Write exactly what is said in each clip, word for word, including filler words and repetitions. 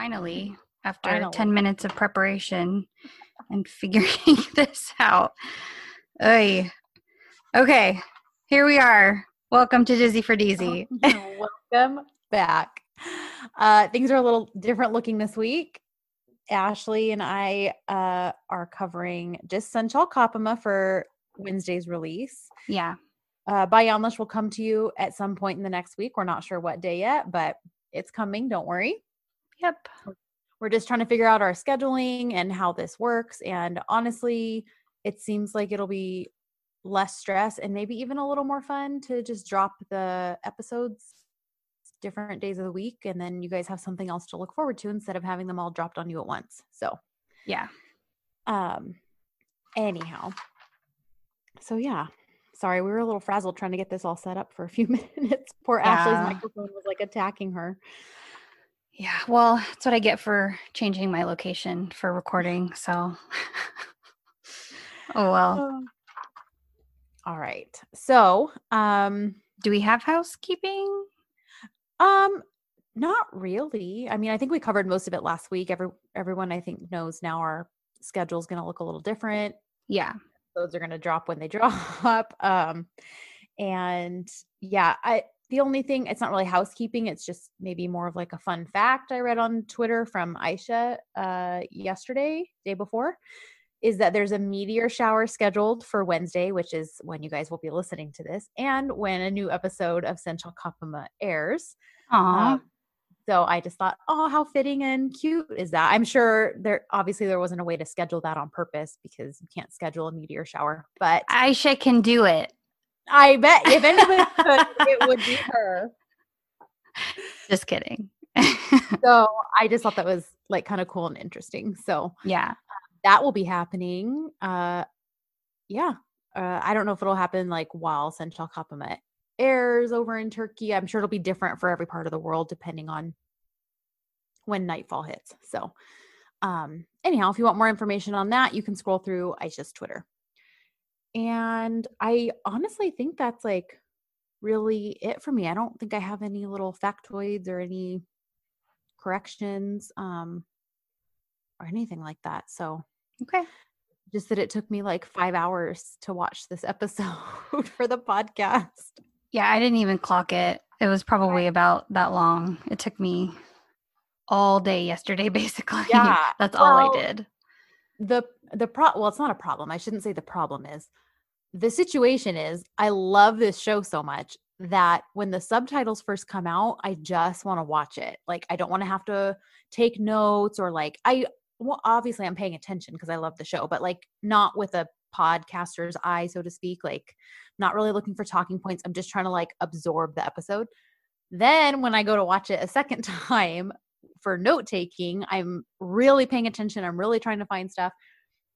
finally, after finally. ten minutes of preparation and figuring this out. Oy. Okay, here we are. Welcome to Dizzy for Deezy. Welcome back. Uh, things are a little different looking this week. Ashley and I uh, are covering just Sen Çal Kapımı for Wednesday's release. Yeah. Uh, Bayamlish will come to you at some point in the next week. We're not sure what day yet, but it's coming. Don't worry. Yep. We're just trying to figure out our scheduling and how this works. And honestly, it seems like it'll be less stress and maybe even a little more fun to just drop the episodes different days of the week. And then you guys have something else to look forward to instead of having them all dropped on you at once. So yeah. Um. Anyhow. So yeah. Sorry, we were a little frazzled trying to get this all set up for a few minutes. Poor yeah. Ashley's microphone was like attacking her. Yeah, well, that's what I get for changing my location for recording. So, oh well. All right. So, um, do we have housekeeping? Um, not really. I mean, I think we covered most of it last week. Every everyone I think knows now our schedule is going to look a little different. Yeah. Those are going to drop when they drop. Um, and yeah, I, the only thing, it's not really housekeeping. It's just maybe more of like a fun fact I read on Twitter from Ayşe, uh, yesterday, day before, is that there's a meteor shower scheduled for Wednesday, which is when you guys will be listening to this. And when a new episode of Sen Çal Kapımı airs. Aww. Um, so I just thought, oh, how fitting and cute is that? I'm sure there obviously there wasn't a way to schedule that on purpose because you can't schedule a meteor shower. But Ayşe can do it. I bet if anyone could, it would be her. Just kidding. So I just thought that was like kind of cool and interesting. So yeah, that will be happening. Uh, yeah, uh, I don't know if it'll happen like while Sen Çal Kapımı airs over in Turkey. I'm sure it'll be different for every part of the world depending on when nightfall hits. So um, anyhow, if you want more information on that, you can scroll through Ayşe's Twitter. And I honestly think that's like really it for me. I don't think I have any little factoids or any corrections um, or anything like that. So okay. Just that it took me like five hours to watch this episode for the podcast. Yeah, I didn't even clock it. It was probably about that long. It took me all day yesterday, basically. Yeah. That's well, all I did. The the pro well, it's not a problem. I shouldn't say the problem is. The situation is I love this show so much that when the subtitles first come out, I just want to watch it. Like I don't want to have to take notes or like I well, obviously I'm paying attention because I love the show, but like not with a podcaster's eye, so to speak, like not really looking for talking points. I'm just trying to like absorb the episode. Then when I go to watch it a second time for note taking, I'm really paying attention. I'm really trying to find stuff.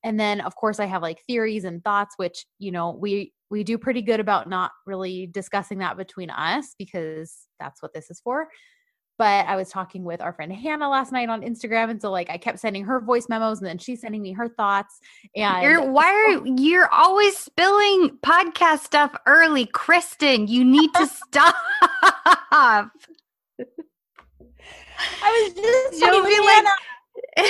And then of course I have like theories and thoughts, which, you know, we, we do pretty good about not really discussing that between us because that's what this is for. But I was talking with our friend Hannah last night on Instagram. And so like, I kept sending her voice memos and then she's sending me her thoughts. And you're, why are you're always spilling podcast stuff early, Kristen? You need to stop. I was just joking. Like,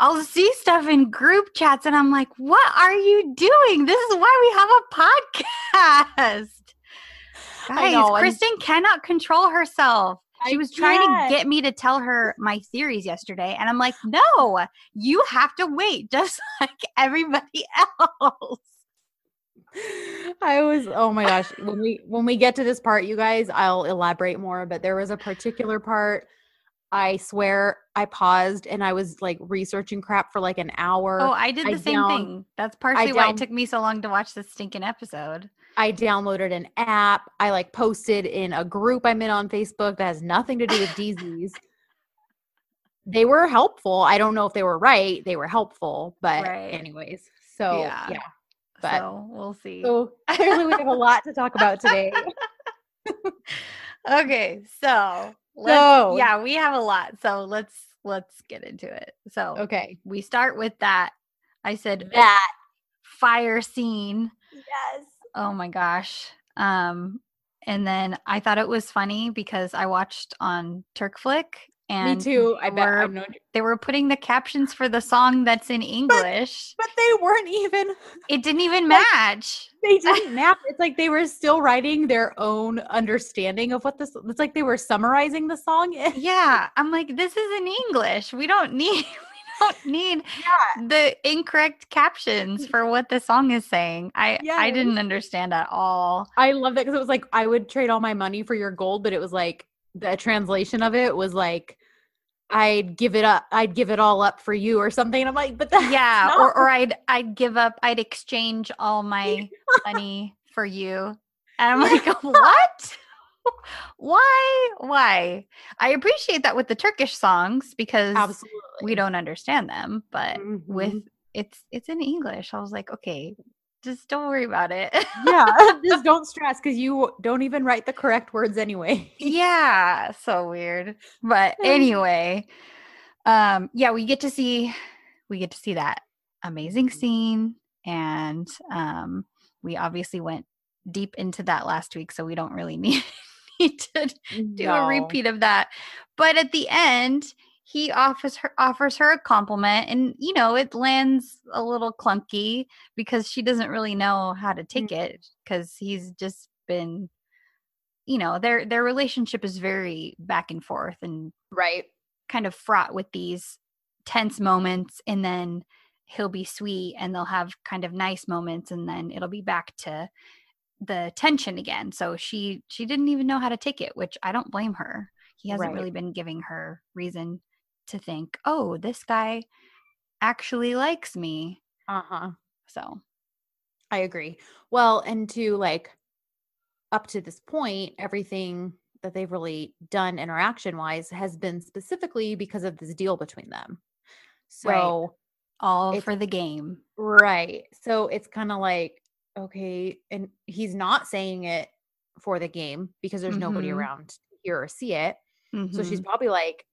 I'll see stuff in group chats and I'm like, what are you doing? This is why we have a podcast. Guys, know, Kristen I'm, cannot control herself. She I was trying can't. to get me to tell her my theories yesterday. And I'm like, no, you have to wait just like everybody else. I was, oh my gosh. When we, when we get to this part, you guys, I'll elaborate more, but there was a particular part. I swear I paused and I was like researching crap for like an hour. Oh, I did the I same down, thing. That's partially down, why it took me so long to watch this stinking episode. I downloaded an app. I like posted in a group I'm in on Facebook that has nothing to do with D Zs. They were helpful. I don't know if they were right. They were helpful, but right. anyways. So yeah. yeah. But, so we'll see. So clearly we have a lot to talk about today. Okay. So, let's, so yeah, we have a lot. So let's, let's get into it. So, okay. We start with that. I said that fire scene. Yes. Oh my gosh. Um, And then I thought it was funny because I watched on Turk Flick. And me too. I bet were, I've known you. They were putting the captions for the song that's in English. But, but they weren't even. It didn't even like, match. They didn't match. It's like they were still writing their own understanding of what this. It's like they were summarizing the song. Yeah. I'm like, this is in English. We don't need. Don't need yeah. the incorrect captions for what the song is saying. I, yes. I didn't understand at all. I love that because it was like, I would trade all my money for your gold, but it was like the translation of it was like, I'd give it up. I'd give it all up for you or something. And I'm like, but that's yeah. Not- or, or I'd, I'd give up, I'd exchange all my money for you. And I'm like, what? Why? Why? I appreciate that with the Turkish songs because absolutely. We don't understand them, but mm-hmm. with it's it's in English. I was like, okay, just don't worry about it. Yeah, just don't stress because you don't even write the correct words anyway. Yeah, so weird. But anyway, um, yeah, we get to see we get to see that amazing scene, and um, we obviously went deep into that last week, so we don't really need, need to do no. a repeat of that. But at the end, he offers her, offers her a compliment, and you know it lands a little clunky because she doesn't really know how to take mm-hmm. it because he's just been, you know, their their relationship is very back and forth and right, kind of fraught with these tense moments, and then he'll be sweet, and they'll have kind of nice moments, and then it'll be back to the tension again. So she she didn't even know how to take it, which I don't blame her. He hasn't right. really been giving her reason to think, oh, this guy actually likes me. Uh-huh. So I agree. Well, and to like up to this point, everything that they've really done interaction wise has been specifically because of this deal between them. So right. all for the game. Right. So it's kind of like, okay, and he's not saying it for the game because there's mm-hmm. nobody around to hear or see it. Mm-hmm. So she's probably like,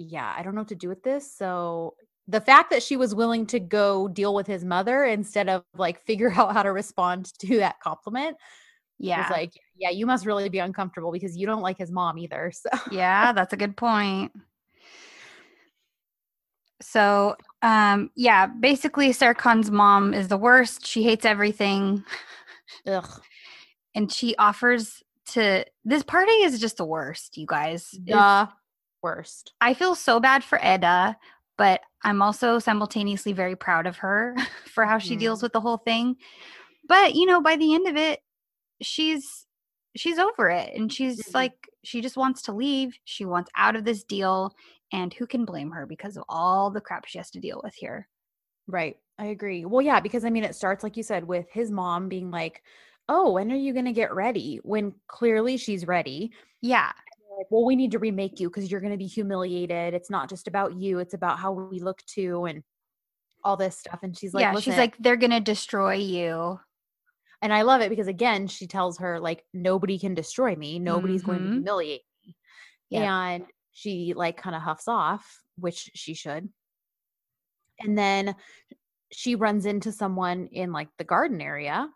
yeah, I don't know what to do with this. So the fact that she was willing to go deal with his mother instead of like figure out how to respond to that compliment. Yeah. It's like, yeah, you must really be uncomfortable because you don't like his mom either. So yeah, that's a good point. So, um, yeah, basically Serkan's mom is the worst. She hates everything. Ugh. And she offers to – this party is just the worst, you guys. The it's, worst. I feel so bad for Eda, but I'm also simultaneously very proud of her for how she mm. deals with the whole thing. But, you know, by the end of it, she's she's over it. And she's mm-hmm. like – she just wants to leave. She wants out of this deal. And who can blame her because of all the crap she has to deal with here? Right. I agree. Well, yeah, because I mean, it starts, like you said, with his mom being like, oh, when are you going to get ready? When clearly she's ready. Yeah. Like, well, we need to remake you because you're going to be humiliated. It's not just about you. It's about how we look to and all this stuff. And she's like, yeah, she's like, they're going to destroy you. And I love it because again, she tells her like, nobody can destroy me. Nobody's mm-hmm. going to humiliate me. Yep. And she like kind of huffs off, which she should. And then she runs into someone in like the garden area,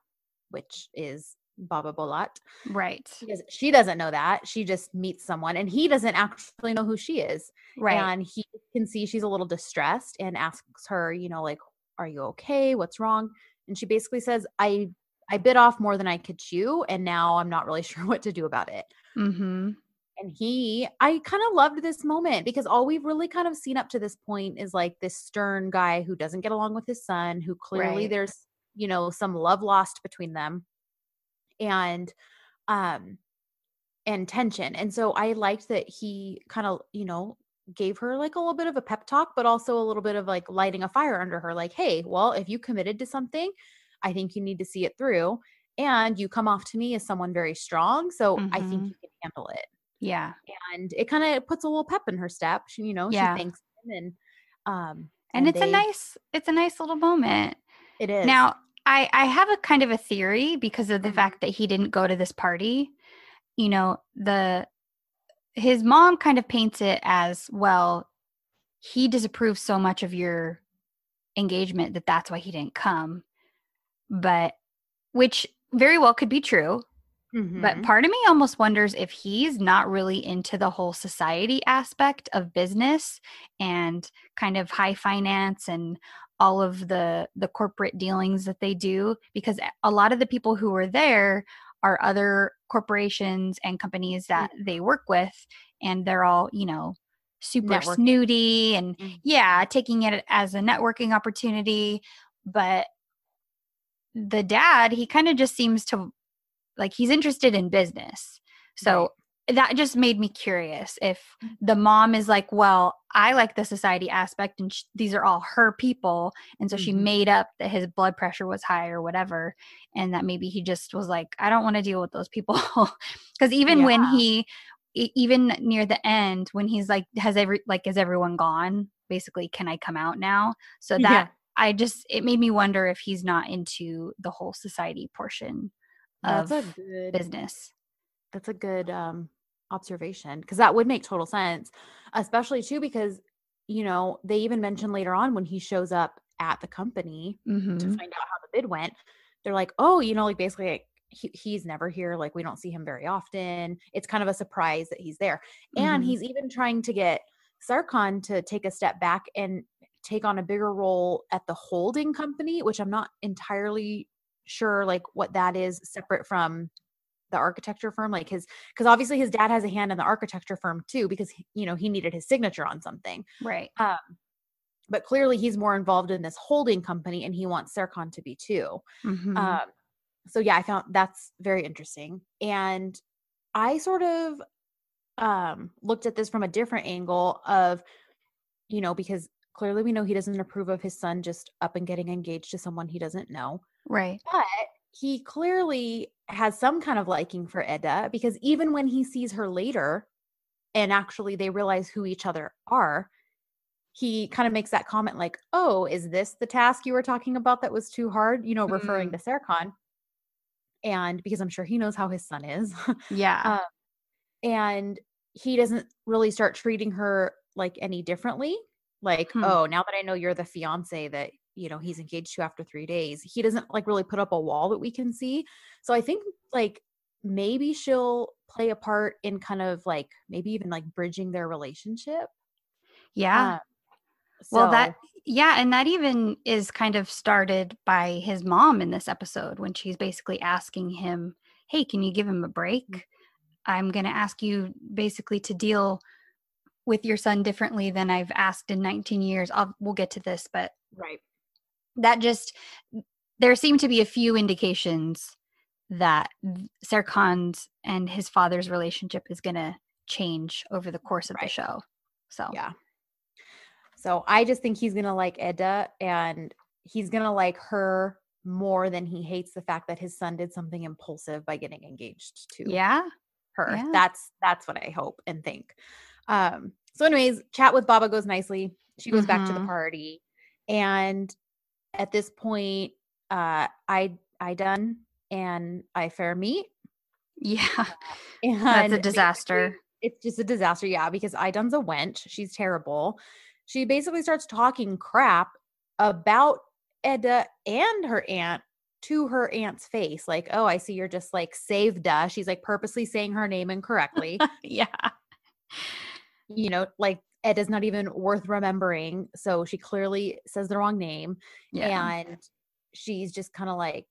which is Baba Bolat. Right. She doesn't, she doesn't know that. She just meets someone and he doesn't actually know who she is. Right. And he can see she's a little distressed and asks her, you know, like, are you okay? What's wrong? And she basically says, I, I bit off more than I could chew. And now I'm not really sure what to do about it. Mm-hmm. And he, I kind of loved this moment because all we've really kind of seen up to this point is like this stern guy who doesn't get along with his son, who clearly right. there's, you know, some love lost between them and, um, and tension. And so I liked that he kind of, you know, gave her like a little bit of a pep talk, but also a little bit of like lighting a fire under her. Like, hey, well, if you committed to something, I think you need to see it through and you come off to me as someone very strong. So mm-hmm. I think you can handle it. Yeah. And it kind of puts a little pep in her step. She, you know, yeah. she thanks him and, um, and, and it's they, a nice, it's a nice little moment. It is. Now I, I have a kind of a theory because of the mm-hmm. fact that he didn't go to this party, you know, the, his mom kind of paints it as, well, he disapproves so much of your engagement that that's why he didn't come, but which very well could be true. Mm-hmm. But part of me almost wonders if he's not really into the whole society aspect of business and kind of high finance and all of the, the corporate dealings that they do, because a lot of the people who were there are other corporations and companies that mm-hmm. they work with, and they're all, you know, super networking. Snooty and mm-hmm. yeah, taking it as a networking opportunity. But the dad, he kind of just seems to, like, he's interested in business. So right. that just made me curious if the mom is like, well, I like the society aspect and sh- these are all her people. And so mm-hmm. she made up that his blood pressure was high or whatever. And that maybe he just was like, I don't want to deal with those people. Because even yeah. when he, even near the end, when he's like, has every, like, is everyone gone? Basically, can I come out now? So that yeah. I just, it made me wonder if he's not into the whole society portion. Of that's a good business. That's a good um, observation, because that would make total sense, especially too because, you know, they even mentioned later on when he shows up at the company mm-hmm. to find out how the bid went, they're like, oh, you know, like basically like, he, he's never here. Like we don't see him very often. It's kind of a surprise that he's there. Mm-hmm. And he's even trying to get Serkan to take a step back and take on a bigger role at the holding company, which I'm not entirely sure like what that is separate from the architecture firm, like his, because obviously his dad has a hand in the architecture firm too, because he, you know, he needed his signature on something. Right. Um, but clearly he's more involved in this holding company and he wants Serkan to be too. Mm-hmm. Um, so yeah, I found that's very interesting. And I sort of um, looked at this from a different angle of, you know, because clearly we know he doesn't approve of his son just up and getting engaged to someone he doesn't know. Right. But he clearly has some kind of liking for Eda, because even when he sees her later and actually they realize who each other are, he kind of makes that comment like, oh, is this the task you were talking about that was too hard? You know, mm-hmm. referring to Serkan. And because I'm sure he knows how his son is. Yeah. um, and he doesn't really start treating her like any differently. Like, hmm. oh, now that I know you're the fiance that, you know, he's engaged to after three days, he doesn't like really put up a wall that we can see. So I think like maybe she'll play a part in kind of like maybe even like bridging their relationship. Yeah. Um, so. Well, that, yeah. And that even is kind of started by his mom in this episode when she's basically asking him, hey, can you give him a break? I'm going to ask you basically to deal with your son differently than I've asked in nineteen years. I'll, we'll get to this, but right. That just, there seem to be a few indications that Serkan's and his father's relationship is going to change over the course of right. the show. So, yeah. So I just think he's going to like Eda, and he's going to like her more than he hates the fact that his son did something impulsive by getting engaged to yeah. her. Yeah. That's, that's what I hope and think. Um, so anyways, chat with Baba goes nicely. She goes mm-hmm. back to the party. And at this point, uh, I, I done and I fair meet. Yeah. Uh, and that's a disaster. It's just a disaster. Yeah. Because I done's a wench. She's terrible. She basically starts talking crap about Eda and her aunt to her aunt's face. Like, oh, I see you're just like saved us. She's like purposely saying her name incorrectly. yeah. You know, like Eda's not even worth remembering. So she clearly says the wrong name. Yeah. And she's just kind of like,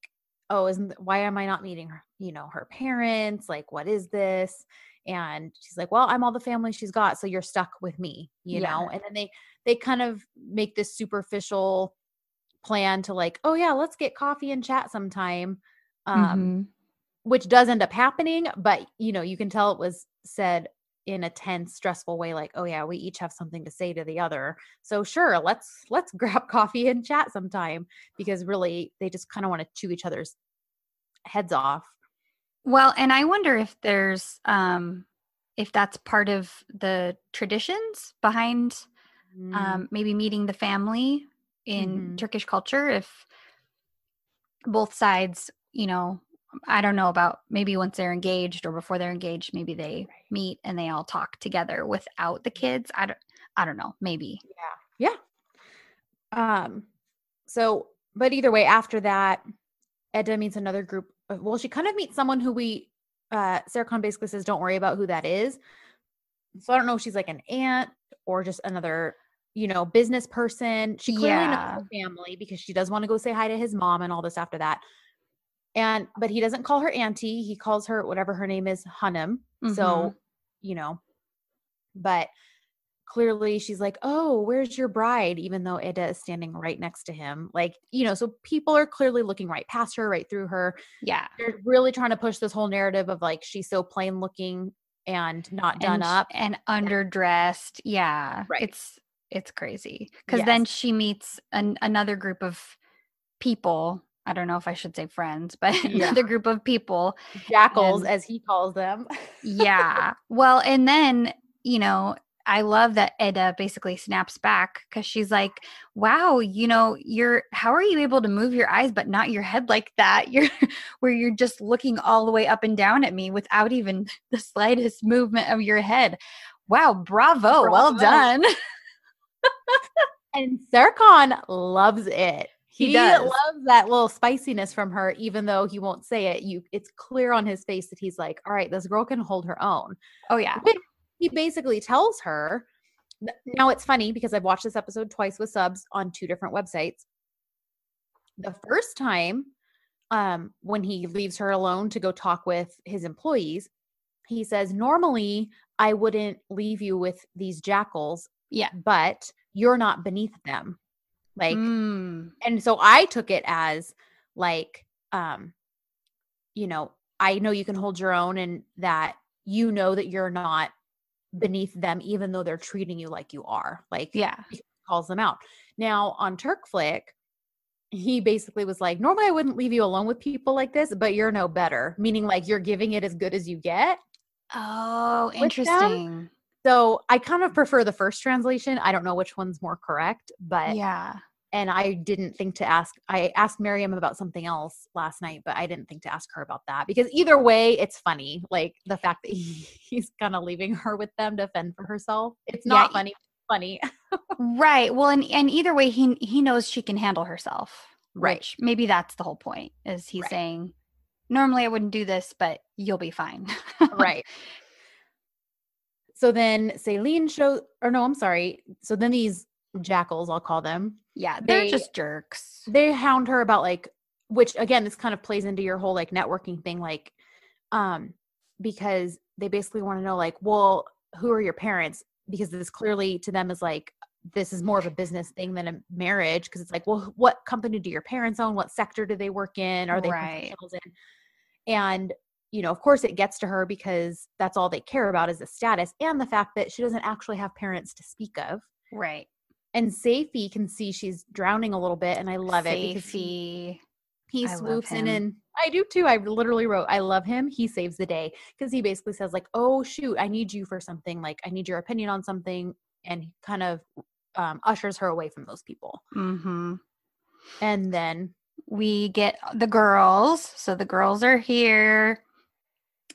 oh, isn't, why am I not meeting her, you know, her parents? Like, what is this? And she's like, well, I'm all the family she's got. So you're stuck with me, you yeah. know? And then they, they kind of make this superficial plan to like, oh yeah, let's get coffee and chat sometime. Um, mm-hmm. Which does end up happening, but you know, you can tell it was said in a tense, stressful way, like, oh yeah, we each have something to say to the other. So sure, let's, let's grab coffee and chat sometime, because really they just kind of want to chew each other's heads off. Well, and I wonder if there's, um, if that's part of the traditions behind mm. um, maybe meeting the family in mm-hmm. Turkish culture, if both sides, you know, I don't know about maybe once they're engaged or before they're engaged, maybe they right. meet and they all talk together without the kids. I don't, I don't know. Maybe. Yeah. Yeah. Um, so, but either way, after that, Eda meets another group. Of, well, she kind of meets someone who we uh, Serkan basically says, don't worry about who that is. So I don't know if she's like an aunt or just another, you know, business person. She clearly yeah. knows her family because she does want to go say hi to his mom and all this after that. And, but he doesn't call her auntie. He calls her whatever her name is, Hanım. Mm-hmm. So, you know, but clearly she's like, oh, where's your bride? Even though Eda is standing right next to him. Like, you know, so people are clearly looking right past her, right through her. Yeah. They're really trying to push this whole narrative of like, she's so plain looking and not done and, up. And underdressed. Yeah. Right. It's, it's crazy. Cause yes. then she meets an, another group of people. I don't know if I should say friends, but yeah. another group of people. Jackals, and, as he calls them. yeah. Well, and then, you know, I love that Eda basically snaps back because she's like, wow, you know, you're, how are you able to move your eyes, but not your head like that? You're where you're just looking all the way up and down at me without even the slightest movement of your head. Wow. Bravo. bravo. Well done. And Serkan loves it. He, he loves that little spiciness from her, even though he won't say it. You, it's clear on his face that he's like, all right, this girl can hold her own. Oh, yeah. But he basically tells her. Now, it's funny because I've watched this episode twice with subs on two different websites. The first time um, when he leaves her alone to go talk with his employees, he says, normally I wouldn't leave you with these jackals, yeah, but you're not beneath them. Like, mm. and so I took it as like, um, you know, I know you can hold your own and that, you know, that you're not beneath them, even though they're treating you like you are. Like, yeah, he calls them out. Now on Turk Flick, he basically was like, normally I wouldn't leave you alone with people like this, but you're no better. Meaning like you're giving it as good as you get. Oh, interesting. So I kind of prefer the first translation. I don't know which one's more correct, but yeah. And I didn't think to ask, I asked Miriam about something else last night, but I didn't think to ask her about that because either way, it's funny. Like the fact that he, he's kind of leaving her with them to fend for herself. It's not yeah, funny, funny. Right. Well, and, and either way, he, he knows she can handle herself. Right. Which maybe that's the whole point is he's right. saying, normally I wouldn't do this, but you'll be fine. Right. So then Selin shows, or no, I'm sorry. So then these jackals, I'll call them. Yeah, they're they, just jerks. They hound her about like, which again, this kind of plays into your whole like networking thing. Like, um, because they basically want to know like, well, who are your parents? Because this clearly to them is like, this is more of a business thing than a marriage. Cause it's like, well, what company do your parents own? What sector do they work in? Are they right. professionals in? And you know, of course it gets to her because that's all they care about is the status and the fact that she doesn't actually have parents to speak of. Right. And Seyfi can see she's drowning a little bit and I love Seyfi. It. Because he, he swoops in and I do too. I literally wrote, I love him. He saves the day because he basically says like, oh shoot, I need you for something. Like I need your opinion on something and kind of um, ushers her away from those people. Mm-hmm. And then we get the girls. So the girls are here.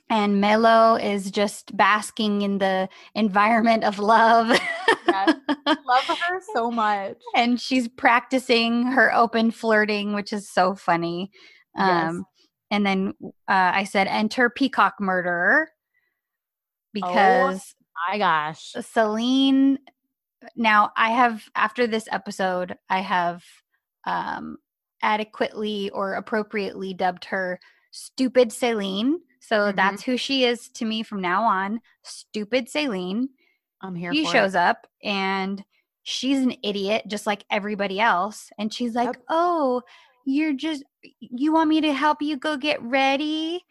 And Melo is just basking in the environment of love. Yes. Love her so much. And she's practicing her open flirting, which is so funny. Um, yes. And then uh, I said, enter Peacock Murderer. Because oh, my gosh. Selin, now I have, after this episode, I have um, adequately or appropriately dubbed her Stupid Selin. So mm-hmm. that's who she is to me from now on. Stupid Selin. I'm here he for He shows it. Up and she's an idiot just like everybody else. And she's like, okay. oh, you're just, you want me to help you go get ready?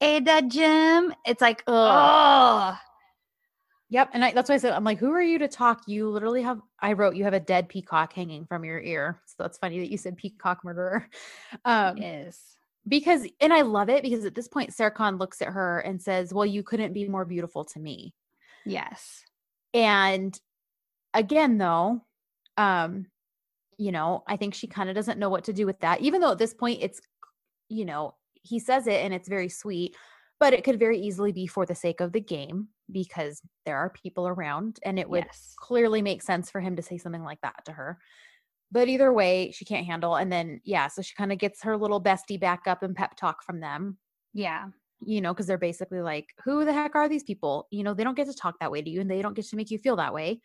Eda Jim. It's like, oh. Yep. And I, that's why I said, I'm like, who are you to talk? You literally have, I wrote, you have a dead peacock hanging from your ear. So that's funny that you said Peacock Murderer. Um, it is. Because, and I love it because at this point, Serkan looks at her and says, well, you couldn't be more beautiful to me. Yes. And again, though, um, you know, I think she kind of doesn't know what to do with that, even though at this point it's, you know, he says it and it's very sweet, but it could very easily be for the sake of the game because there are people around and it would yes. clearly make sense for him to say something like that to her. But either way, she can't handle. And then, yeah, so she kind of gets her little bestie back up and pep talk from them. Yeah. you know, because they're basically like, who the heck are these people? You know, they don't get to talk that way to you and they don't get to make you feel that way.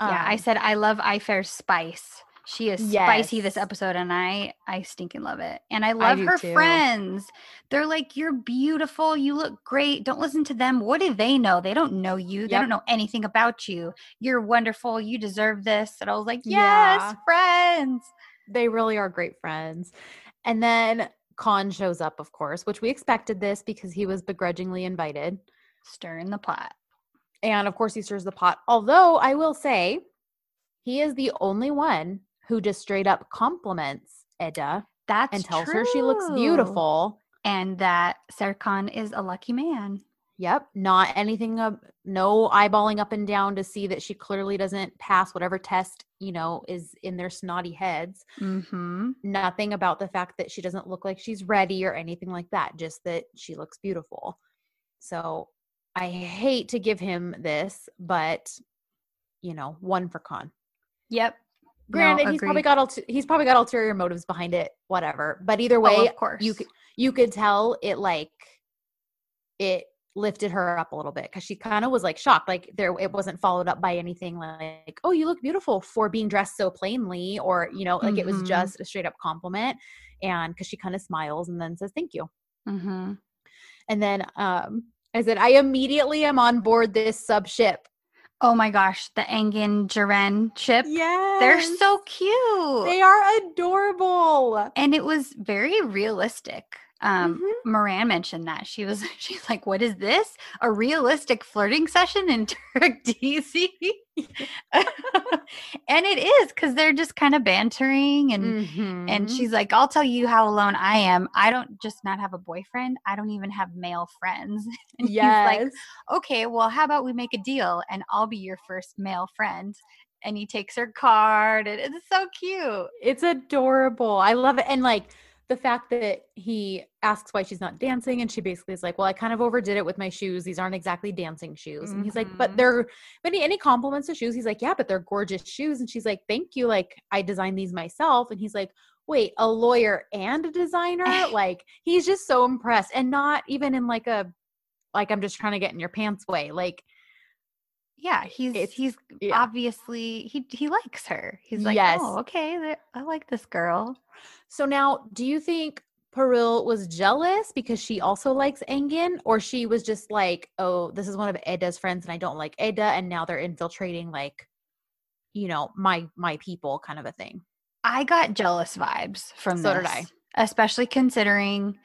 Um, yeah, I said I love Ayfer's spice. She is yes. spicy this episode, and I I stinking love it. And I love I her too. friends. They're like, you're beautiful. You look great. Don't listen to them. What do they know? They don't know you. Yep. They don't know anything about you. You're wonderful. You deserve this. And I was like, yes, yeah. friends. They really are great friends. And then Kaan shows up, of course, which we expected this because he was begrudgingly invited. Stirring the pot. And, of course, he stirs the pot. Although, I will say, he is the only one who just straight up compliments Eda That's and tells true. her she looks beautiful. And that Serkan is a lucky man. Yep. Not anything, of, no eyeballing up and down to see that she clearly doesn't pass whatever test, you know, is in their snotty heads. Mm-hmm. Nothing about the fact that she doesn't look like she's ready or anything like that. Just that she looks beautiful. So I hate to give him this, but, you know, one for Kaan. Yep. Granted, no, he's probably got ulter- he's probably got ulterior motives behind it, whatever. But either way, oh, of course. you you could tell it like it lifted her up a little bit because she kind of was like shocked, like there it wasn't followed up by anything like, oh, you look beautiful for being dressed so plainly, or you know, like mm-hmm. it was just a straight up compliment, and because she kind of smiles and then says thank you, mm-hmm. and then um, I said I immediately am on board this sub ship. Oh my gosh, the Engin Jiren ship. Yes. They're so cute. They are adorable. And it was very realistic. Um, mm-hmm. Moran mentioned that. She was she's like, what is this? A realistic flirting session in Turk D C? And it is because they're just kind of bantering and mm-hmm. and she's like, I'll tell you how alone I am. I don't just not have a boyfriend. I don't even have male friends. And yes. he's like, okay, well, how about we make a deal and I'll be your first male friend. And he takes her card and it's so cute. It's adorable. I love it. And like the fact that he asks why she's not dancing and she basically is like, well, I kind of overdid it with my shoes. These aren't exactly dancing shoes. And he's like, but they're many, any compliments to shoes. He's like, yeah, but they're gorgeous shoes. And she's like, thank you. Like I designed these myself. And he's like, wait, a lawyer and a designer. Like he's just so impressed and not even in like a, like I'm just trying to get in your pants way. Like, yeah, he's it's, he's yeah. obviously he he likes her. He's like, yes. oh, okay, I like this girl. So now, do you think Piril was jealous because she also likes Engin, or she was just like, oh, this is one of Eda's friends, and I don't like Eda, and now they're infiltrating like, you know, my my people, kind of a thing? I got jealous vibes from this. So did I, especially considering.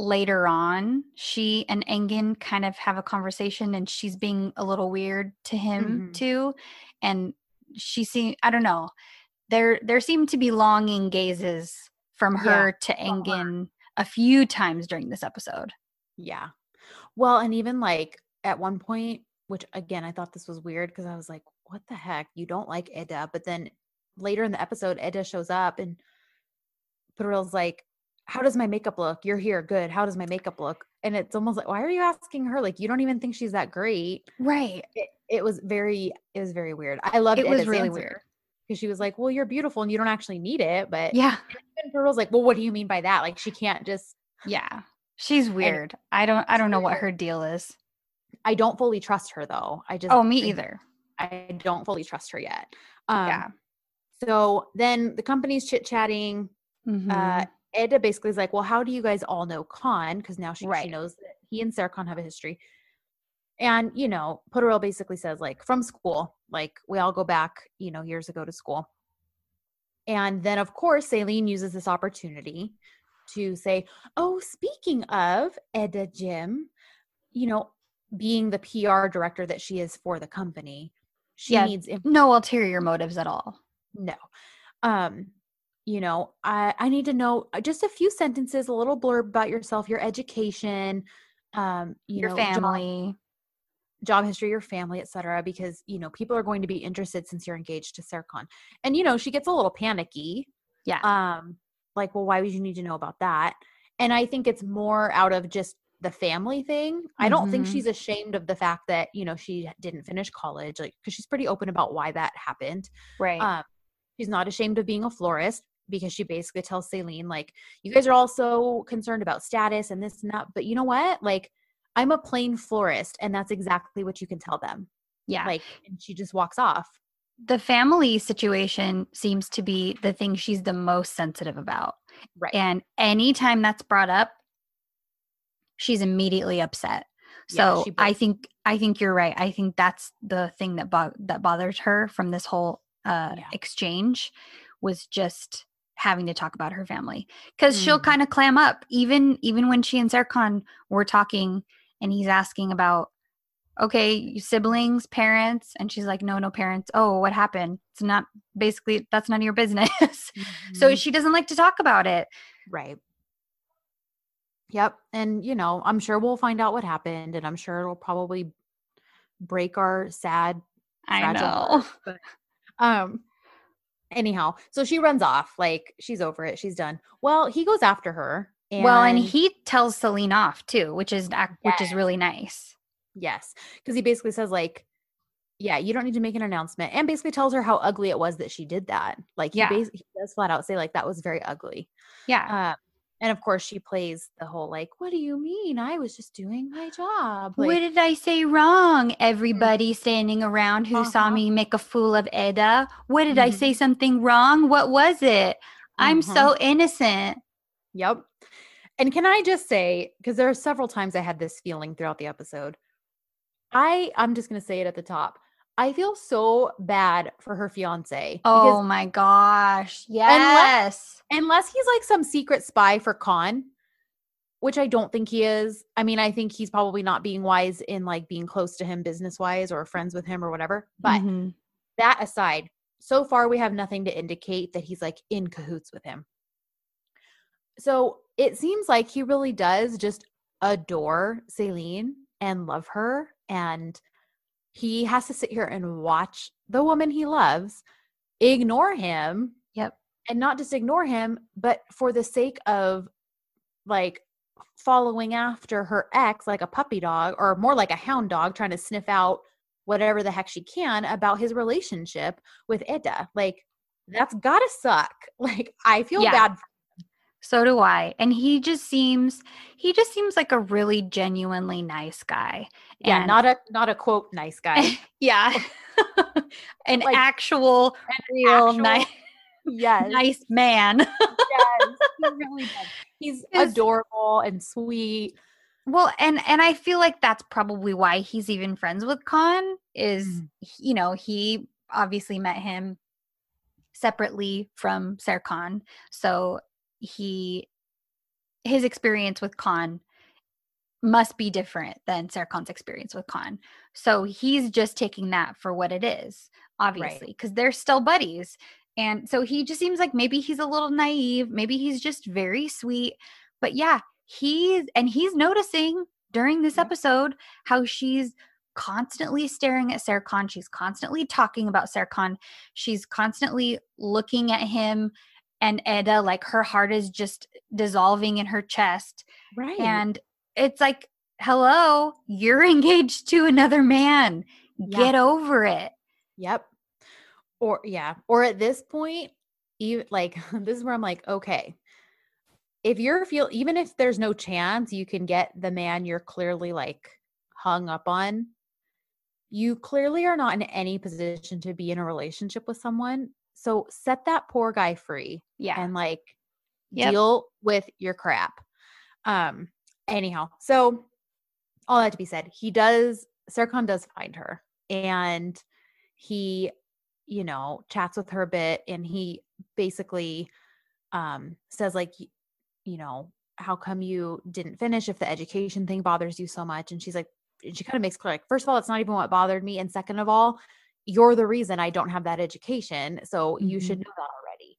Later on, she and Engin kind of have a conversation and she's being a little weird to him mm-hmm. too. And she seemed, I don't know, there there seemed to be longing gazes from her yeah. to Engin a few times during this episode. Yeah. Well, and even like at one point, which again, I thought this was weird because I was like, what the heck? You don't like Eda. But then later in the episode, Eda shows up and Piril's like, how does my makeup look? You're here. Good. How does my makeup look? And it's almost like, why are you asking her? Like, you don't even think she's that great. Right. It, it was very, it was very weird. I loved it. It was really weird. Cause she was like, well, you're beautiful and you don't actually need it. But yeah. And Pearl's like, well, what do you mean by that? Like she can't just. Yeah. She's weird. And I don't, I don't know what her deal is. I don't fully trust her though. I just. Oh, me either. I don't fully trust her yet. Um, yeah. So then the company's chit chatting, mm-hmm. uh, Eda basically is like, well, how do you guys all know Kaan? Because now she, right. she knows that he and Serkan have a history. And, you know, Piril basically says, like, from school. Like, we all go back, you know, years ago to school. And then, of course, Selin uses this opportunity to say, oh, speaking of Eda Jim, you know, being the P R director that she is for the company, she yeah, needs – no ulterior motives at all. No. Um You know, I, I need to know just a few sentences, a little blurb about yourself, your education, um, you your know, family, job, job history, your family, et cetera, because, you know, people are going to be interested since you're engaged to Serkan. And, you know, she gets a little panicky. Yeah. Um, like, well, why would you need to know about that? And I think it's more out of just the family thing. Mm-hmm. I don't think she's ashamed of the fact that, you know, she didn't finish college, like, cause she's pretty open about why that happened. Right. Um, she's not ashamed of being a florist. because she basically tells Selin, like, you guys are all so concerned about status and this and that, but you know what? Like, I'm a plain florist, and that's exactly what you can tell them. Yeah. Like, and she just walks off. The family situation seems to be the thing she's the most sensitive about. Right. And anytime that's brought up, she's immediately upset. So yeah, I think, I think you're right. I think that's the thing that, bo- that bothers her from this whole uh, yeah. exchange, was just having to talk about her family, because mm. she'll kind of clam up. Even, even when she and Serkan were talking and he's asking about, okay, siblings, parents. And she's like, no, no parents. Oh, what happened? It's not, basically, that's none of your business. Mm-hmm. So she doesn't like to talk about it. Right. Yep. And, you know, I'm sure we'll find out what happened, and I'm sure it'll probably break our sad, I know. Heart, but, um, anyhow, so she runs off. Like, she's over it. She's done. Well, he goes after her. And well, and he tells Selin off too, which is, yes. which is really nice. Yes. Because he basically says, like, yeah, you don't need to make an announcement, and basically tells her how ugly it was that she did that. Like, he, yeah. bas- he does flat out say, like, that was very ugly. Yeah. Um, and of course she plays the whole, like, what do you mean? I was just doing my job. Like, what did I say wrong? Everybody mm-hmm. standing around who uh-huh. saw me make a fool of Eda. What did mm-hmm. I say something wrong? What was it? Mm-hmm. I'm so innocent. Yep. And can I just say, because there are several times I had this feeling throughout the episode, I, I'm just going to say it at the top. I feel so bad for her fiance. Oh my gosh. Yes. Unless, unless he's like some secret spy for Kaan, which I don't think he is. I mean, I think he's probably not being wise in, like, being close to him business-wise or friends with him or whatever. But mm-hmm. that aside, so far we have nothing to indicate that he's, like, in cahoots with him. So it seems like he really does just adore Selin and love her, and he has to sit here and watch the woman he loves ignore him. Yep. And not just ignore him, but for the sake of, like, following after her ex like a puppy dog, or more like a hound dog, trying to sniff out whatever the heck she can about his relationship with Eda. Like, that's gotta suck. Like, I feel yeah. bad for him. So do I. And he just seems, he just seems like a really genuinely nice guy. Yeah, and not a not a quote nice guy. Yeah. an like, actual an real actual, nice yes. nice man. Yes. He really does. He's His, adorable and sweet. Well, and and I feel like that's probably why he's even friends with Kaan, is mm. you know, he obviously met him separately from Serkan. So he his experience with Kaan must be different than Serkan's experience with Kaan. So he's just taking that for what it is, obviously, because right. they're still buddies. And so he just seems like maybe he's a little naive. Maybe he's just very sweet. But yeah, he's, and he's noticing during this episode how she's constantly staring at Serkan. She's constantly talking about Serkan. She's constantly looking at him and Eda, like, her heart is just dissolving in her chest. Right. And it's like, hello, you're engaged to another man. Yeah. Get over it. Yep. Or yeah. Or at this point, you, like, this is where I'm like, okay, if you're feel, even if there's no chance you can get the man you're clearly, like, hung up on, you clearly are not in any position to be in a relationship with someone. So set that poor guy free. Yeah. And, like, yep. deal with your crap. Um, Anyhow, so all that to be said, he does, Serkan does find her, and he, you know, chats with her a bit, and he basically um, says, like, you know, how come you didn't finish if the education thing bothers you so much? And she's like, and she kind of makes clear, like, first of all, it's not even what bothered me. And second of all, you're the reason I don't have that education. So mm-hmm. you should know that already.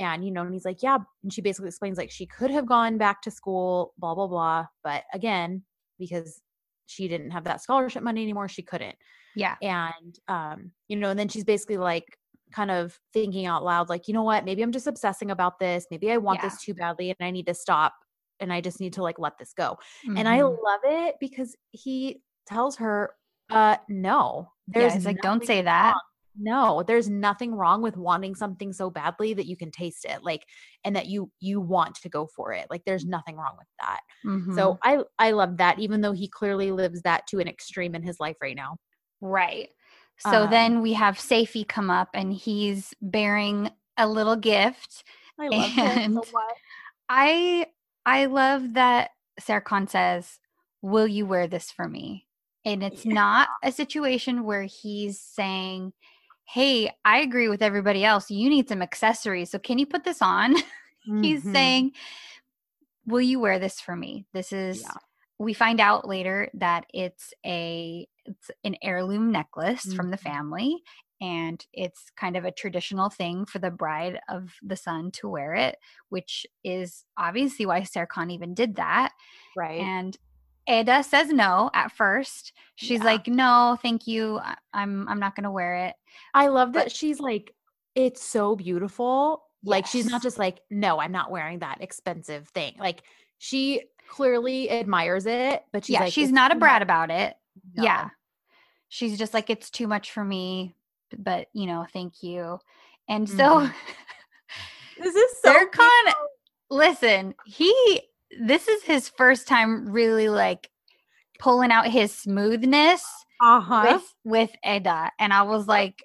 And, you know, and he's like, yeah. And she basically explains, like, she could have gone back to school, blah, blah, blah. But again, because she didn't have that scholarship money anymore, she couldn't. Yeah. And, um, you know, and then she's basically, like, kind of thinking out loud, like, you know what, maybe I'm just obsessing about this. Maybe I want yeah. this too badly, and I need to stop, and I just need to, like, let this go. Mm-hmm. And I love it because he tells her, uh, no, there's yeah, he's like, don't say that. Wrong. No, there's nothing wrong with wanting something so badly that you can taste it, like, and that you, you want to go for it. Like, there's nothing wrong with that. Mm-hmm. So I, I love that, even though he clearly lives that to an extreme in his life right now. Right. So um, then we have Seyfi come up and he's bearing a little gift. I love and him so much. I, I love that Serkan says, will you wear this for me? And it's yeah. not a situation where he's saying, hey, I agree with everybody else. You need some accessories. So can you put this on? Mm-hmm. He's saying, will you wear this for me? This is, yeah. we find out later that it's a, it's an heirloom necklace mm-hmm. from the family. And it's kind of a traditional thing for the bride of the son to wear it, which is obviously why Serkan even did that. Right. And Eda says no at first. She's yeah. like, no, thank you. I'm I'm not going to wear it. I love but, that she's like, it's so beautiful. Yes. Like, she's not just like, no, I'm not wearing that expensive thing. Like, she clearly admires it, but she's yeah, like, she's not a brat much. about it. No. Yeah. She's just like, it's too much for me, but, you know, thank you. And so mm-hmm. this is so Serkan, listen, he this is his first time really like pulling out his smoothness uh-huh. with, with Eda. And I was like,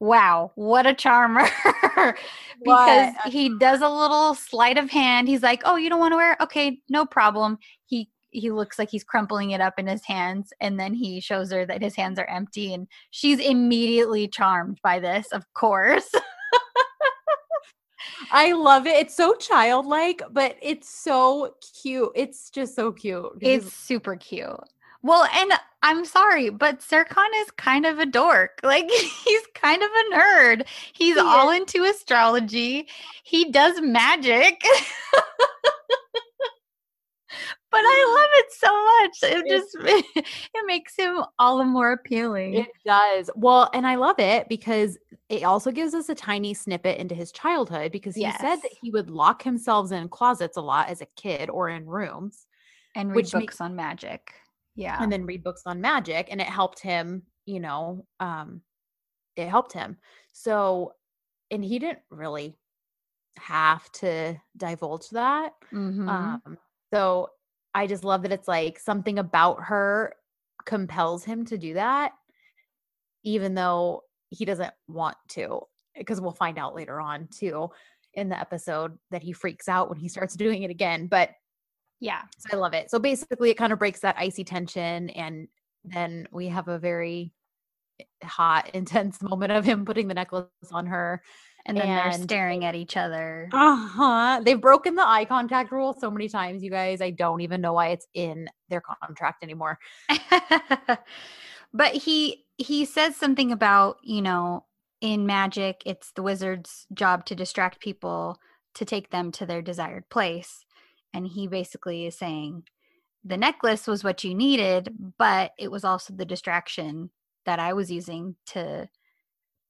wow, what a charmer. Because what? He does a little sleight of hand. He's like, oh, you don't want to wear it? Okay, no problem. He he looks like he's crumpling it up in his hands. And then he shows her that his hands are empty. And she's immediately charmed by this, of course. I love it. It's so childlike, but it's so cute. It's just so cute. It's super cute. Well, and I'm sorry, but Serkan is kind of a dork. Like, he's kind of a nerd. He's he all is. into astrology. He does magic. But I love it so much. It just, it makes him all the more appealing. It does. Well, and I love it because it also gives us a tiny snippet into his childhood, because he yes. said that he would lock himself in closets a lot as a kid or in rooms. And read books makes, on magic. Yeah. And then read books on magic. And it helped him, you know, um, it helped him. So, and he didn't really have to divulge that. Mm-hmm. Um, so I just love that it's like something about her compels him to do that, even though he doesn't want to, because we'll find out later on too in the episode that he freaks out when he starts doing it again. But yeah, so I love it. So basically it kind of breaks that icy tension. And then we have a very hot, intense moment of him putting the necklace on her. And then and, they're staring at each other. Uh-huh. They've broken the eye contact rule so many times, you guys. I don't even know why it's in their contract anymore. But he he says something about, you know, in magic, it's the wizard's job to distract people, to take them to their desired place. And he basically is saying the necklace was what you needed, but it was also the distraction that I was using to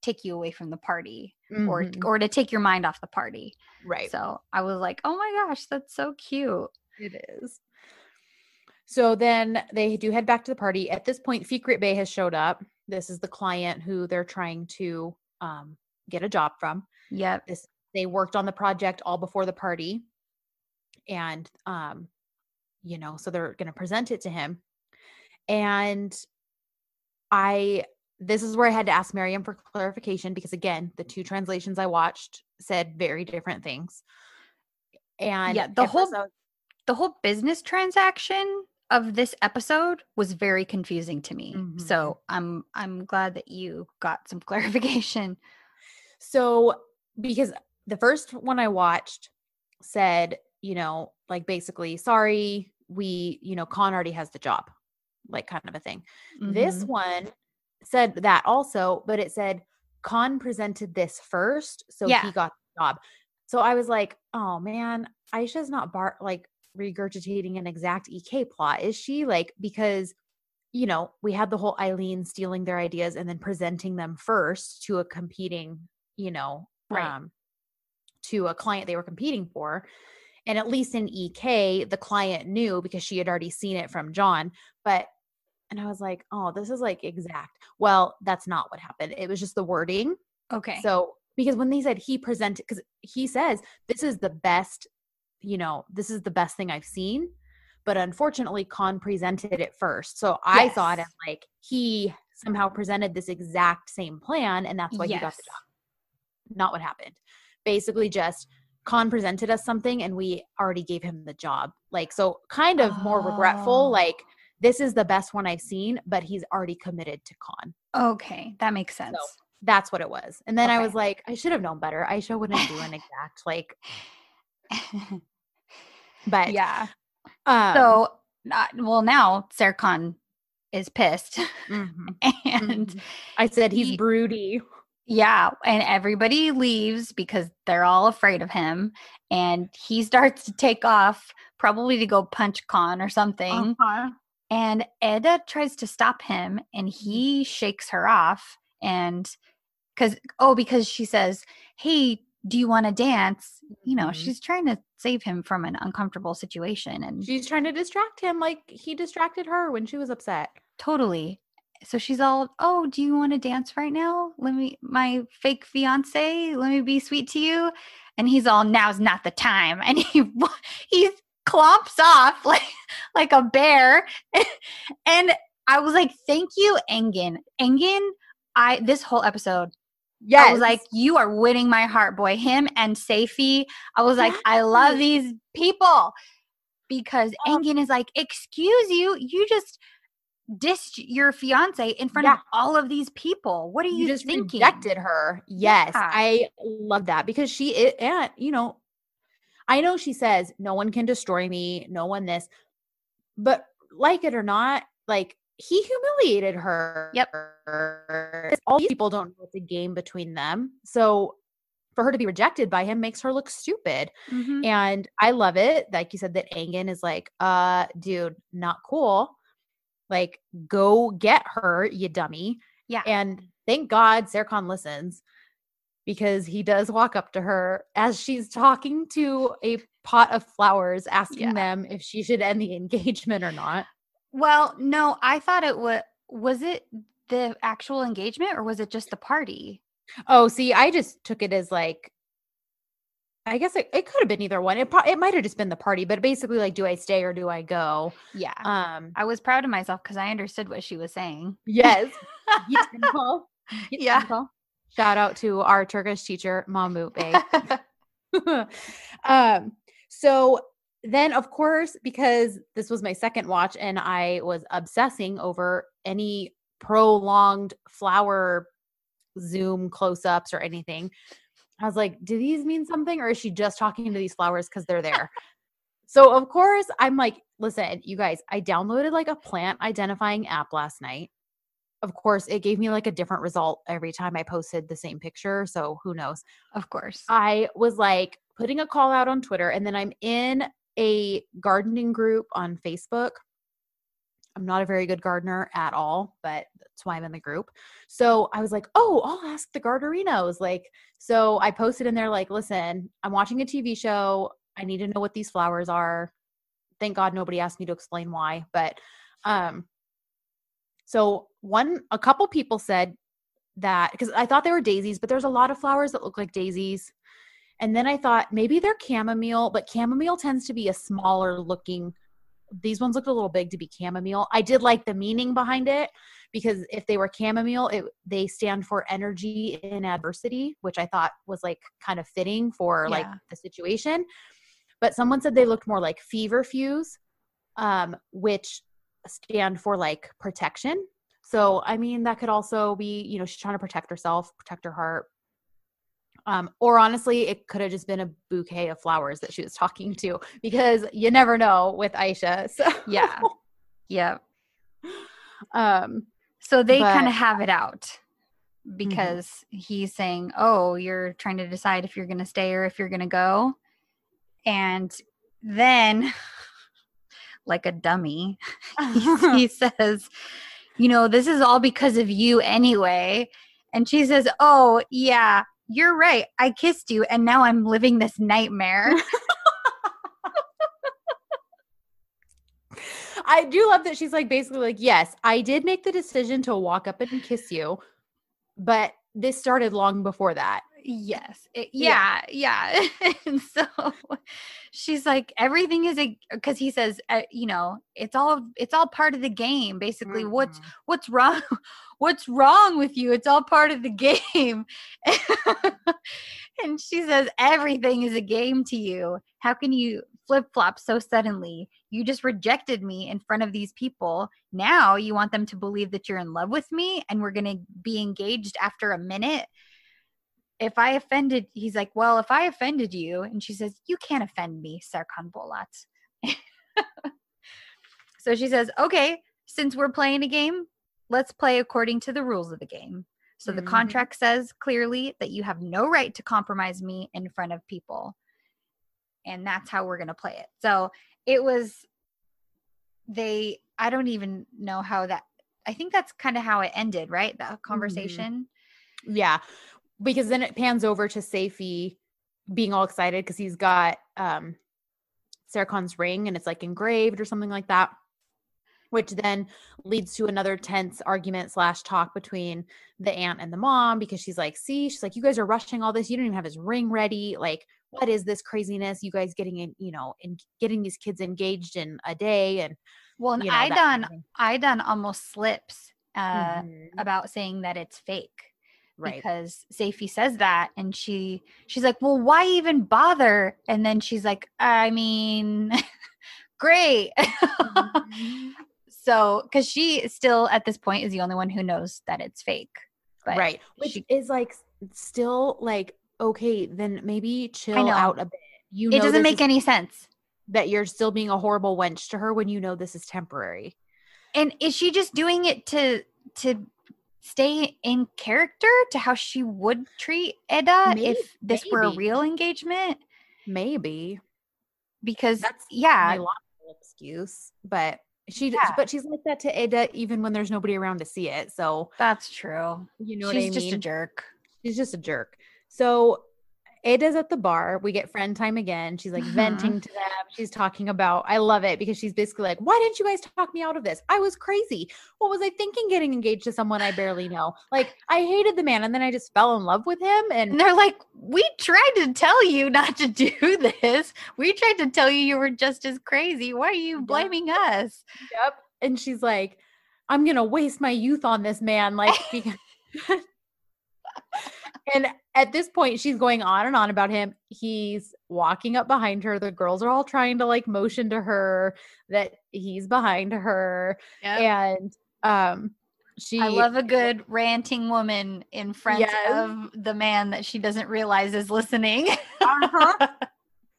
take you away from the party mm-hmm. or or to take your mind off the party. Right. So I was like, oh my gosh, that's so cute. It is. So then they do head back to the party. At this point, Fikret Bey has showed up. This is the client who they're trying to um, get a job from. Yep. This, they worked on the project all before the party. And, um, you know, so they're going to present it to him. And I... This is where I had to ask Miriam for clarification, because again, the two translations I watched said very different things. And yeah, the episode- whole the whole business transaction of this episode was very confusing to me. Mm-hmm. So I'm I'm glad that you got some clarification. So because the first one I watched said, you know, like basically, sorry, we, you know, Kaan already has the job, like kind of a thing. Mm-hmm. This one said that also, but it said Kaan presented this first, so yeah. he got the job. So I was like, oh man, Aisha's not bar- like regurgitating an exact E K plot, is she? Like, because, you know, we had the whole Eileen stealing their ideas and then presenting them first to a competing, you know, right. um, to a client they were competing for. And at least in E K, the client knew because she had already seen it from John, but And I was like, oh, this is like exact. Well, that's not what happened. It was just the wording. Okay. So because when they said he presented, because he says, this is the best, you know, this is the best thing I've seen. But unfortunately, Khan presented it first. So I yes. thought it like he somehow presented this exact same plan. And that's why yes. he got the job. Not what happened. Basically just Khan presented us something and we already gave him the job. Like, so kind of more oh. regretful, like, this is the best one I've seen, but he's already committed to Khan. Okay. That makes sense. So that's what it was. And then okay. I was like, I should have known better. Ayşe wouldn't do an exact, like, but yeah. Um, so, not, well, now Serkan is pissed. Mm-hmm. and mm-hmm. I said he's he, broody. Yeah. And everybody leaves because they're all afraid of him. And he starts to take off, probably to go punch Khan or something. Uh-huh. And Eda tries to stop him and he shakes her off. And because, oh, because she says, hey, do you want to dance? You know, mm-hmm. she's trying to save him from an uncomfortable situation. And she's trying to distract him. Like he distracted her when she was upset. Totally. So she's all, oh, do you want to dance right now? Let me, my fake fiance, let me be sweet to you. And he's all, now's not the time. And he, he's, clomps off like like a bear. And I was like, thank you, Engin. Engin, I this whole episode, yes. I was like, you are winning my heart, boy. Him and Seyfi. I was like, yes. I love these people. Because um, Engin is like, excuse you, you just dissed your fiance in front yeah. of all of these people. What are you, you just thinking? Rejected her. Yes. Yeah. I love that because she is, and you know, I know she says, no one can destroy me, no one this, but like it or not, like he humiliated her. Yep. All these people don't know it's a game between them. So for her to be rejected by him makes her look stupid. Mm-hmm. And I love it. Like you said, that Engin is like, uh, dude, not cool. Like, go get her, you dummy. Yeah. And thank God Serkan listens. Because he does walk up to her as she's talking to a pot of flowers, asking yeah. them if she should end the engagement or not. Well, no, I thought it was, was it the actual engagement or was it just the party? Oh, see, I just took it as like, I guess it, it could have been either one. It pro- it might have just been the party, but basically like, do I stay or do I go? Yeah. Um, I was proud of myself because I understood what she was saying. Yes. Yes. Yeah. Simple. Shout out to our Turkish teacher, Mamu Bey. um, so then, of course, because this was my second watch and I was obsessing over any prolonged flower Zoom close-ups or anything, I was like, do these mean something or is she just talking to these flowers because they're there? So, of course, I'm like, listen, you guys, I downloaded like a plant identifying app last night. Of course, it gave me like a different result every time I posted the same picture. So who knows? Of course. I was like putting a call out on Twitter and then I'm in a gardening group on Facebook. I'm not a very good gardener at all, but that's why I'm in the group. So I was like, oh, I'll ask the Garderinos. Like, so I posted in there like, listen, I'm watching a T V show. I need to know what these flowers are. Thank God nobody asked me to explain why, but um, so one, a couple people said that because I thought they were daisies, but there's a lot of flowers that look like daisies. And then I thought maybe they're chamomile, but chamomile tends to be a smaller looking. These ones looked a little big to be chamomile. I did like the meaning behind it because if they were chamomile, it, they stand for energy in adversity, which I thought was like kind of fitting for yeah. like the situation. But someone said they looked more like feverfews, um, which stand for like protection. So, I mean, that could also be, you know, she's trying to protect herself, protect her heart. Um, or honestly, it could have just been a bouquet of flowers that she was talking to because you never know with Ayşe. So. Yeah. Yeah. Um, so they kind of have it out because mm-hmm. he's saying, oh, you're trying to decide if you're going to stay or if you're going to go. And then like a dummy, he, he says, you know, this is all because of you anyway. And she says, oh, yeah, you're right. I kissed you and now I'm living this nightmare. I do love that she's like basically like, yes, I did make the decision to walk up and kiss you, but this started long before that. Yes. It, yeah. Yeah. yeah. And so she's like, everything is a, cause he says, uh, you know, it's all, it's all part of the game. Basically mm-hmm. what's, what's wrong, what's wrong with you? It's all part of the game. And she says, everything is a game to you. How can you flip flop so suddenly? You just rejected me in front of these people. Now you want them to believe that you're in love with me and we're going to be engaged after a minute. If I offended, he's like, well, if I offended you, and she says, you can't offend me, Serkan Bolat. So she says, okay, since we're playing a game, let's play according to the rules of the game. So mm-hmm. the contract says clearly that you have no right to compromise me in front of people. And that's how we're going to play it. So it was, they, I don't even know how that, I think that's kind of how it ended, right? That conversation. Mm-hmm. Yeah. Because then it pans over to Seyfi being all excited because he's got um, Serkan's ring and it's like engraved or something like that, which then leads to another tense argument slash talk between the aunt and the mom because she's like, see, she's like, you guys are rushing all this. You don't even have his ring ready. Like, what is this craziness? You guys getting in, you know, and getting these kids engaged in a day. And well, and you know, Aydan, kind of Aydan almost slips uh, mm-hmm. about saying that it's fake. Right. Because Seyfi says that and she she's like, well, why even bother? And then she's like, I mean, great. Mm-hmm. So because she still at this point is the only one who knows that it's fake. But right. Which she, is like still like, okay, then maybe chill out a bit. You know, it doesn't make any sense that you're still being a horrible wench to her when you know this is temporary. And is she just doing it to to stay in character to how she would treat Eda maybe, if this maybe. were a real engagement? Maybe. Because that's yeah, a logical excuse, but she yeah. but she's like that to Eda even when there's nobody around to see it. So that's true. You know she's what I mean? She's just a jerk. She's just a jerk. So Eda's at the bar. We get friend time again. She's like mm-hmm. venting to them. She's talking about, I love it because she's basically like, why didn't you guys talk me out of this? I was crazy. What was I thinking getting engaged to someone I barely know? Like, I hated the man and then I just fell in love with him. And, and they're like, we tried to tell you not to do this. We tried to tell you you were just as crazy. Why are you blaming yep. us? Yep. And she's like, I'm going to waste my youth on this man. Like, because and at this point, she's going on and on about him. He's walking up behind her. The girls are all trying to like motion to her that he's behind her. Yep. And um, she. I love a good ranting woman in front yes. of the man that she doesn't realize is listening. Uh-huh.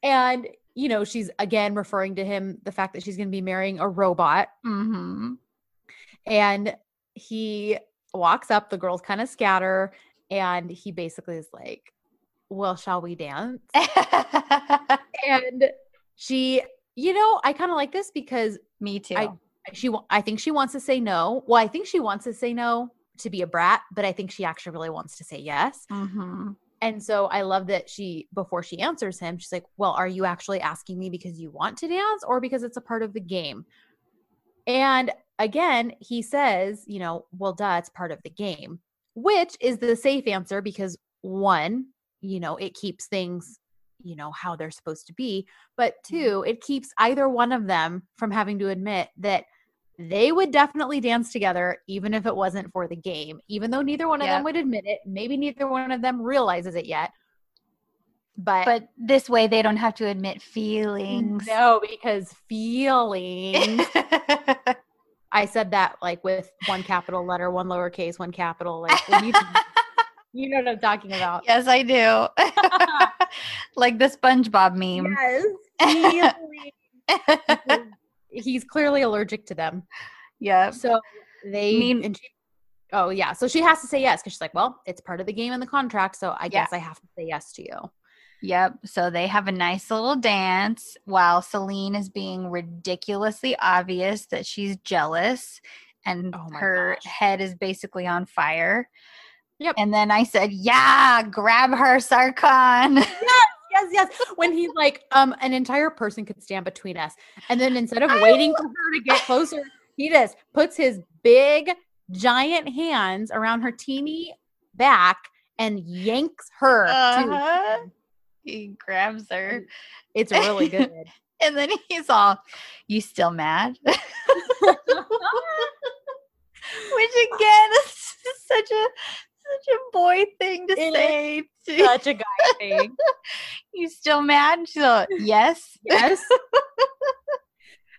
And, you know, she's again referring to him, the fact that she's going to be marrying a robot. Mm-hmm. And he walks up. The girls kind of scatter. And he basically is like, well, shall we dance? And she, you know, I kind of like this because me too. I, she, I think she wants to say no. Well, I think she wants to say no to be a brat, but I think she actually really wants to say yes. Mm-hmm. And so I love that she, before she answers him, she's like, well, are you actually asking me because you want to dance or because it's a part of the game? And again, he says, you know, well, duh, it's part of the game. Which is the safe answer because one, you know, it keeps things, you know, how they're supposed to be. But two, it keeps either one of them from having to admit that they would definitely dance together even if it wasn't for the game. Even though neither one of yeah. them would admit it, maybe neither one of them realizes it yet. But, but this way they don't have to admit feelings. No, because feelings... I said that like with one capital letter, one lowercase, one capital. Like when you, you know what I'm talking about. Yes, I do. Like the SpongeBob meme. Yes. He's, he's clearly allergic to them. Yeah. So they mean. And she, oh yeah. So she has to say yes because she's like, well, it's part of the game and the contract, so I yeah. guess I have to say yes to you. Yep. So they have a nice little dance while Selin is being ridiculously obvious that she's jealous and oh her gosh. head is basically on fire. Yep. And then I said, yeah, grab her, Serkan. Yes, yes, yes. When he's like, um, an entire person could stand between us. And then instead of waiting for her to get closer, he just puts his big, giant hands around her teeny back and yanks her. Uh-huh. To- he grabs her. It's really good. And then he's all, you still mad? Which again is such a such a boy thing to it say. To such a guy thing. You still mad? She's like, yes, yes.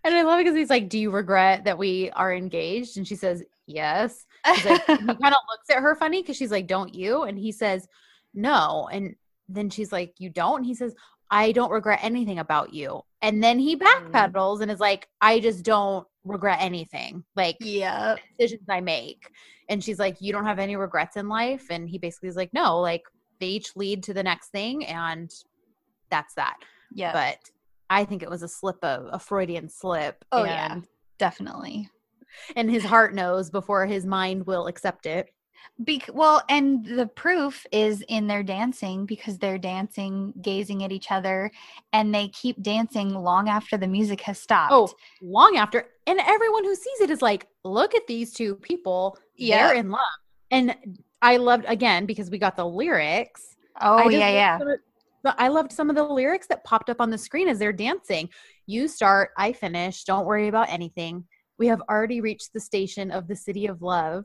And I love it because he's like, do you regret that we are engaged? And she says, yes. He's like, he kind of looks at her funny because she's like, don't you? And he says, no. And then she's like, you don't? And he says, I don't regret anything about you. And then he backpedals and is like, I just don't regret anything. Like, yeah, decisions I make. And she's like, you don't have any regrets in life? And he basically is like, no, like they each lead to the next thing. And that's that. Yeah. But I think it was a slip of a Freudian slip. Oh and, yeah, definitely. And his heart knows before his mind will accept it. Be- well, and the proof is in their dancing, because they're dancing, gazing at each other, and they keep dancing long after the music has stopped. Oh, long after. And everyone who sees it is like, look at these two people. Yeah. They're in love. And I loved, again, because we got the lyrics. Oh, yeah, yeah. But I loved some of the lyrics that popped up on the screen as they're dancing. You start, I finish, don't worry about anything. We have already reached the station of the city of love.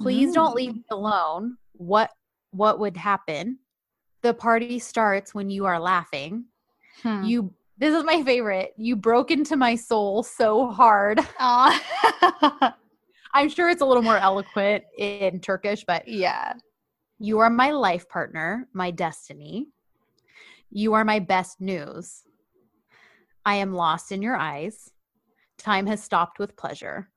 Please don't leave me alone. What what would happen? The party starts when you are laughing. Hmm. You this is my favorite. You broke into my soul so hard. I'm sure it's a little more eloquent in Turkish, but yeah. You are my life partner, my destiny. You are my best news. I am lost in your eyes. Time has stopped with pleasure.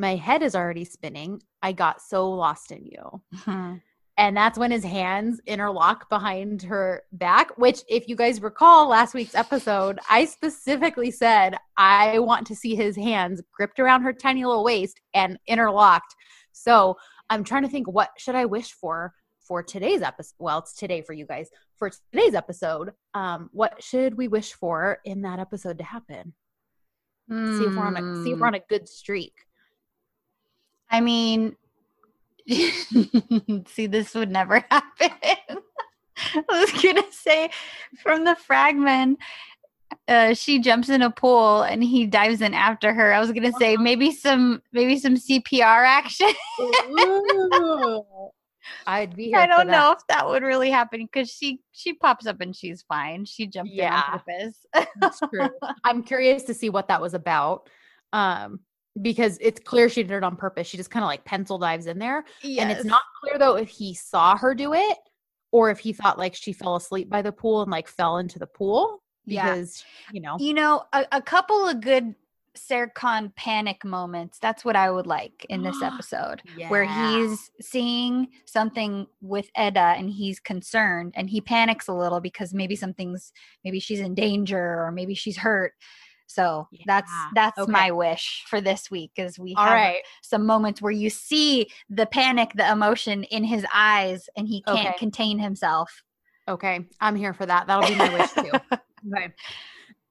My head is already spinning. I got so lost in you. Mm-hmm. And that's when his hands interlock behind her back, which if you guys recall last week's episode, I specifically said I want to see his hands gripped around her tiny little waist and interlocked. So I'm trying to think, what should I wish for for today's episode? Well, it's today for you guys. For today's episode, um, what should we wish for in that episode to happen? Mm. See if we're on a, see if we're on a good streak. I mean, see, this would never happen. I was going to say from the fragment, uh, she jumps in a pool and he dives in after her. I was going to say maybe some maybe some C P R action. Ooh, I'd be here I don't for that. Know if that would really happen because she, she pops up and she's fine. She jumped yeah. in on purpose. That's true. I'm curious to see what that was about. Um Because it's clear she did it on purpose. She just kind of like pencil dives in there. Yes. And it's not clear though if he saw her do it or if he thought like she fell asleep by the pool and like fell into the pool. Because, yeah. you know. You know, a, a couple of good Serkan panic moments. That's what I would like in this episode. Yeah. Where he's seeing something with Eda and he's concerned and he panics a little because maybe something's, maybe she's in danger or maybe she's hurt. So yeah. that's that's okay. my wish for this week is we All have right. some moments where you see the panic, the emotion in his eyes, and he can't okay. contain himself. Okay. I'm here for that. That'll be my wish too. Okay.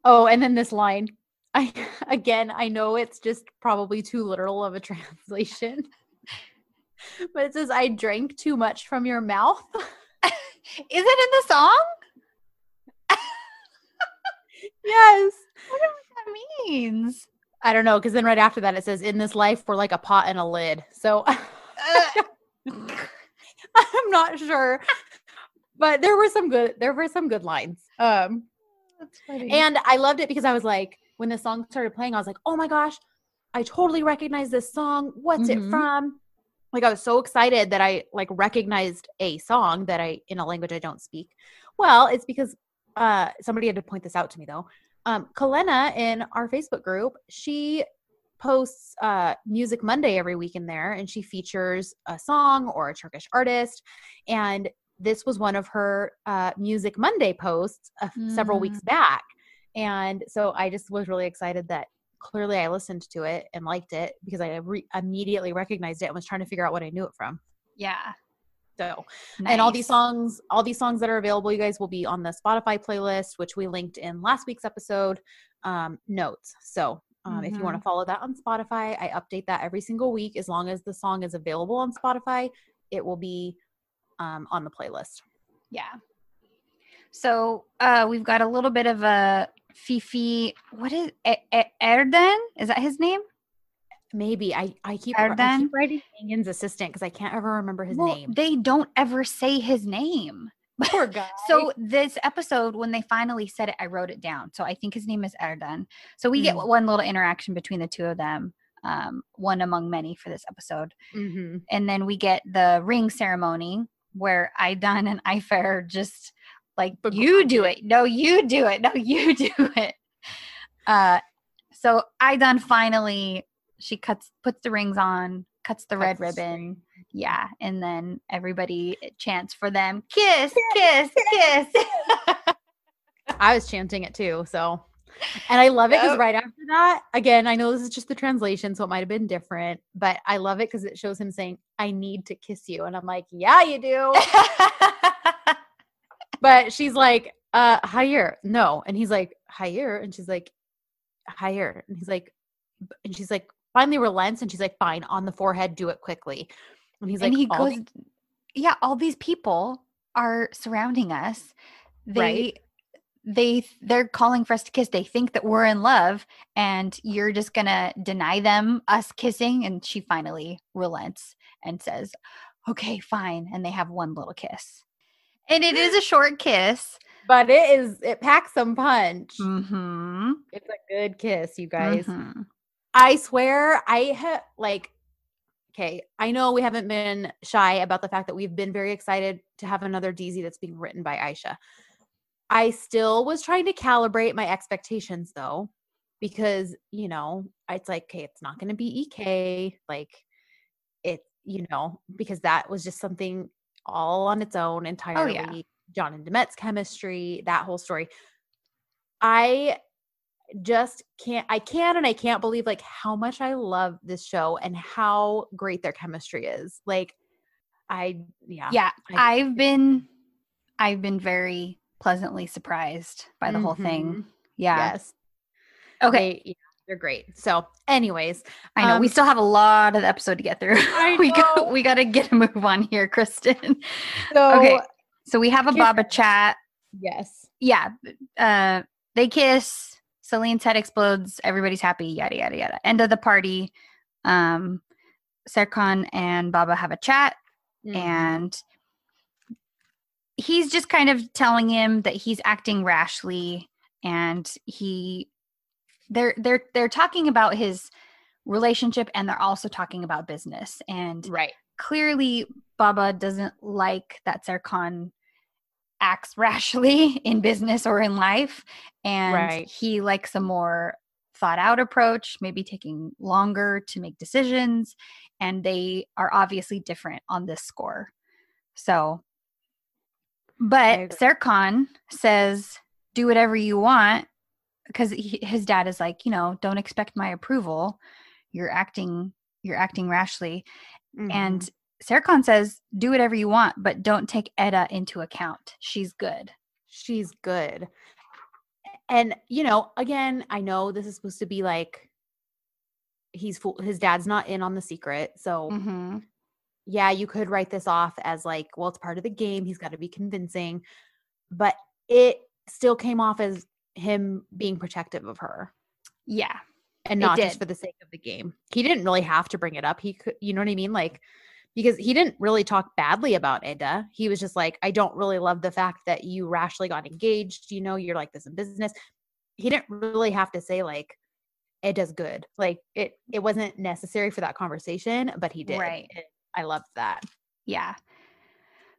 Oh, and then this line. I again, I know it's just probably too literal of a translation, but it says, I drank too much from your mouth. Is it in the song? Yes. What that means? I don't know, because then right after that it says, in this life we're like a pot and a lid. So I'm not sure, but there were some good there were some good lines. Um, That's funny. And I loved it because I was like, when the song started playing, I was like, oh my gosh, I totally recognize this song. What's mm-hmm. it from? Like I was so excited that I like recognized a song that I in a language I don't speak. Well, it's because uh, somebody had to point this out to me though. Um, Kalena in our Facebook group, she posts uh, Music Monday every week in there, and she features a song or a Turkish artist. And this was one of her uh, Music Monday posts uh, mm. several weeks back. And so I just was really excited that clearly I listened to it and liked it because I re- immediately recognized it and was trying to figure out what I knew it from. Yeah. So, nice. And all these songs, all these songs that are available, you guys, will be on the Spotify playlist, which we linked in last week's episode um, notes. So um, mm-hmm. if you want to follow that on Spotify, I update that every single week. As long as the song is available on Spotify, it will be um, on the playlist. Yeah. So uh, we've got a little bit of a Fifi. What is e- e- Erdan? Is that his name? Maybe I, I keep, I keep writing Engin's assistant because I can't ever remember his well, name. They don't ever say his name. Poor guy. So this episode, when they finally said it, I wrote it down. So I think his name is Erdan. So we mm-hmm. get one little interaction between the two of them, um, one among many for this episode. Mm-hmm. And then we get the ring ceremony where Aydan and Ayfer just like, but you do it. No, you do it. No, you do it. Uh, so Aydan finally. She cuts, puts the rings on, cuts the cuts red ribbon. The yeah. And then everybody chants for them. Kiss, kiss, kiss. kiss. I was chanting it too. So, and I love it because right after that, again, I know this is just the translation, so it might've been different, but I love it because it shows him saying, I need to kiss you. And I'm like, yeah, you do. But she's like, uh, higher. No. And he's like, higher. And she's like, higher. And he's like, and she's like, finally relents, and she's like, fine, on the forehead, do it quickly. And he's and like, he goes, these- yeah, all these people are surrounding us. They, right. they, they're calling for us to kiss. They think that we're in love, and you're just gonna deny them us kissing. And she finally relents and says, okay, fine. And they have one little kiss, and it is a short kiss, but it is, it packs some punch. Mm-hmm. It's a good kiss, you guys. Mm-hmm. I swear I have like, okay, I know we haven't been shy about the fact that we've been very excited to have another D Z that's being written by Ayşe. I still was trying to calibrate my expectations though, because, you know, it's like, okay, it's not going to be E K. Like it, you know, because that was just something all on its own entirely. Oh, yeah. John and Demet's chemistry, that whole story. I just can't, I can and I can't believe like how much I love this show and how great their chemistry is. Like I, yeah. Yeah. I, I've been, I've been very pleasantly surprised by the mm-hmm. whole thing. Yeah. Yes. Okay. They, yeah, they're great. So anyways, I know um, we still have a lot of the episode to get through. I we got, we got to get a move on here, Kristen. So, okay. So we have a Baba chat. Yes. Yeah. Uh, they kiss. Celine's head explodes. Everybody's happy. Yada, yada, yada. End of the party. Um, Serkan and Baba have a chat. Mm. And he's just kind of telling him that he's acting rashly. And he they're they're they're talking about his relationship, and they're also talking about business. And right. clearly Baba doesn't like that Serkan acts rashly in business or in life, and right. he likes a more thought out approach, maybe taking longer to make decisions, and they are obviously different on this score. So, but Serkan says, do whatever you want, because his dad is like, you know, don't expect my approval, you're acting you're acting rashly. Mm-hmm. And Serkan says, do whatever you want, but don't take Eda into account. She's good. She's good. And, you know, again, I know this is supposed to be like, he's fool- his dad's not in on the secret. So, mm-hmm. yeah, you could write this off as like, well, it's part of the game. He's got to be convincing. But it still came off as him being protective of her. Yeah. And not just for the sake of the game. He didn't really have to bring it up. He could, you know what I mean? Like, because he didn't really talk badly about Eda. He was just like, I don't really love the fact that you rashly got engaged. You know, you're like this in business. He didn't really have to say like, Eda's good. Like it it wasn't necessary for that conversation, but he did. Right. It, I loved that. Yeah.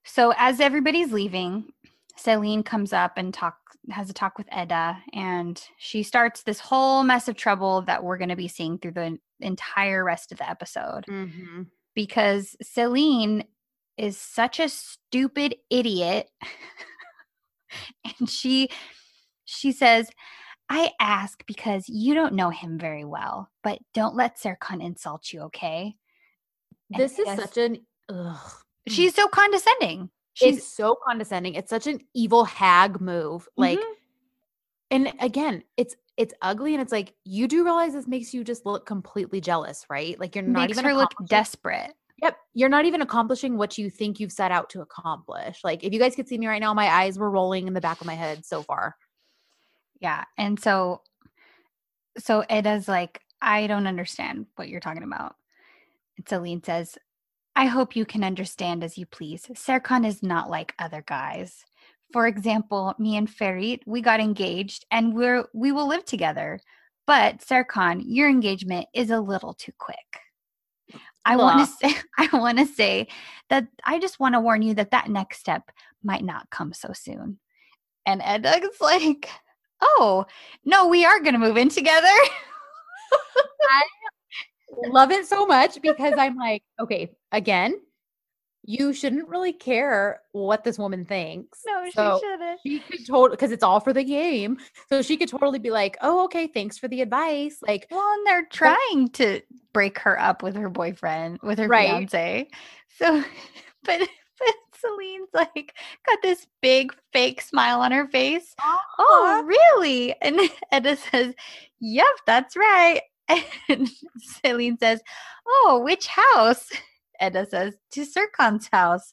So as everybody's leaving, Selin comes up and talk has a talk with Eda. And she starts this whole mess of trouble that we're going to be seeing through the entire rest of the episode. Mm-hmm. Because Selin is such a stupid idiot. And she she says, I ask because you don't know him very well, but don't let Serkan insult you, okay? And this is such an – ugh. She's so condescending. She's it's so condescending. It's such an evil hag move. Mm-hmm. Like, and again, it's it's ugly, and it's like, you do realize this makes you just look completely jealous, right? Like, you're not makes even her look desperate. Yep. You're not even accomplishing what you think you've set out to accomplish. Like, if you guys could see me right now, my eyes were rolling in the back of my head so far. Yeah. And so, so Eda's like, I don't understand what you're talking about. And Selin says, I hope you can understand as you please. Serkan is not like other guys. For example, me and Ferit, we got engaged and we're, we will live together. But Serkan, your engagement is a little too quick. I want to say I want to say that I just want to warn you that that next step might not come so soon. And Eda's like, oh, no, we are going to move in together. I love it so much because I'm like, okay, again, you shouldn't really care what this woman thinks. No, she so shouldn't. She could totally, because it's all for the game. So she could totally be like, oh, okay, thanks for the advice. Like, well, and they're trying to break her up with her boyfriend, with her right. fiance. So, but, but Celine's like, got this big fake smile on her face. Uh-huh. Oh, really? And Eda says, yep, that's right. And Selin says, oh, which house? Eda says, to Serkan's house.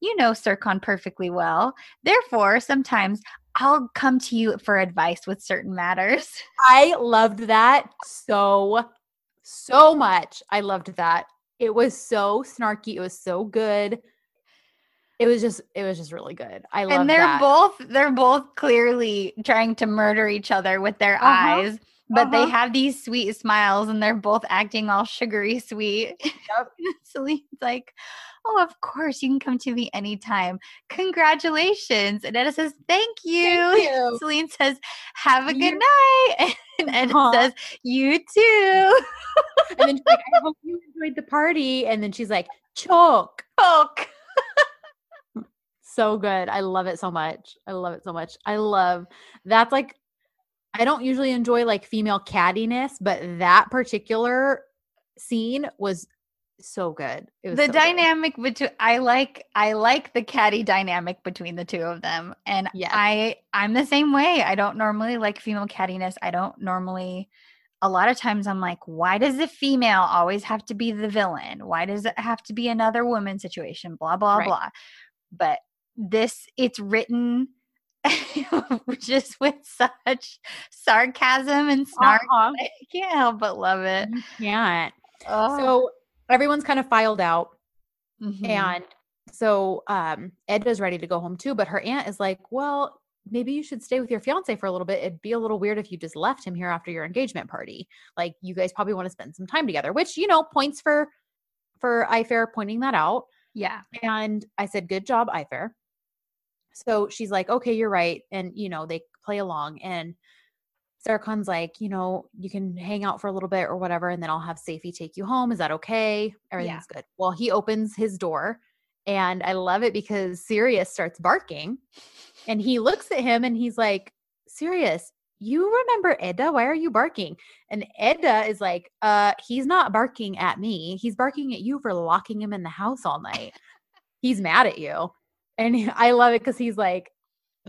You know Serkan perfectly well. Therefore, sometimes I'll come to you for advice with certain matters. I loved that so, so much. I loved that. It was so snarky. It was so good. It was just, it was just really good. I love that. And they're that. both, they're both clearly trying to murder each other with their uh-huh. eyes. But uh-huh. they have these sweet smiles and they're both acting all sugary sweet. Yep. Celine's like, oh, of course, you can come to me anytime. Congratulations. And Eda says, thank you. Thank you. Celine says, have a you- good night. And Eda uh-huh. says, you too. And then she's like, I hope you enjoyed the party. And then she's like, choke. Choke. So good. I love it so much. I love it so much. I love that's like, I don't usually enjoy like female cattiness, but that particular scene was so good. It was the so dynamic between I like I like the catty dynamic between the two of them. And yes. I I'm the same way. I don't normally like female cattiness. I don't normally a lot of times I'm like, why does the female always have to be the villain? Why does it have to be another woman situation? Blah blah right. blah. But this it's written just with such sarcasm and snark. Uh-huh. I can't help but love it. You can't. Oh. So everyone's kind of filed out. Mm-hmm. And so um, Eda's ready to go home too, but her aunt is like, well, maybe you should stay with your fiance for a little bit. It'd be a little weird if you just left him here after your engagement party. Like you guys probably want to spend some time together, which, you know, points for, for Ayfer pointing that out. Yeah. And I said, good job, Ayfer. So she's like, okay, you're right. And, you know, they play along and Serkan's like, you know, you can hang out for a little bit or whatever. And then I'll have Seyfi take you home. Is that okay? Everything's yeah. good. Well, he opens his door and I love it because Sirius starts barking and he looks at him and he's like, Sirius, you remember Eda? Why are you barking? And Eda is like, uh, he's not barking at me. He's barking at you for locking him in the house all night. He's mad at you. And I love it because he's like,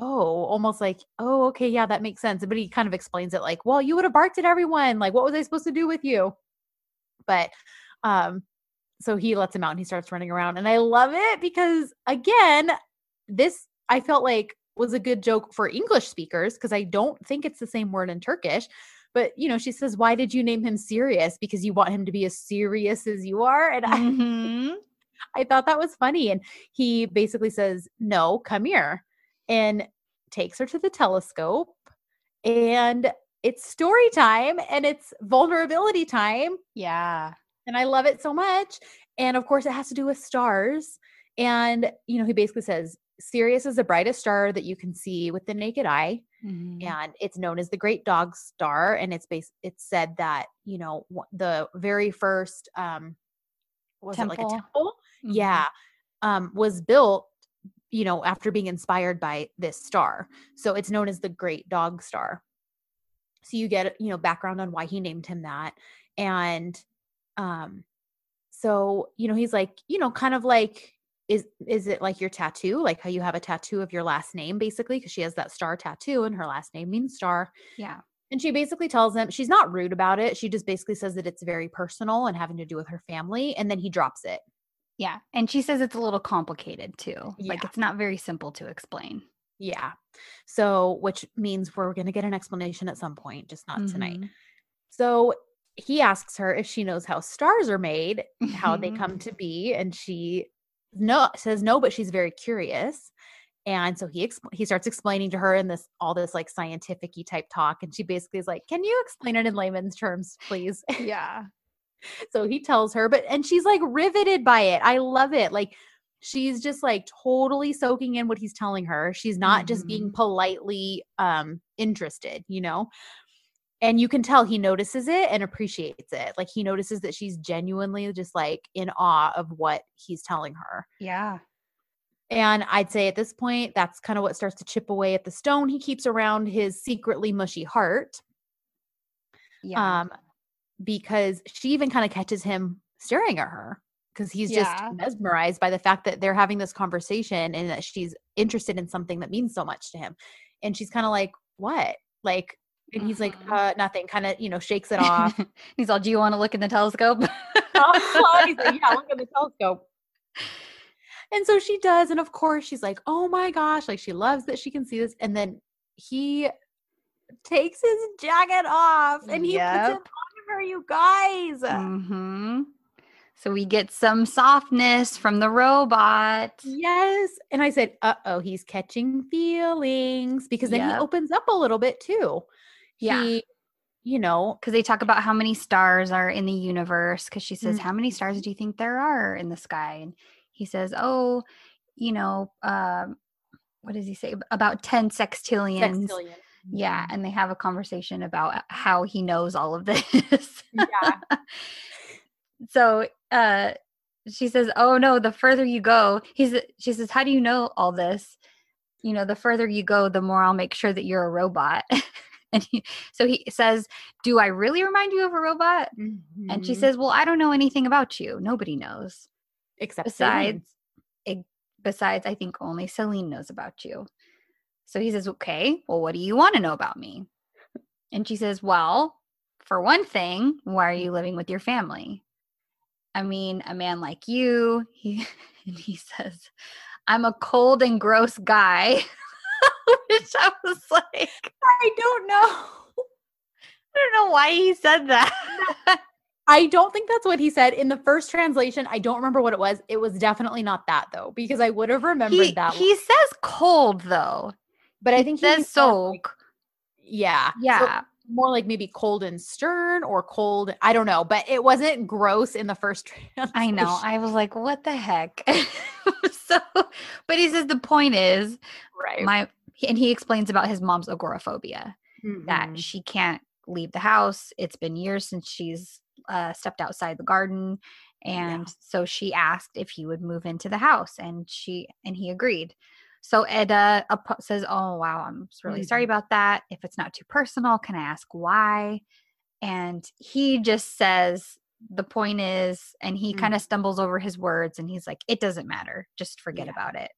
oh, almost like, oh, okay, yeah, that makes sense. But he kind of explains it like, well, you would have barked at everyone. Like, what was I supposed to do with you? But um, so he lets him out and he starts running around. And I love it because, again, this I felt like was a good joke for English speakers because I don't think it's the same word in Turkish. But, you know, she says, why did you name him Sirius? Because you want him to be as serious as you are. And mm-hmm. I... I thought that was funny. And he basically says, no, come here, and takes her to the telescope and it's story time and it's vulnerability time. Yeah. And I love it so much. And of course it has to do with stars. And, you know, he basically says, Sirius is the brightest star that you can see with the naked eye. Mm-hmm. And it's known as the Great Dog Star. And it's based, it's said that, you know, the very first, um, was temple. It like a temple? Mm-hmm. Yeah. Um, was built, you know, after being inspired by this star. So it's known as the Great Dog Star. So you get, you know, background on why he named him that. And um, so, you know, he's like, you know, kind of like is is it like your tattoo, like how you have a tattoo of your last name, basically, because she has that star tattoo and her last name means star. Yeah. And she basically tells him, she's not rude about it. She just basically says that it's very personal and having to do with her family. And then he drops it. Yeah. And she says it's a little complicated too. Yeah. Like it's not very simple to explain. Yeah. So, which means we're going to get an explanation at some point, just not mm-hmm. tonight. So he asks her if she knows how stars are made, how they come to be. And she no says no, but she's very curious. And so he, exp- he starts explaining to her in this, all this like scientific-y type talk. And she basically is like, can you explain it in layman's terms, please? Yeah. So he tells her, but, and she's like riveted by it. I love it. Like she's just like totally soaking in what he's telling her. She's not mm-hmm. just being politely um, interested, you know? And you can tell he notices it and appreciates it. Like he notices that she's genuinely just like in awe of what he's telling her. Yeah. And I'd say at this point, that's kind of what starts to chip away at the stone he keeps around his secretly mushy heart. Yeah. Um, because she even kind of catches him staring at her because he's yeah. just mesmerized by the fact that they're having this conversation and that she's interested in something that means so much to him. And she's kind of like, what? Like, and he's like, uh, nothing, kind of, you know, shakes it off. He's all, do you want to look in the telescope? He's like, yeah, look in the telescope. And so she does. And of course she's like, oh my gosh, like she loves that she can see this. And then he takes his jacket off and he yep. puts it on her, you guys. Mm-hmm. So we get some softness from the robot. Yes. And I said, uh-oh, he's catching feelings because then yep. he opens up a little bit too. Yeah. He, you know, because they talk about how many stars are in the universe. Because she says, mm-hmm. how many stars do you think there are in the sky? And he says, oh, you know, um, what does he say? About ten sextillions. Sextillion. Yeah. And they have a conversation about how he knows all of this. Yeah. So uh, she says, oh, no, the further you go, he's, she says, how do you know all this? You know, the further you go, the more I'll make sure that you're a robot. And he, so he says, do I really remind you of a robot? Mm-hmm. And she says, well, I don't know anything about you. Nobody knows. Except besides, it, besides, I think only Selin knows about you. So he says, okay, well, what do you want to know about me? And she says, well, for one thing, why are you living with your family? I mean, a man like you, he, and he says, I'm a cold and gross guy, which I was like, I don't know. I don't know why he said that. I don't think that's what he said in the first translation. I don't remember what it was. It was definitely not that though, because I would have remembered he, that. He one. says cold though, but he I think says he says soak. Like, yeah, yeah, so more like maybe cold and stern or cold. I don't know, but it wasn't gross in the first translation. I know. I was like, what the heck? So, but he says the point is, right? My and he explains about his mom's agoraphobia mm-hmm. that she can't leave the house. It's been years since she's. Uh, stepped outside the garden, and yeah. so she asked if he would move into the house, and she and he agreed. So Eda up- says, "Oh wow, I'm really mm-hmm. sorry about that. If it's not too personal, can I ask why?" And he just says, "The point is," and he mm-hmm. kind of stumbles over his words, and he's like, "It doesn't matter. Just forget yeah. about it."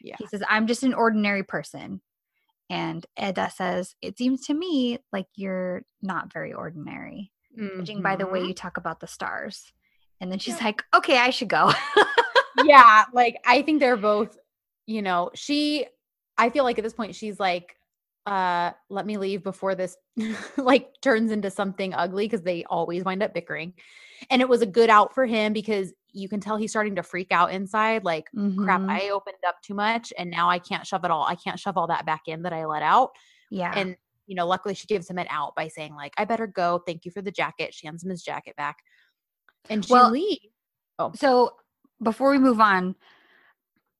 Yeah. He says, "I'm just an ordinary person," and Eda says, "It seems to me like you're not very ordinary." Judging mm-hmm. by the way you talk about the stars. And then she's yeah. like, okay, I should go. Yeah. Like, I think they're both, you know, she, I feel like at this point she's like, uh, let me leave before this like turns into something ugly. Cause they always wind up bickering. And it was a good out for him because you can tell he's starting to freak out inside. Like mm-hmm. crap, I opened up too much and now I can't shove it all. I can't shove all that back in that I let out. Yeah. And you know, luckily she gives him an out by saying like, I better go. Thank you for the jacket. She hands him his jacket back. And she well, leaves. Oh. So before we move on,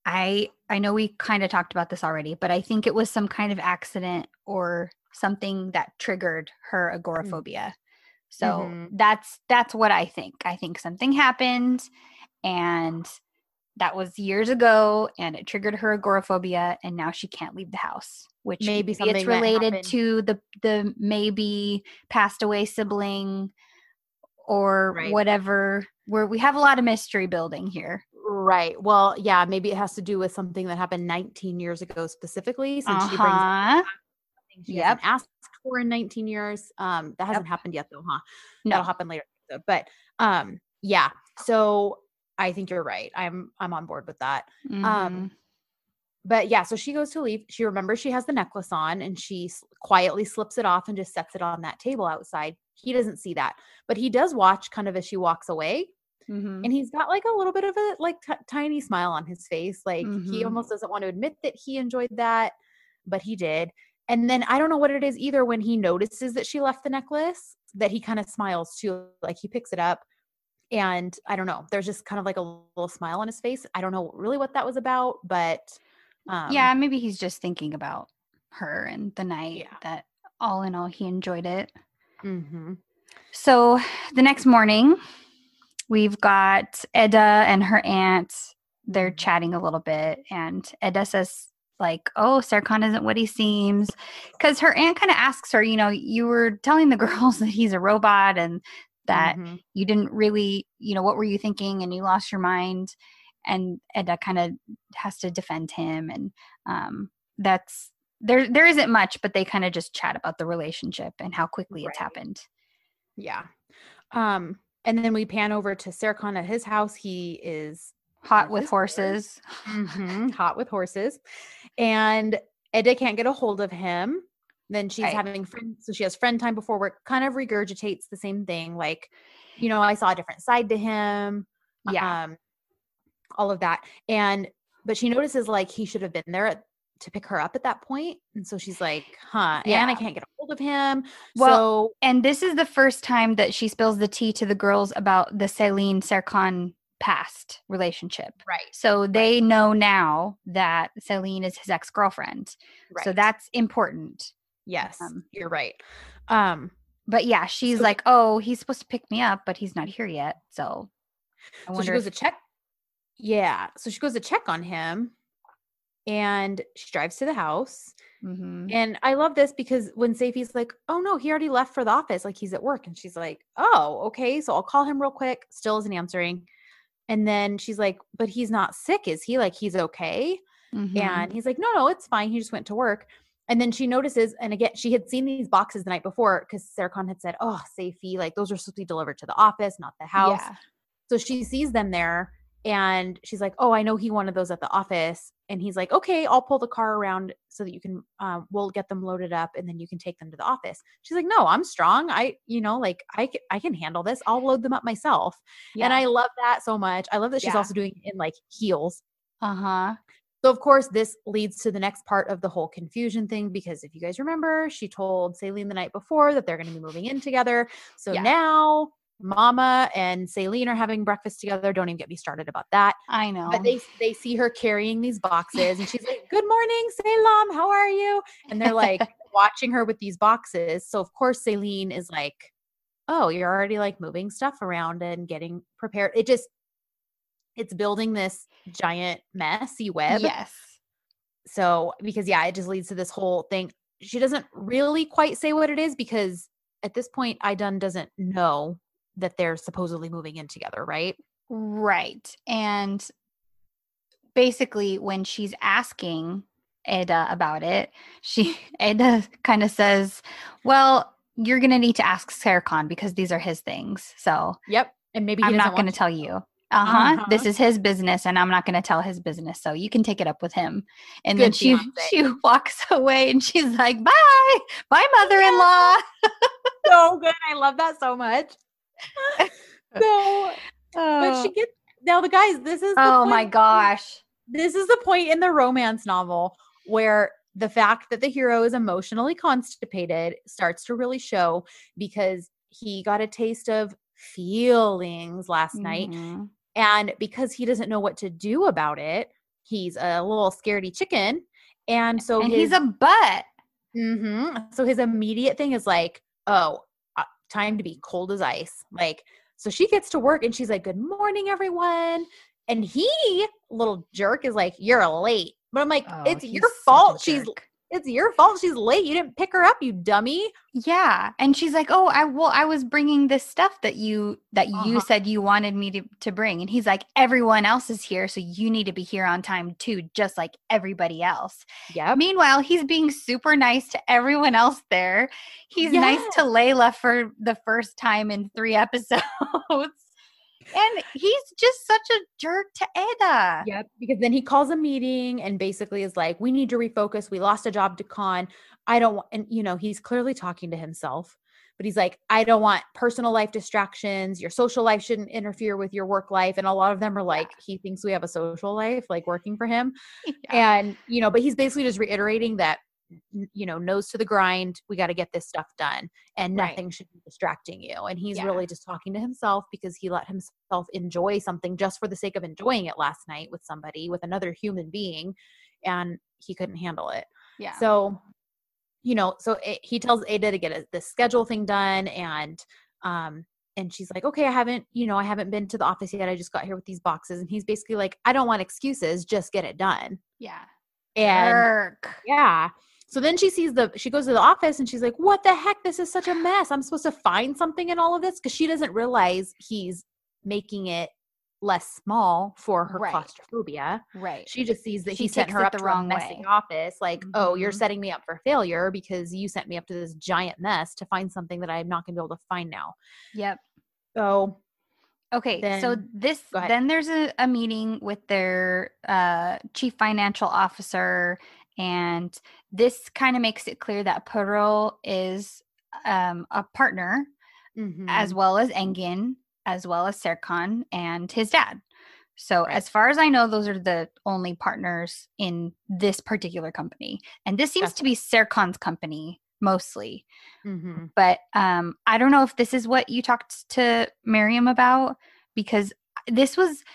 I I know we kind of talked about this already, but I think it was some kind of accident or something that triggered her agoraphobia. So mm-hmm. that's that's what I think. I think something happened and that was years ago and it triggered her agoraphobia and now she can't leave the house. Which maybe, maybe it's related to the the maybe passed away sibling or right. whatever. Where we have a lot of mystery building here. Right. Well, yeah, maybe it has to do with something that happened nineteen years ago specifically, since uh-huh. she brings up something she yep. hasn't asked for in nineteen years. Um, that hasn't yep. happened yet though, huh? No. That'll happen later. But um, yeah, so I think you're right. I'm, I'm on board with that. Mm-hmm. Um, but yeah, so she goes to leave. She remembers she has the necklace on and she s- quietly slips it off and just sets it on that table outside. He doesn't see that, but he does watch kind of as she walks away. Mm-hmm. And he's got like a little bit of a like t- tiny smile on his face. Like mm-hmm. he almost doesn't want to admit that he enjoyed that, but he did. And then I don't know what it is either when he notices that she left the necklace that he kind of smiles too. Like he picks it up and I don't know, there's just kind of like a little smile on his face. I don't know really what that was about, but um, yeah, maybe he's just thinking about her and the night yeah. that all in all, he enjoyed it. Mm-hmm. So the next morning, we've got Eda and her aunt. They're chatting a little bit. And Eda says, like, oh, Serkan isn't what he seems. Because her aunt kind of asks her, you know, you were telling the girls that he's a robot and that mm-hmm. you didn't really, you know, what were you thinking? And you lost your mind. And Eda kind of has to defend him. And um, that's there. There isn't much, but they kind of just chat about the relationship and how quickly right. it's happened. Yeah. Um. And then we pan over to Serkan at his house. He is hot with horses. Mm-hmm. Hot with horses. And Eda can't get a hold of him. Then she's right. having friends. So she has friend time before work, kind of regurgitates the same thing. Like, you know, I saw a different side to him. Yeah. Um, all of that. And, but she notices like he should have been there at, to pick her up at that point. And so she's like, huh, yeah. and I can't get a hold of him. Well, so- and this is the first time that she spills the tea to the girls about the Selin Serkan past relationship. Right. So they right. know now that Selin is his ex-girlfriend. Right. So that's important. Yes, um, you're right. Um, but yeah, she's so- like, oh, he's supposed to pick me up, but he's not here yet. So I wonder so she goes if- to check. Yeah. So she goes to check on him. And she drives to the house. Mm-hmm. And I love this because when Seyfi's like, oh no, he already left for the office. Like he's at work. And she's like, oh, okay. So I'll call him real quick. Still isn't answering. And then she's like, but he's not sick, is he? Like he's okay. Mm-hmm. And he's like, no, no, it's fine. He just went to work. And then she notices, and again, she had seen these boxes the night before because Serkan had said, oh, Seyfi, like those are supposed to be delivered to the office, not the house. Yeah. So she sees them there. And she's like, oh, I know he wanted those at the office. And he's like, okay, I'll pull the car around so that you can, um, we'll get them loaded up and then you can take them to the office. She's like, no, I'm strong. I, you know, like I can, I can handle this. I'll load them up myself. Yeah. And I love that so much. I love that she's yeah. also doing it in like heels. Uh-huh. So of course this leads to the next part of the whole confusion thing, because if you guys remember, she told Selin the night before that they're going to be moving in together. So yeah. now Mama and Selin are having breakfast together. Don't even get me started about that. I know. But they they see her carrying these boxes and she's like, good morning, Selam, how are you? And they're like watching her with these boxes. So of course Selin is like, oh, you're already like moving stuff around and getting prepared. It just, it's building this giant messy web. Yes. So because yeah, it just leads to this whole thing. She doesn't really quite say what it is because at this point Aydan doesn't know that they're supposedly moving in together, right? Right. And basically when she's asking Eda about it, she Eda kind of says, well, you're going to need to ask Serkan because these are his things. So yep. And maybe he I'm not going to tell you. Uh-huh. uh-huh. This is his business and I'm not going to tell his business. So you can take it up with him. And Good then she, she walks away and she's like, bye, bye mother-in-law. So good. I love that so much. so, but she gets now the guys. This is the oh point, my gosh. This is the point in the romance novel where the fact that the hero is emotionally constipated starts to really show, because he got a taste of feelings last mm-hmm. night, and because he doesn't know what to do about it, he's a little scaredy chicken, and so and his, he's a butt. Mm-hmm, so his immediate thing is like, oh. time to be cold as ice. Like, so she gets to work and she's like, good morning, everyone. And he, little jerk, is like, you're late. But I'm like, oh, it's your fault. She's It's your fault she's late. You didn't pick her up, you dummy. Yeah. And she's like, oh, I well, I was bringing this stuff that you that uh-huh. you said you wanted me to, to bring. And he's like, everyone else is here, so you need to be here on time too, just like everybody else. Yeah. Meanwhile, he's being super nice to everyone else there. He's yeah. nice to Leyla for the first time in three episodes. And he's just such a jerk to Eda. Yep, because then he calls a meeting and basically is like, we need to refocus. We lost a job to Kaan. I don't want, and you know, he's clearly talking to himself, but he's like, I don't want personal life distractions. Your social life shouldn't interfere with your work life. And a lot of them are like, he thinks we have a social life, like working for him. Yeah. And, you know, but he's basically just reiterating that, you know, nose to the grind. We got to get this stuff done and nothing right. should be distracting you. And he's yeah. really just talking to himself because he let himself enjoy something just for the sake of enjoying it last night with somebody, with another human being, and he couldn't handle it. Yeah. So, you know, so it, he tells Eda to get a, this schedule thing done. And, um, and she's like, okay, I haven't, you know, I haven't been to the office yet. I just got here with these boxes. And he's basically like, I don't want excuses, just get it done. Yeah. And Work. yeah. So then she sees the, she goes to the office and she's like, what the heck? This is such a mess. I'm supposed to find something in all of this. Cause she doesn't realize he's making it less small for her right. claustrophobia. Right. She just sees that he, he sent her up the to wrong a messy way. office. Like, mm-hmm. oh, you're setting me up for failure because you sent me up to this giant mess to find something that I'm not going to be able to find now. Yep. So. Okay. Then, so this, then there's a, a meeting with their uh, chief financial officer. And this kind of makes it clear that Piril is um, a partner, mm-hmm. as well as Engin, as well as Serkan and his dad. So right. as far as I know, those are the only partners in this particular company. And this seems That's to be Serkan's company mostly. Mm-hmm. But um, I don't know if this is what you talked to Miriam about, because this was –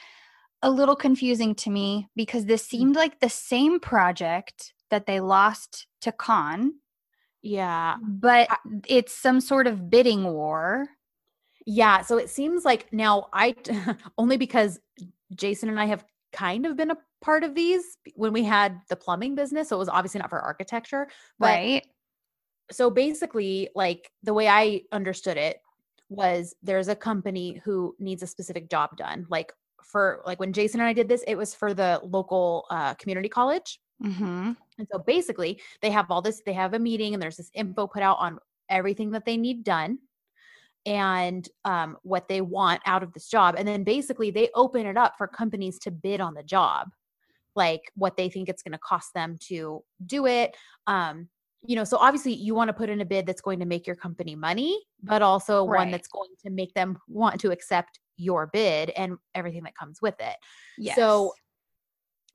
a little confusing to me because this seemed like the same project that they lost to Kaan. Yeah. But I, it's some sort of bidding war. Yeah. So it seems like now I, only because Jason and I have kind of been a part of these when we had the plumbing business. So it was obviously not for architecture. But, right. So basically, like the way I understood it was there's a company who needs a specific job done. Like, for like when Jason and I did this, it was for the local uh, community college. Mm-hmm. And so basically they have all this, they have a meeting and there's this info put out on everything that they need done and um, what they want out of this job. And then basically they open it up for companies to bid on the job, like what they think it's going to cost them to do it. Um, you know, so obviously you want to put in a bid that's going to make your company money, but also right. one that's going to make them want to accept your bid and everything that comes with it. Yes. So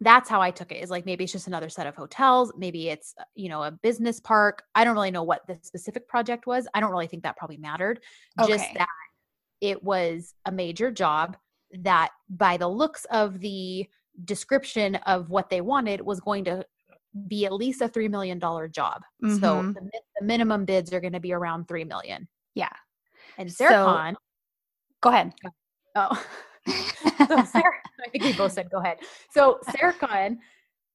that's how I took it, is like, maybe it's just another set of hotels. Maybe it's, you know, a business park. I don't really know what the specific project was. I don't really think that probably mattered. Okay. Just that it was a major job that by the looks of the description of what they wanted was going to be at least a three million dollars job. Mm-hmm. So the, the minimum bids are going to be around three million dollars. Yeah. And Serkan. So, go ahead. Oh, so Sarah, I think we both said go ahead. So Serkan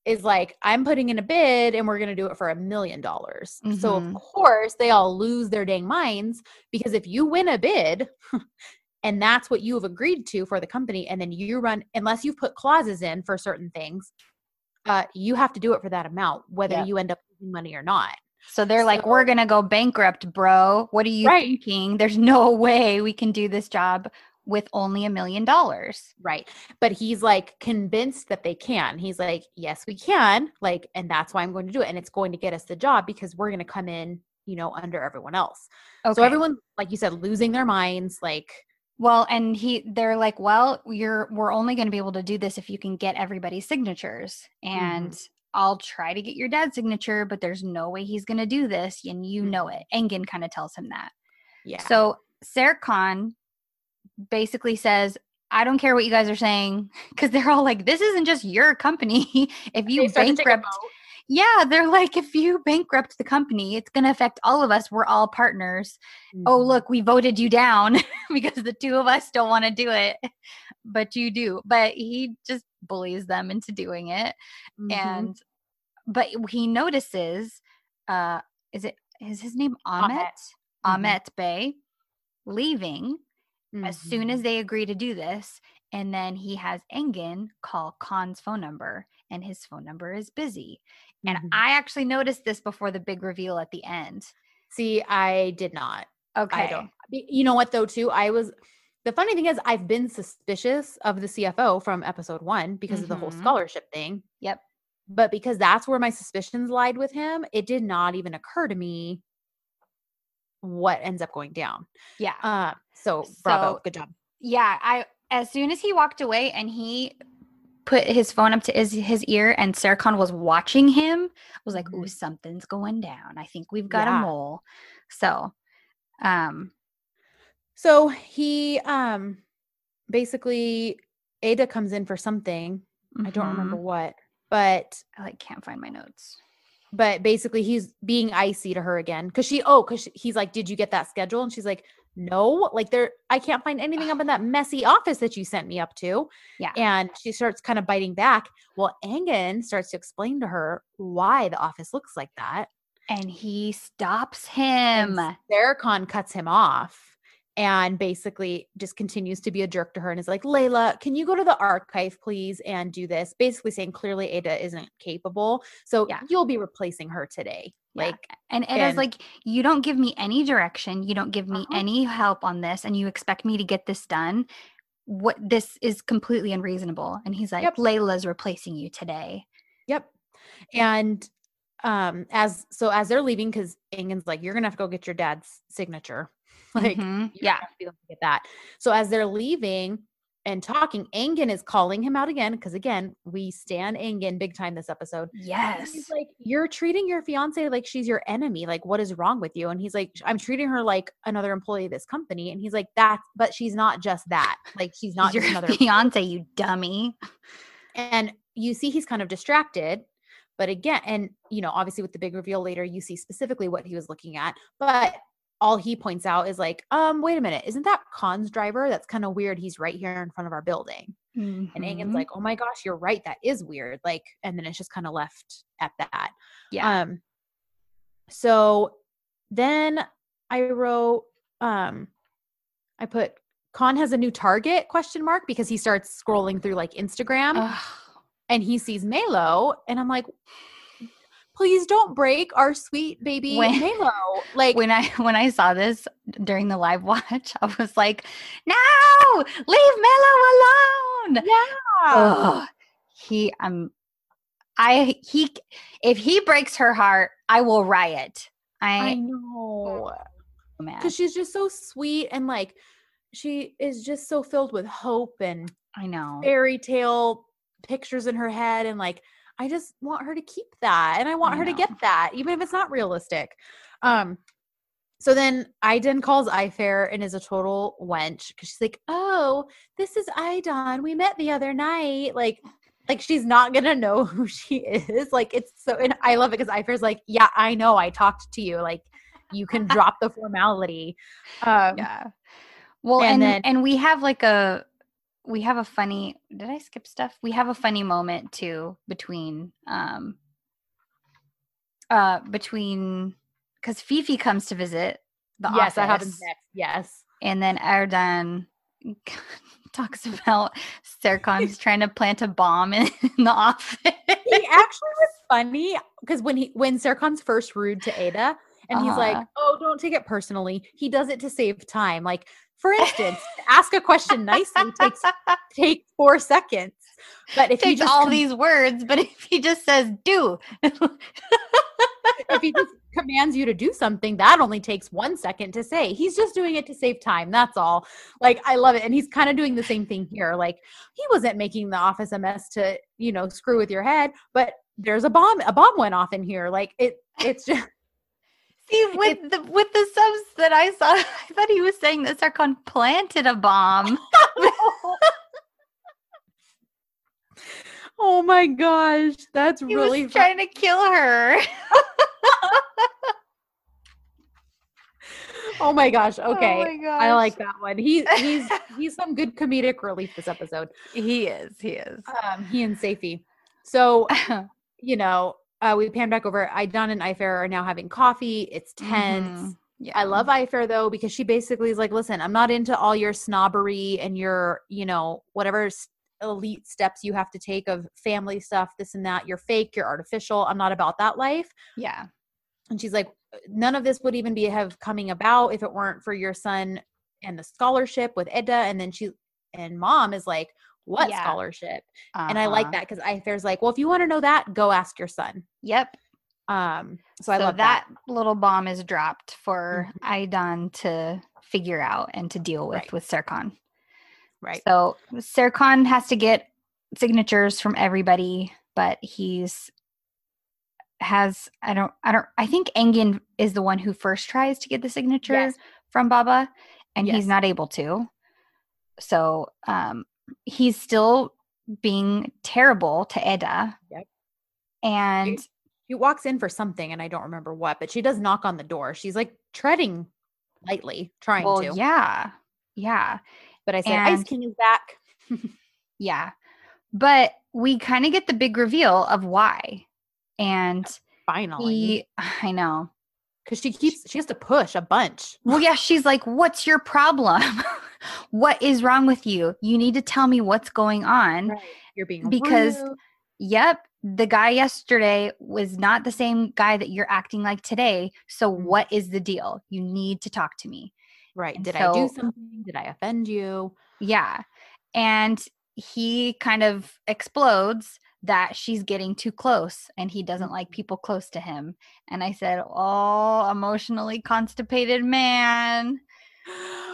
is like, I'm putting in a bid and we're going to do it for a million dollars. Mm-hmm. So of course they all lose their dang minds, because if you win a bid and that's what you've agreed to for the company, and then you run, unless you've put clauses in for certain things, uh, you have to do it for that amount, whether yep. you end up losing money or not. So they're so, like, we're going to go bankrupt, bro. What are you right. thinking? There's no way we can do this job with only a million dollars. Right. But he's like convinced that they can. He's like, yes, we can. Like, and that's why I'm going to do it. And it's going to get us the job because we're going to come in, you know, under everyone else. Okay. So everyone, like you said, losing their minds, like. Well, and he, they're like, well, you're, we're only going to be able to do this if you can get everybody's signatures. And mm-hmm. I'll try to get your dad's signature, but there's no way he's going to do this. And you mm-hmm. know it. Engin kind of tells him that. Yeah. So Serkan basically says, I don't care what you guys are saying, because they're all like, this isn't just your company. If you bankrupt, yeah, they're like, if you bankrupt the company, it's going to affect all of us. We're all partners. Mm-hmm. Oh, look, we voted you down because the two of us don't want to do it, but you do. But he just bullies them into doing it. Mm-hmm. And But he notices, uh, is it is his name Ahmet? Ahmet, Ahmet mm-hmm. Bey leaving mm-hmm. as soon as they agree to do this. And then he has Engin call Kaan's phone number, and his phone number is busy. And mm-hmm. I actually noticed this before the big reveal at the end. See, I did not. Okay. I don't. You know what, though, too? I was – the funny thing is I've been suspicious of the C F O from episode one because mm-hmm. of the whole scholarship thing. Yep. But because that's where my suspicions lied with him, it did not even occur to me what ends up going down. Yeah. Uh, so, bravo. So, good job. Yeah. I as soon as he walked away and he – put his phone up to his, his ear and Serkan was watching him, I was like, ooh, something's going down. I think we've got yeah. a mole. So, um, so he, um, basically Eda comes in for something. Mm-hmm. I don't remember what, but I like can't find my notes, but basically he's being icy to her again. Cause she, Oh, cause she, he's like, did you get that schedule? And she's like, no, like there, I can't find anything up in that messy office that you sent me up to. Yeah. And she starts kind of biting back. Well, Engin starts to explain to her why the office looks like that. And he stops him. And Serkan cuts him off and basically just continues to be a jerk to her and is like, Leyla, can you go to the archive, please, and do this? Basically saying clearly Eda isn't capable. So yeah. you'll be replacing her today. Like, and Eda's like, you don't give me any direction. You don't give me uh-huh. any help on this. And you expect me to get this done. What this is completely unreasonable. And he's like, yep. Layla's replacing you today. Yep. And, um, as, so as they're leaving, cause Engin's like, you're going to have to go get your dad's signature. Like, mm-hmm. yeah, be able to get that. So as they're leaving and talking, Engin is calling him out again. Cause again, we stand Engin big time this episode. Yes. He's like, you're treating your fiance like she's your enemy. Like, what is wrong with you? And he's like, I'm treating her like another employee of this company. And he's like, that's, but she's not just that. Like, she's not your just another fiance, employee. You dummy. And you see, he's kind of distracted, but again, and you know, obviously with the big reveal later, you see specifically what he was looking at, but all he points out is like, um, wait a minute, isn't that Kaan's driver? That's kind of weird. He's right here in front of our building. Mm-hmm. And Engin's like, oh my gosh, you're right. That is weird. Like, and then it's just kind of left at that. Yeah. Um, so then I wrote, um, I put Kaan has a new target question mark because he starts scrolling through like Instagram Ugh. And he sees Melo and I'm like, please don't break our sweet baby when, Melo. Like when I when I saw this during the live watch, I was like, "No, leave Melo alone." Yeah, Ugh. he um, I he if he breaks her heart, I will riot. I, I know, because she's just so sweet and like she is just so filled with hope and I know fairy tale pictures in her head and like. I just want her to keep that. And I want I her to get that, even if it's not realistic. Um, so then Aydan calls Ayfer and is a total wench. Cause she's like, oh, this is Aydan. We met the other night. Like, like she's not going to know who she is. Like it's so, and I love it. Cause Ayfer's like, yeah, I know. I talked to you. Like you can drop the formality. Um, yeah. Well, and, and then, and we have like a, we have a funny, did I skip stuff? We have a funny moment too between, um, uh, between, cause Fifi comes to visit the yes, office. Yes, that happens next. Yes. And then Erdan talks about Serkan's trying to plant a bomb in, in the office. He actually was funny. Cause when he, when Serkan's first rude to Eda and uh-huh. he's like, oh, don't take it personally. He does it to save time. Like, for instance, ask a question nicely takes take four seconds. But if he just all com- these words, but if he just says do, if he just commands you to do something, that only takes one second to say. He's just doing it to save time. That's all. Like I love it, and he's kind of doing the same thing here. Like he wasn't making the office a mess to you know screw with your head, but there's a bomb. A bomb went off in here. Like it. It's just. See, with it, the with the subs that I saw, I thought he was saying that Serkan planted a bomb. Oh my gosh, that's he really was trying to kill her. Oh my gosh. Okay, oh my gosh. I like that one. He he's he's some good comedic relief this episode. He is. He is. Um, he and Seyfi. So you know. Uh, we pan back over. Aydan and Ayfer are now having coffee. It's tense. Mm-hmm. Yeah. I love Ayfer though, because she basically is like, listen, I'm not into all your snobbery and your, you know, whatever elite steps you have to take of family stuff, this and that. You're fake. You're artificial. I'm not about that life. Yeah. And she's like, none of this would even be have coming about if it weren't for your son and the scholarship with Eda. And then she and mom is like, what yeah. scholarship? Uh-huh. And I like that because Ayfer's like, well, if you want to know that, go ask your son. Yep. Um, so, so I love that. that little bomb is dropped for mm-hmm. Aydan to figure out and to deal with, right. with Serkan. Right. So Serkan has to get signatures from everybody, but he's has, I don't, I don't, I think Engin is the one who first tries to get the signature yes. from Baba and yes. he's not able to. So, um, he's still being terrible to Eda. Yep. And she, she walks in for something and I don't remember what, but she does knock on the door. She's like treading lightly, trying well, to. Yeah. Yeah. But I said, and, Ice King is back. yeah. But we kind of get the big reveal of why. And finally, he, I know. Cause she keeps, she has to push a bunch. Well, yeah. She's like, what's your problem? What is wrong with you? You need to tell me what's going on. Right. You're being because, rude. Yep, the guy yesterday was not the same guy that you're acting like today. So mm-hmm. what is the deal? You need to talk to me. Right. And Did so, I do something? Did I offend you? Yeah. And he kind of explodes that she's getting too close and he doesn't like people close to him. And I said, oh, emotionally constipated man.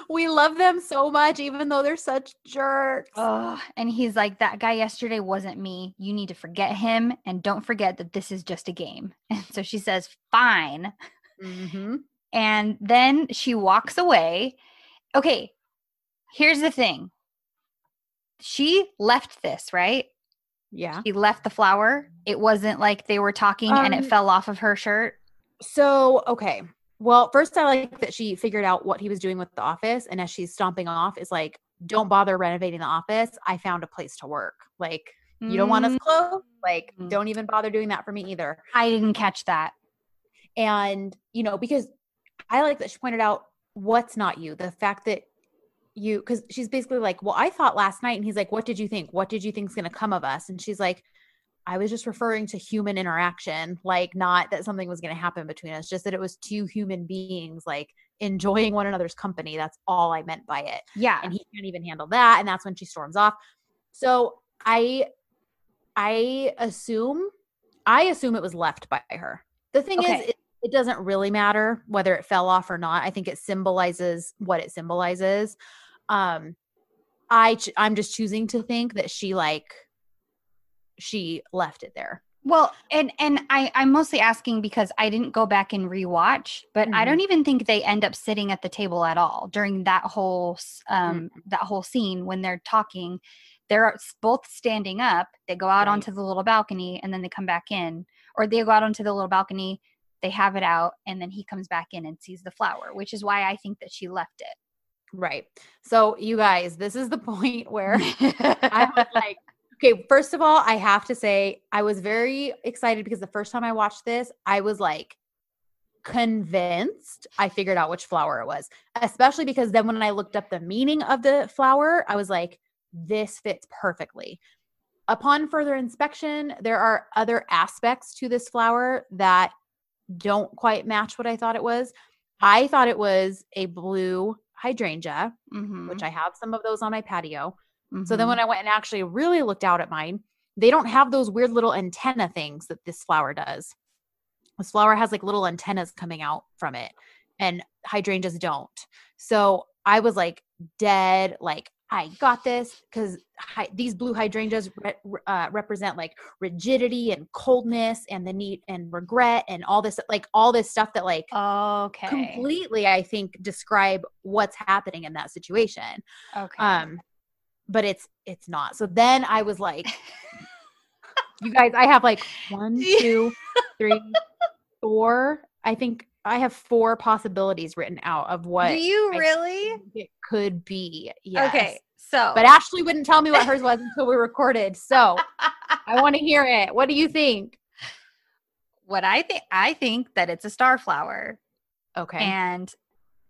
We love them so much, even though they're such jerks. Oh, and he's like, that guy yesterday wasn't me. You need to forget him. And don't forget that this is just a game. And so she says, fine. Mm-hmm. And then she walks away. Okay. Here's the thing. She left this, right? Yeah. She left the flower. It wasn't like they were talking um, and it fell off of her shirt. So, okay. Well, first I like that she figured out what he was doing with the office. And as she's stomping off, it's like, don't bother renovating the office. I found a place to work. Like, mm-hmm. you don't want us close? Like, mm-hmm. don't even bother doing that for me either. I didn't catch that. And, you know, because I like that she pointed out what's not you. The fact that you, because she's basically like, well, I thought last night. And he's like, what did you think? What did you think's going to come of us? And she's like, I was just referring to human interaction, like not that something was going to happen between us, just that it was two human beings, like enjoying one another's company. That's all I meant by it. Yeah. And he can't even handle that. And that's when she storms off. So I, I assume, I assume it was left by her. The thing okay. is, it, it doesn't really matter whether it fell off or not. I think it symbolizes what it symbolizes. Um, I, ch- I'm just choosing to think that she like, she left it there. Well, and, and I, I'm mostly asking because I didn't go back and rewatch, but mm-hmm. I don't even think they end up sitting at the table at all during that whole, um, mm-hmm. that whole scene when they're talking, they're both standing up. They go out right. onto the little balcony and then they come back in, or they go out onto the little balcony. They have it out. And then he comes back in and sees the flower, which is why I think that she left it. Right. So you guys, this is the point where I was like, okay, first of all, I have to say I was very excited because the first time I watched this, I was like convinced I figured out which flower it was, especially because then when I looked up the meaning of the flower, I was like, this fits perfectly. Upon further inspection, there are other aspects to this flower that don't quite match what I thought it was. I thought it was a blue hydrangea, mm-hmm. which I have some of those on my patio. So then when I went and actually really looked out at mine, they don't have those weird little antenna things that this flower does. This flower has like little antennas coming out from it and hydrangeas don't. So I was like dead, like I got this because hi- these blue hydrangeas re- uh, represent like rigidity and coldness and the need and regret and all this, like all this stuff that like okay. completely, I think, describe what's happening in that situation. Okay. Um, But it's it's not. So then I was like, you guys, I have like one, two, three, four. I think I have four possibilities written out of what. Do you I really? It could be. Yes. Okay. So. But Ashley wouldn't tell me what hers was until we recorded. So I want to hear it. What do you think? what I think, I think that it's a star flower. Okay. And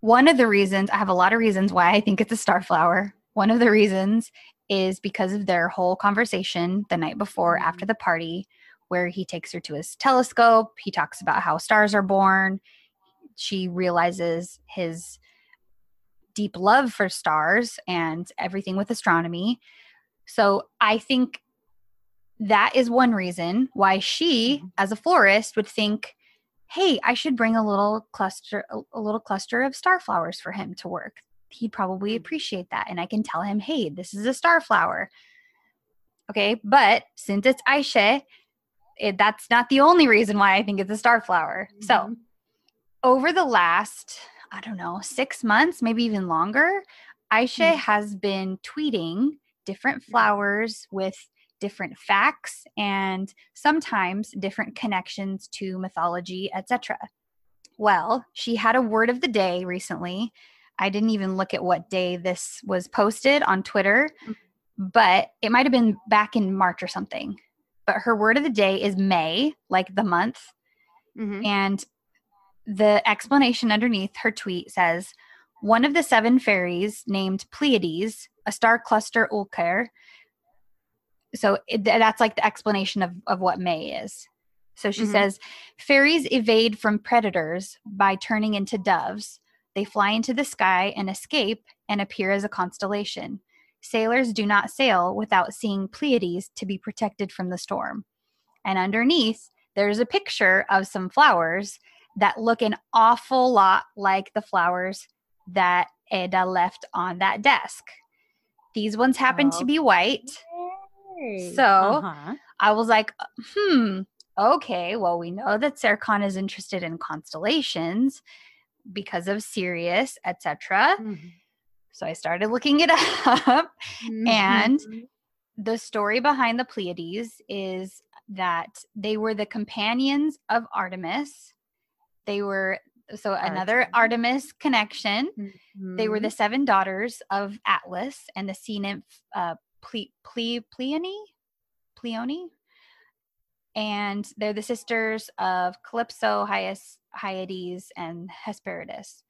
one of the reasons, I have a lot of reasons why I think it's a star flower. One of the reasons is because of their whole conversation the night before after the party, where he takes her to his telescope. He talks about how stars are born. She realizes his deep love for stars and everything with astronomy. So I think that is one reason why she, as a florist, would think, hey, I should bring a little cluster, a little cluster of star flowers for him to work. He'd probably appreciate that. And I can tell him, hey, this is a star flower. Okay. But since it's Ayşe, It, that's not the only reason why I think it's a star flower. Mm-hmm. So over the last, I don't know, six months, maybe even longer, Ayşe mm-hmm. has been tweeting different flowers with different facts and sometimes different connections to mythology, et cetera. Well, she had a word of the day recently. I didn't even look at what day this was posted on Twitter, mm-hmm. but it might have been back in March or something. But her word of the day is May, like the month. Mm-hmm. And the explanation underneath her tweet says, one of the seven fairies named Pleiades, a star cluster Ulker. So it, that's like the explanation of, of what May is. So she mm-hmm. says, fairies evade from predators by turning into doves. They fly into the sky and escape and appear as a constellation. Sailors do not sail without seeing Pleiades to be protected from the storm. And underneath, there's a picture of some flowers that look an awful lot like the flowers that Eda left on that desk. These ones happen okay. to be white. So uh-huh. I was like, hmm, okay, well, we know that Serkan is interested in constellations because of Sirius, et cetera. Mm-hmm. So I started looking it up, mm-hmm. and the story behind the Pleiades is that they were the companions of Artemis. They were, so Artemis. Another Artemis connection. Mm-hmm. They were the seven daughters of Atlas and the sea nymph uh, Ple- Ple- Pleone? Pleone? And they're the sisters of Calypso, Hyades, Hyades, and Hesperides.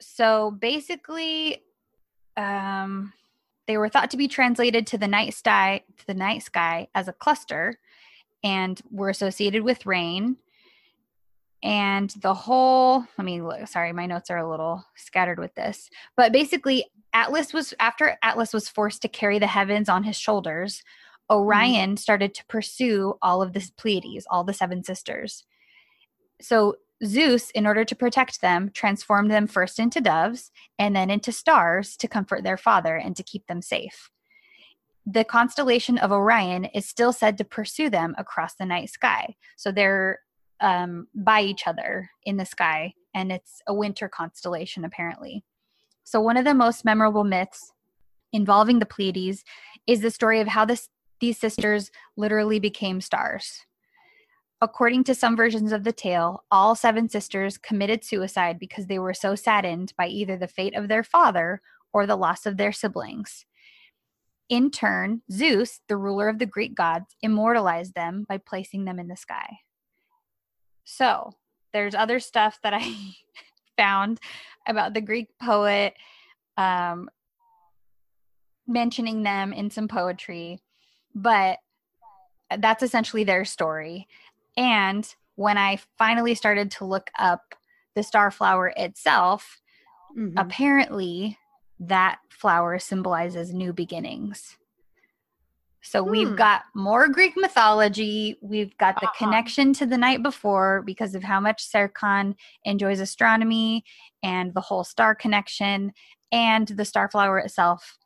So basically, um, they were thought to be translated to the night sky, to the night sky as a cluster, and were associated with rain. And the whole, let me look, sorry, my notes are a little scattered with this, but basically, Atlas was after Atlas was forced to carry the heavens on his shoulders. Orion mm-hmm. started to pursue all of the Pleiades, all the seven sisters. So Zeus, in order to protect them, transformed them first into doves and then into stars to comfort their father and to keep them safe. The constellation of Orion is still said to pursue them across the night sky. So they're um, by each other in the sky, and it's a winter constellation apparently. So one of the most memorable myths involving the Pleiades is the story of how this, these sisters literally became stars. According to some versions of the tale, all seven sisters committed suicide because they were so saddened by either the fate of their father or the loss of their siblings. In turn, Zeus, the ruler of the Greek gods, immortalized them by placing them in the sky. So there's other stuff that I found about the Greek poet um, mentioning them in some poetry, but that's essentially their story. And when I finally started to look up the star flower itself, mm-hmm. apparently that flower symbolizes new beginnings. So hmm. we've got more Greek mythology. We've got the uh-huh. connection to the night before because of how much Serkan enjoys astronomy and the whole star connection. And the star flower itself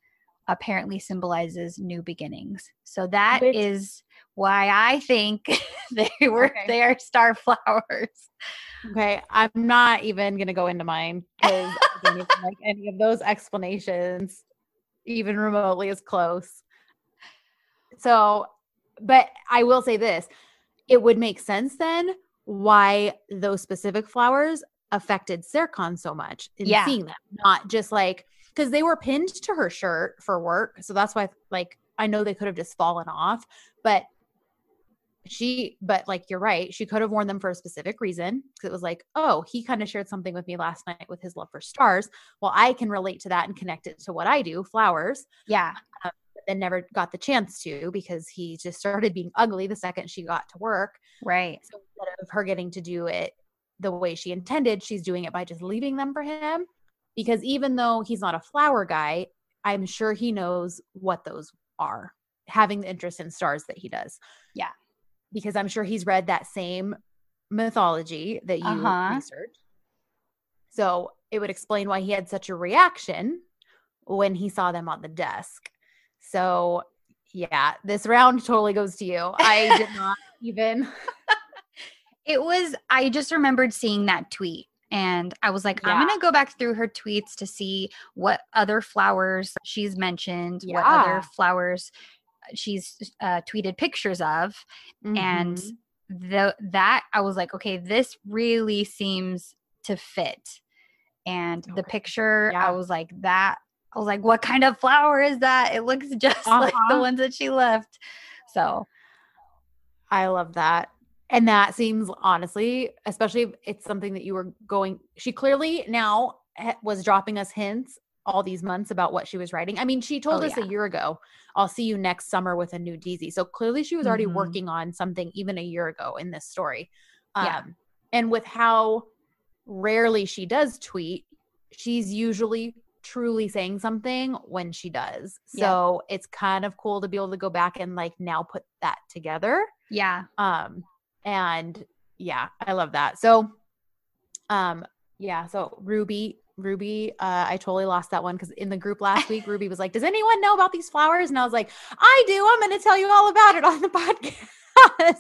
apparently symbolizes new beginnings. So that but- is... why I think they were okay. they are star flowers. Okay, I'm not even going to go into mine because I don't even like any of those explanations even remotely as close. So, but I will say this. It would make sense then why those specific flowers affected Serkan so much in yeah. seeing them. Not just like, because they were pinned to her shirt for work. So that's why like, I know they could have just fallen off, but she, but like, you're right. She could have worn them for a specific reason. Cause it was like, oh, he kind of shared something with me last night with his love for stars. Well, I can relate to that and connect it to what I do, flowers. Yeah. Um, but then never got the chance to, because he just started being ugly the second she got to work. Right. So instead of her getting to do it the way she intended, she's doing it by just leaving them for him. Because even though he's not a flower guy, I'm sure he knows what those are, having the interest in stars that he does. Yeah. Because I'm sure he's read that same mythology that you uh-huh. researched. So it would explain why he had such a reaction when he saw them on the desk. So yeah, this round totally goes to you. I did not even. It was, I just remembered seeing that tweet. And I was like, yeah. I'm going to go back through her tweets to see what other flowers she's mentioned, yeah. what other flowers she's uh, tweeted pictures of. Mm-hmm. And the, that I was like, okay, this really seems to fit. And okay. the picture, yeah. I was like that. I was like, what kind of flower is that? It looks just uh-huh. like the ones that she left. So I love that. And that seems, honestly, especially if it's something that you were going, she clearly now was dropping us hints all these months about what she was writing. I mean, she told oh, us yeah. a year ago, I'll see you next summer with a new D Z. So clearly she was already mm-hmm. working on something even a year ago in this story. Um, yeah. And with how rarely she does tweet, she's usually truly saying something when she does. So yeah. it's kind of cool to be able to go back and like now put that together. Yeah. Um. And yeah, I love that. So, um, yeah. So Ruby, Ruby, uh, I totally lost that one because in the group last week, Ruby was like, "Does anyone know about these flowers?" And I was like, "I do. I'm going to tell you all about it on the podcast."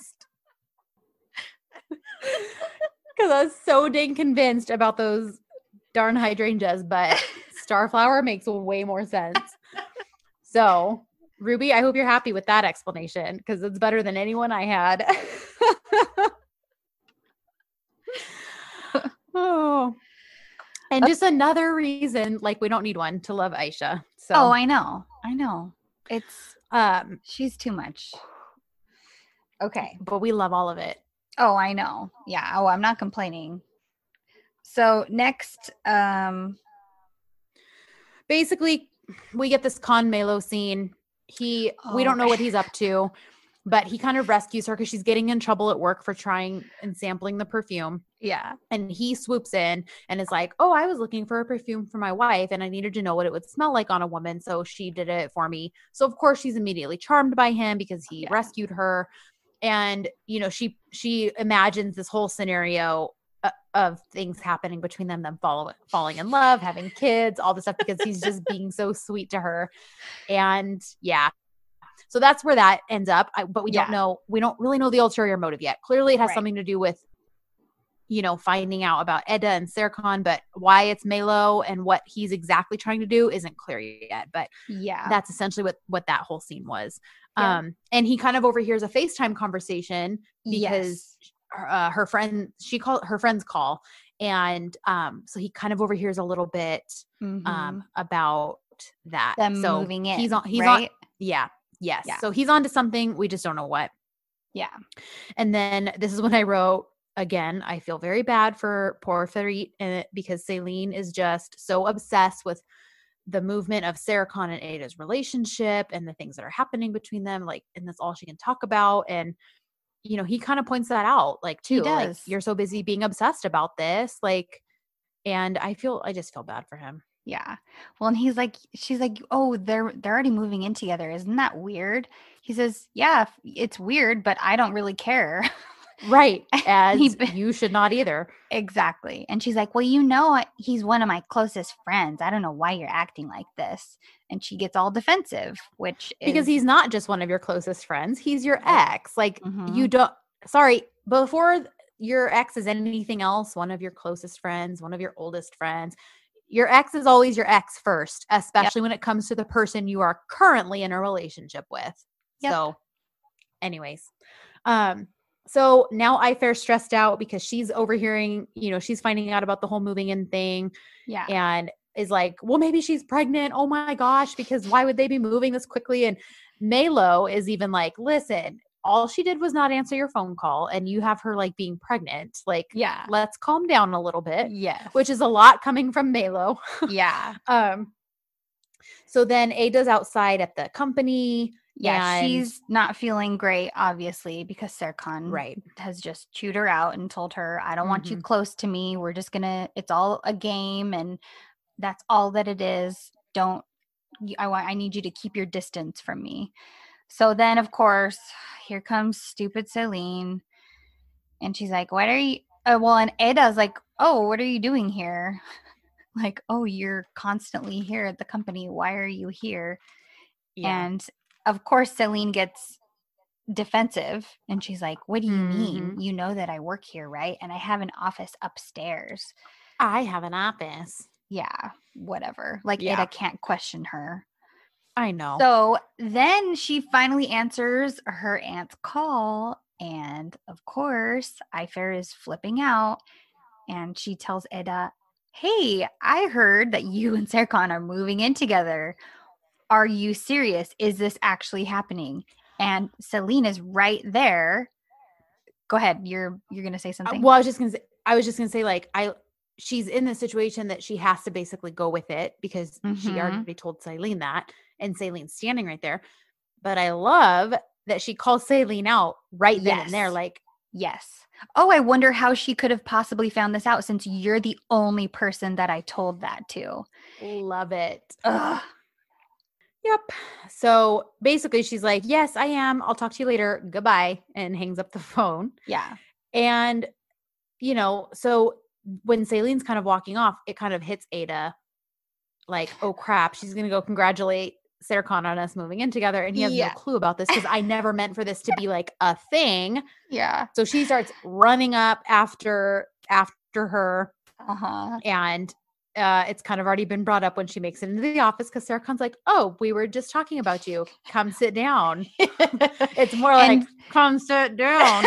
Because I was so dang convinced about those darn hydrangeas, but starflower makes way more sense. So, Ruby, I hope you're happy with that explanation because it's better than anyone I had. Oh, and just another reason, like we don't need one to love Ayşe. So, oh, I know, I know. It's um, she's too much. Okay, but we love all of it. Oh, I know. Yeah. Oh, I'm not complaining. So next, um, basically, we get this Kaan Melo scene. He, oh. we don't know what he's up to. But he kind of rescues her because she's getting in trouble at work for trying and sampling the perfume. Yeah. And he swoops in and is like, oh, I was looking for a perfume for my wife and I needed to know what it would smell like on a woman. So she did it for me. So, of course, she's immediately charmed by him because he yeah. rescued her. And, you know, she she imagines this whole scenario of things happening between them, them follow, falling in love, having kids, all this stuff because he's just being so sweet to her. And, yeah. So that's where that ends up. I, but we yeah. don't know, we don't really know the ulterior motive yet. Clearly it has right. something to do with, you know, finding out about Eda and Serkan, but why it's Melo and what he's exactly trying to do isn't clear yet. But yeah, that's essentially what, what that whole scene was. Yeah. Um, and he kind of overhears a FaceTime conversation because yes. uh, her friend, she called her friend's call. And um, so he kind of overhears a little bit mm-hmm. um, about that. Them so moving in, he's on, he's right? on, yeah. Yes. Yeah. So he's on to something. We just don't know what. Yeah. And then this is when I wrote, again, I feel very bad for poor Ferit because Selin is just so obsessed with the movement of Serkan and Eda's relationship and the things that are happening between them. Like, and that's all she can talk about. And, you know, he kind of points that out like too. He does. Like, you're so busy being obsessed about this. Like, and I feel, I just feel bad for him. Yeah. Well, and he's like, she's like, oh, they're, they're already moving in together. Isn't that weird? He says, yeah, it's weird, but I don't really care. Right. As he, you should not either. Exactly. And she's like, well, you know, he's one of my closest friends. I don't know why you're acting like this. And she gets all defensive, which is. Because he's not just one of your closest friends. He's your ex. Like mm-hmm. you don't, sorry, before your ex is anything else, one of your closest friends, one of your oldest friends. Your ex is always your ex first, especially yep. when it comes to the person you are currently in a relationship with. Yep. So anyways, um, so now Ayfer's stressed out because she's overhearing, you know, she's finding out about the whole moving in thing yeah. and is like, well, maybe she's pregnant. Oh my gosh, because why would they be moving this quickly? And Melo is even like, listen, all she did was not answer your phone call, and you have her like being pregnant. Like, yeah, let's calm down a little bit. Yeah. Which is a lot coming from Melo. Yeah. um, so then Eda's outside at the company. Yeah. She's not feeling great, obviously, because Serkan right. has just chewed her out and told her, I don't mm-hmm. want you close to me. We're just going to, it's all a game. And that's all that it is. Don't, I want, I need you to keep your distance from me. So then, of course, here comes stupid Selin. And she's like, what are you? Uh, well, and Eda's like, oh, what are you doing here? Like, oh, you're constantly here at the company. Why are you here? Yeah. And of course, Selin gets defensive. And she's like, what do you mm-hmm. mean? You know that I work here, right? And I have an office upstairs. I have an office. Yeah, whatever. Like, yeah. Eda can't question her. I know. So then she finally answers her aunt's call. And of course, Ayfer is flipping out. And she tells Eda, hey, I heard that you and Serkan are moving in together. Are you serious? Is this actually happening? And Selin is right there. Go ahead. You're you're gonna say something. Uh, well, I was just gonna say I was just gonna say, like, I she's in this situation that she has to basically go with it because mm-hmm. she already told Selin that. And Selin's standing right there. But I love that she calls Selin out right then yes. and there. Like, yes. Oh, I wonder how she could have possibly found this out since you're the only person that I told that to. Love it. Ugh. Yep. So basically she's like, yes, I am. I'll talk to you later. Goodbye. And hangs up the phone. Yeah. And, you know, so when Selin's kind of walking off, it kind of hits Eda. Like, oh crap, she's going to go congratulate Serkan on us moving in together. And he has yeah. no clue about this because I never meant for this to be like a thing. Yeah. So she starts running up after, after her. Uh-huh. And uh, it's kind of already been brought up when she makes it into the office because Serkan's like, oh, we were just talking about you. Come sit down. It's more like, and- come sit down.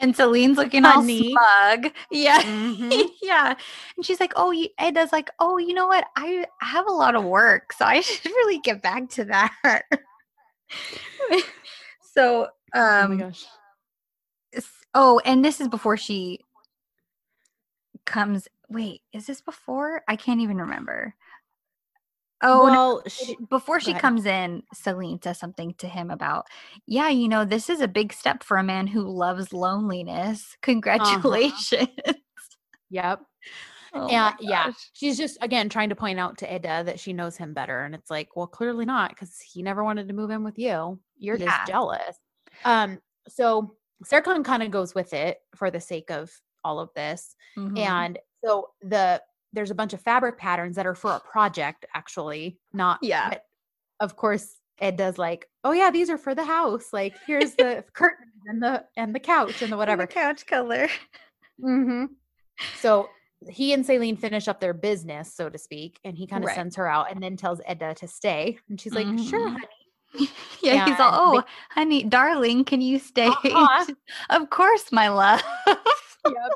And Selin's looking Funny. all smug. Yeah. Mm-hmm. yeah. And she's like, oh, you, Eda's like, oh, you know what? I have a lot of work, so I should really get back to that. so, um, oh, my gosh. Oh, and this is before she comes. Wait, is this before? I can't even remember. Oh, well, no. she, before she comes in, Selin says something to him about, yeah, you know, this is a big step for a man who loves loneliness. Congratulations. Uh-huh. Yep. Oh and, yeah. She's just, again, trying to point out to Eda that she knows him better. And it's like, well, clearly not, because he never wanted to move in with you. You're yeah. just jealous. Um. So Serkan kind of goes with it for the sake of all of this. Mm-hmm. And so the there's a bunch of fabric patterns that are for a project, actually, not, yeah. But of course, Eda's like, oh yeah, these are for the house. Like, here's the curtain and the, and the couch and the whatever. And the couch color. Mm-hmm. So he and Selin finish up their business, so to speak. And he kind of right. sends her out and then tells Eda to stay. And she's like, mm-hmm. sure, honey. Yeah. And he's all, oh, they- honey, darling, can you stay? Uh-huh. Of course, my love. Yep.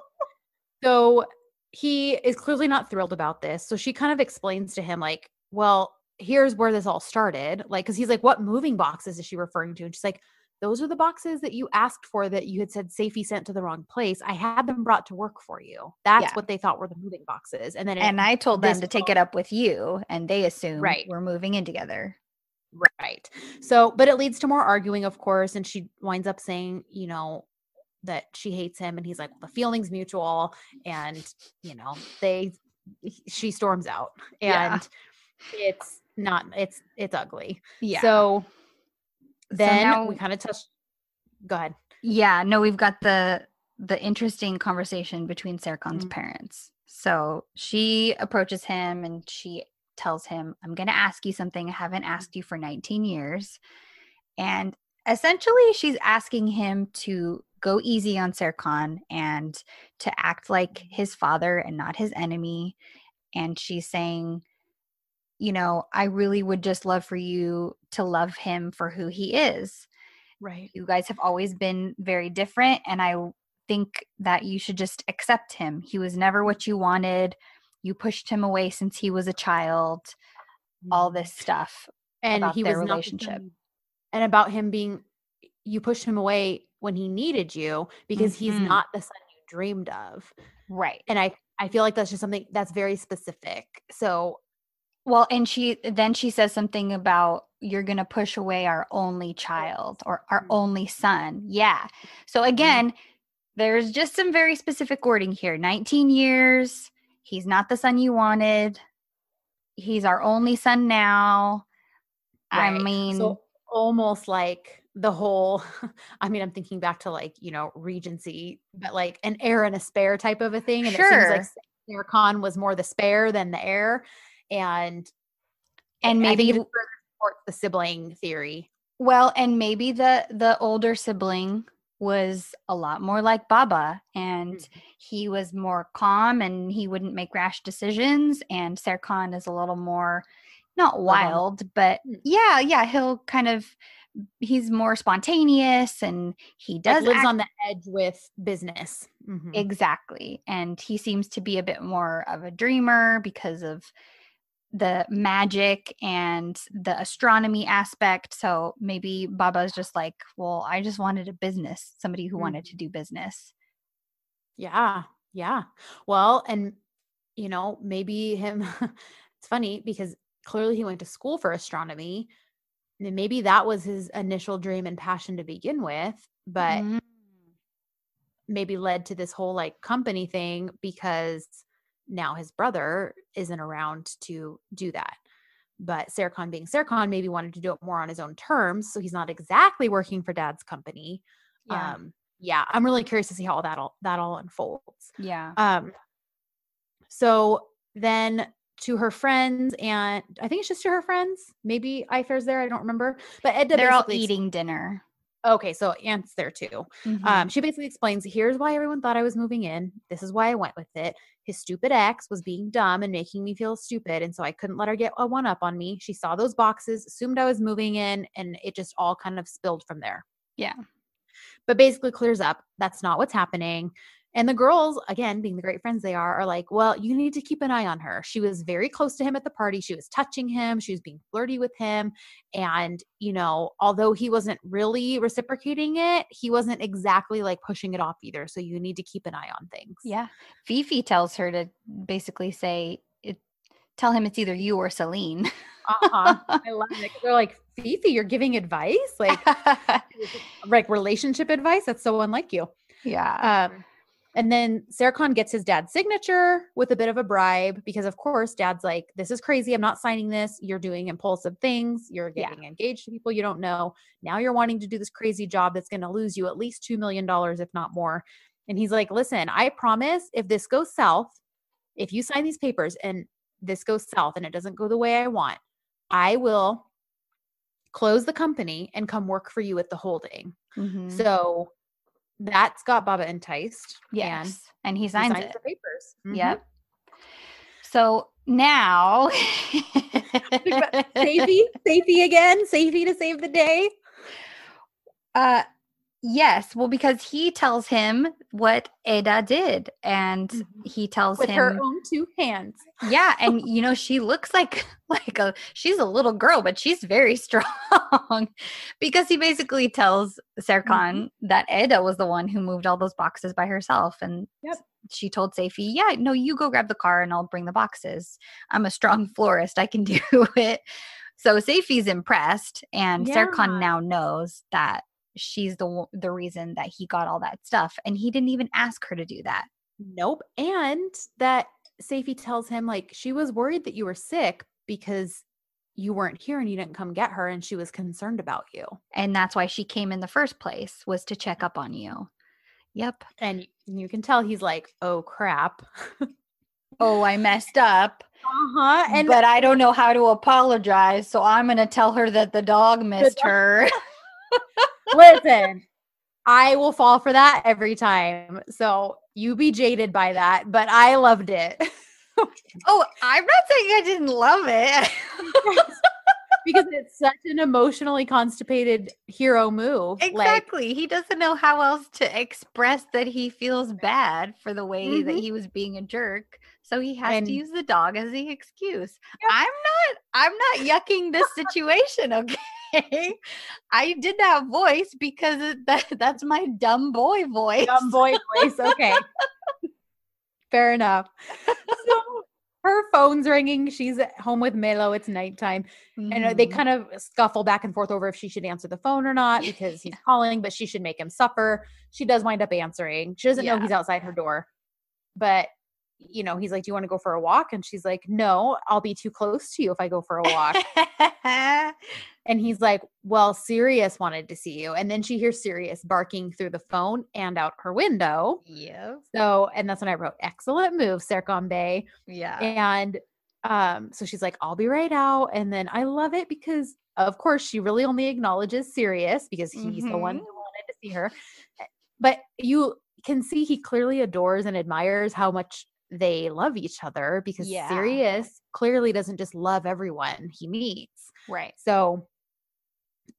So he is clearly not thrilled about this. So she kind of explains to him, like, well, here's where this all started. Like, cause he's like, what moving boxes is she referring to? And she's like, those are the boxes that you asked for that you had said Seyfi sent to the wrong place. I had them brought to work for you. That's yeah. what they thought were the moving boxes. And then, it, and I told them to take it up with you and they assumed right. we're moving in together. Right. So, but it leads to more arguing, of course. And she winds up saying, you know, that she hates him. And he's like, the feeling's mutual. And, you know, they, she storms out and yeah. it's not, it's, it's ugly. Yeah. So then so now, we kind of touch. Go ahead. Yeah. No, we've got the, the interesting conversation between Serkan's mm-hmm. parents. So she approaches him and she tells him, I'm going to ask you something I haven't asked you for nineteen years. And essentially she's asking him to go easy on Serkan and to act like his father and not his enemy. And she's saying, you know, I really would just love for you to love him for who he is. Right. You guys have always been very different. And I think that you should just accept him. He was never what you wanted. You pushed him away since he was a child, all this stuff. And he was their relationship. Not the same. and about him being, you pushed him away when he needed you because mm-hmm. he's not the son you dreamed of. Right. And I, I feel like that's just something that's very specific. So. Well, and she, then she says something about you're going to push away our only child or our mm-hmm. only son. Yeah. So again, mm-hmm. there's just some very specific wording here. nineteen years. He's not the son you wanted. He's our only son now. Right. I mean, so almost like the whole, I mean, I'm thinking back to like, you know, Regency, but like an heir and a spare type of a thing. And sure. it seems like Serkan was more the spare than the heir. And, and maybe you support the sibling theory. Well, and maybe the, the older sibling was a lot more like Baba, and mm-hmm. he was more calm and he wouldn't make rash decisions, and Serkan is a little more not wild um, but yeah yeah he'll kind of he's more spontaneous and he does like lives act- on the edge with business. Mm-hmm. Exactly. And he seems to be a bit more of a dreamer because of the magic and the astronomy aspect. So maybe Baba's just like, well, I just wanted a business, somebody who mm-hmm. wanted to do business. Yeah. Yeah. Well, and you know, maybe him, it's funny because clearly he went to school for astronomy and maybe that was his initial dream and passion to begin with, but mm-hmm. maybe led to this whole like company thing because now his brother isn't around to do that. But Serkan being Serkan maybe wanted to do it more on his own terms. So he's not exactly working for dad's company. Yeah. Um, yeah. I'm really curious to see how all that all, that all unfolds. Yeah. Um, so then to her friends, and I think it's just to her friends, maybe Ayfer's there. I don't remember, but Eda they're all eating dinner. Okay. So Ant's there too. Mm-hmm. Um, she basically explains, here's why everyone thought I was moving in. This is why I went with it. His stupid ex was being dumb and making me feel stupid. And so I couldn't let her get a one up on me. She saw those boxes, assumed I was moving in, and it just all kind of spilled from there. Yeah. But basically clears up. That's not what's happening. And the girls, again, being the great friends they are, are like, well, you need to keep an eye on her. She was very close to him at the party. She was touching him. She was being flirty with him. And, you know, although he wasn't really reciprocating it, he wasn't exactly like pushing it off either. So you need to keep an eye on things. Yeah. Fifi tells her to basically say, it, tell him it's either you or Selin. uh-huh. I love it. They're like, Fifi, you're giving advice? Like, like relationship advice? That's so unlike you. Yeah. Um, And then Serkan gets his dad's signature with a bit of a bribe because, of course, dad's like, this is crazy. I'm not signing this. You're doing impulsive things. You're getting yeah. engaged to people you don't know. Now you're wanting to do this crazy job that's going to lose you at least two million dollars, if not more. And he's like, listen, I promise if this goes south, if you sign these papers and this goes south and it doesn't go the way I want, I will close the company and come work for you at the holding. Mm-hmm. So that's got Baba enticed. Yes. And, and he signs, he signs it. The papers. Mm-hmm. Yep. So now. Safety, safety again, safety to save the day. Uh, yes. Well, because he tells him what Eda did and mm-hmm. he tells With him. With her own two hands. Yeah. And you know, she looks like, like a, she's a little girl, but she's very strong. Because he basically tells Serkan mm-hmm. that Eda was the one who moved all those boxes by herself. And yep. she told Seyfi, yeah, no, you go grab the car and I'll bring the boxes. I'm a strong florist. I can do it. So Seyfi's impressed. And yeah. Serkan now knows that she's the the reason that he got all that stuff. And he didn't even ask her to do that. Nope. And that Seyfi tells him, like, she was worried that you were sick because you weren't here and you didn't come get her, and she was concerned about you. And that's why she came in the first place, was to check up on you. Yep. And you can tell he's like, oh crap. Oh, I messed up. Uh-huh. And but I don't know how to apologize. So I'm going to tell her that the dog missed the dog- her. Listen, I will fall for that every time. So you be jaded by that, but I loved it. Oh, I'm not saying I didn't love it. Because it's such an emotionally constipated hero move. Exactly. Like, he doesn't know how else to express that he feels bad for the way mm-hmm. that he was being a jerk. So he has and, to use the dog as the excuse. Yep. I'm not, I'm not yucking this situation. Okay. I did that voice because it, that, that's my dumb boy voice. Dumb boy voice. Okay. Fair enough. So her phone's ringing. She's at home with Melo. It's nighttime. Mm. And they kind of scuffle back and forth over if she should answer the phone or not because he's calling, but she should make him suffer. She does wind up answering. She doesn't yeah. know he's outside her door. But, you know, he's like, do you want to go for a walk? And she's like, no, I'll be too close to you if I go for a walk. And he's like, well, Sirius wanted to see you. And then she hears Sirius barking through the phone and out her window. Yeah. So, and that's when I wrote, excellent move, Serkan Bey. Yeah. And um, so she's like, I'll be right out. And then I love it because, of course, she really only acknowledges Sirius because he's mm-hmm. the one who wanted to see her. But you can see he clearly adores and admires how much they love each other because yeah. Sirius clearly doesn't just love everyone he meets. Right. So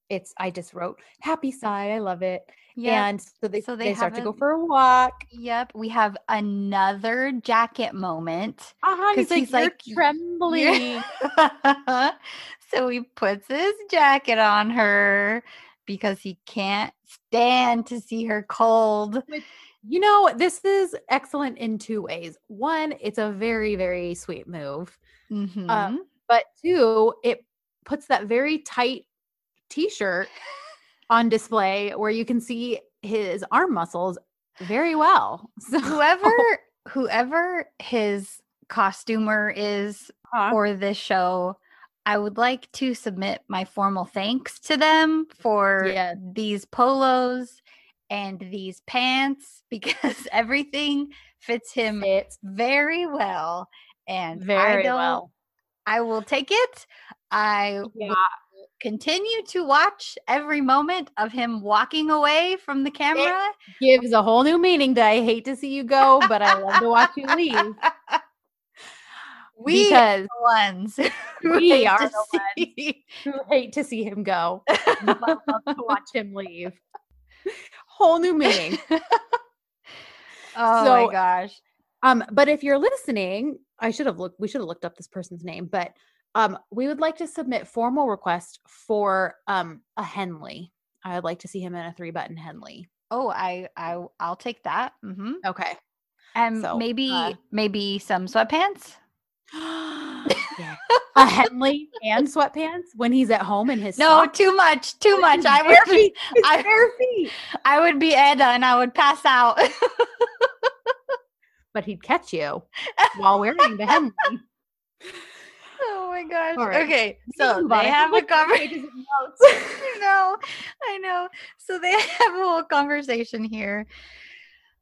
it's, I just wrote happy sigh. I love it. Yep. And so they, so they, they start a, to go for a walk. Yep. We have another jacket moment. Uh-huh. He's like, he's you're like trembling. You're so he puts his jacket on her because he can't stand to see her cold. With- You know, this is excellent in two ways. One, it's a very, very sweet move. Mm-hmm. Um, but two, it puts that very tight t-shirt on display where you can see his arm muscles very well. So whoever, whoever his costumer is huh? for this show, I would like to submit my formal thanks to them for yes. these polos and these pants, because everything fits him fits. very well. And very I don't, well. I will take it. I yeah. will continue to watch every moment of him walking away from the camera. It gives a whole new meaning to I hate to see you go, but I love to watch you leave. We because are the ones. We are the ones who hate to see him go. I love to watch him leave. Whole new meaning. Oh so, my gosh. Um, but if you're listening, I should have looked, we should have looked up this person's name, but um, we would like to submit formal request for um a Henley. I would like to see him in a three button Henley. Oh, I, I, I'll take that. Mm-hmm. Okay. And um, so, maybe, uh, maybe some sweatpants. Yeah. A Henley and sweatpants when he's at home in his no socks. too much too much I would be, I, I would be Eda and I would pass out. But he'd catch you while wearing the Henley. Oh my gosh! Right. Okay, so they have a conversation. I know, I know. So they have a whole conversation here.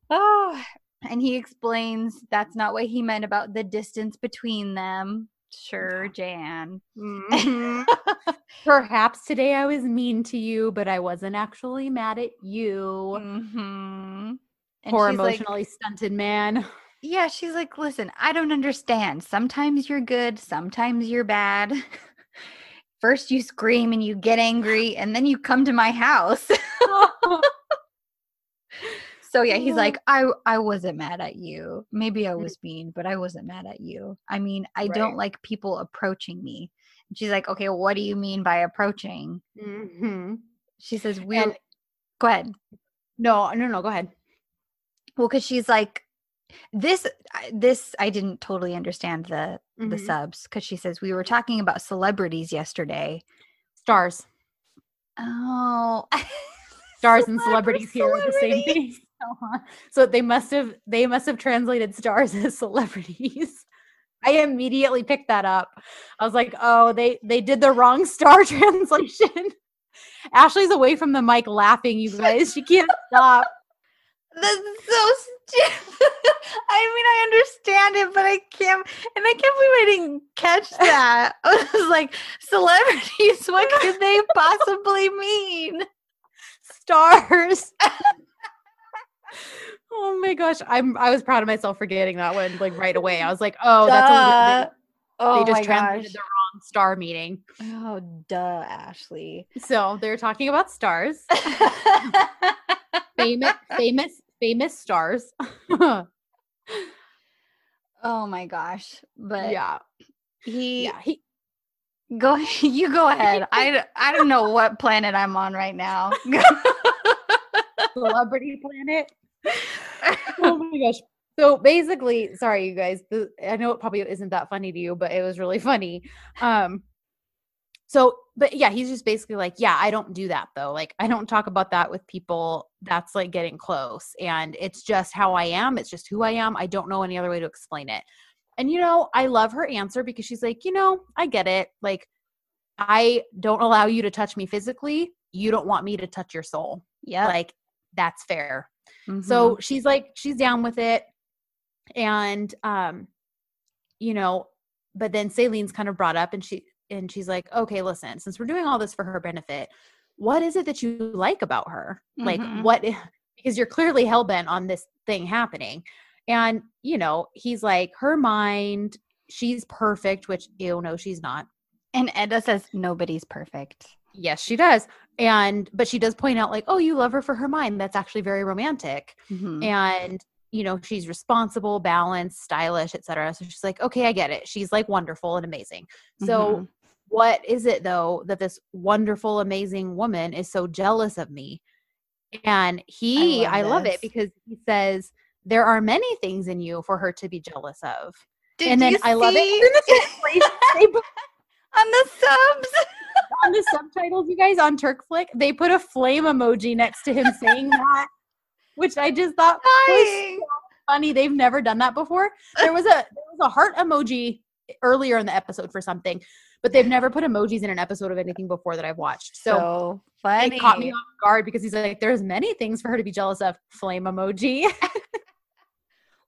Oh. And he explains that's not what he meant about the distance between them. Sure, Jan. Mm-hmm. Perhaps today I was mean to you, but I wasn't actually mad at you. Mm-hmm. And poor emotionally like, stunted man. Yeah, she's like, listen, I don't understand. Sometimes you're good, sometimes you're bad. First you scream and you get angry, and then you come to my house. So yeah, he's like, I, I wasn't mad at you. Maybe I was mean, but I wasn't mad at you. I mean, I right. don't like people approaching me. And she's like, okay, what do you mean by approaching? Mm-hmm. She says, we and- go ahead. No, no, no, go ahead. Well, because she's like, this, this, I didn't totally understand the, mm-hmm. the subs because she says, we were talking about celebrities yesterday. Stars. Oh, stars and celebrities here are the same thing. Uh-huh. So they must have they must have translated stars as celebrities. I immediately picked that up. I was like, oh, they they did the wrong star translation. Ashley's away from the mic laughing, you guys. She can't stop. That's so stupid. I mean, I understand it, but I can't. And I can't believe I didn't catch that. I was like, celebrities, what could they possibly mean? Stars. Oh my gosh. I'm, I was proud of myself for getting that one like right away. I was like, oh, duh. That's a, they, oh they just translated gosh. the wrong star meaning. Oh, duh, Ashley. So they're talking about stars. famous, famous, famous stars. Oh my gosh. But yeah, he, yeah, he, Go, you go ahead. I, I don't know what planet I'm on right now. Celebrity planet. Oh my gosh. So basically, sorry, you guys, the, I know it probably isn't that funny to you, but it was really funny. Um, so, but yeah, he's just basically like, yeah, I don't do that though. Like, I don't talk about that with people. That's like getting close. And it's just how I am. It's just who I am. I don't know any other way to explain it. And, you know, I love her answer because she's like, you know, I get it. Like, I don't allow you to touch me physically. You don't want me to touch your soul. Yeah. Like, that's fair. Mm-hmm. So she's like, she's down with it. And, um, you know, but then Celine's kind of brought up and she, and she's like, okay, listen, since we're doing all this for her benefit, what is it that you like about her? Mm-hmm. Like what, because you're clearly hellbent on this thing happening. And, you know, he's like, her mind, she's perfect, which, ew, no, she's not. And Eda says, nobody's perfect. Yes, she does. And, but she does point out like, oh, you love her for her mind. That's actually very romantic. Mm-hmm. And, you know, she's responsible, balanced, stylish, et cetera. So she's like, okay, I get it. She's like wonderful and amazing. So mm-hmm. what is it though that this wonderful, amazing woman is so jealous of me? And he, I love, I love it because he says, there are many things in you for her to be jealous of. Did and then you I see? Love it. On the subs. On the subtitles, you guys, on Turk Flick, they put a flame emoji next to him saying that. Which I just thought was so funny. They've never done that before. There was a there was a heart emoji earlier in the episode for something, but they've never put emojis in an episode of anything before that I've watched. So, so funny. It caught me off guard because he's like, there's many things for her to be jealous of. Flame emoji.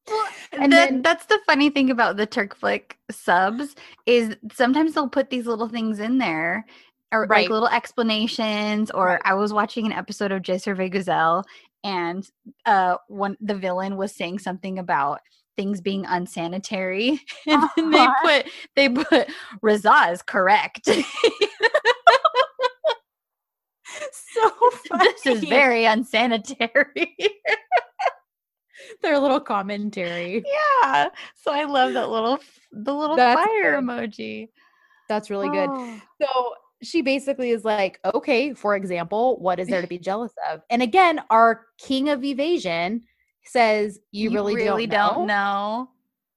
Well, and the, then, that's the funny thing about the Turk Flick subs is sometimes they'll put these little things in there. Or right. Like little explanations, or right. I was watching an episode of Je Surveille Gazelle, and uh, one the villain was saying something about things being unsanitary, and uh-huh. then they put they put Raza is correct. So funny. This is very unsanitary. Their little commentary, yeah. So I love that little the little That's fire good. Emoji. That's really good. Oh. So. She basically is like, okay, for example, what is there to be jealous of? And again, our king of evasion says, you, you really, really don't know. Don't know.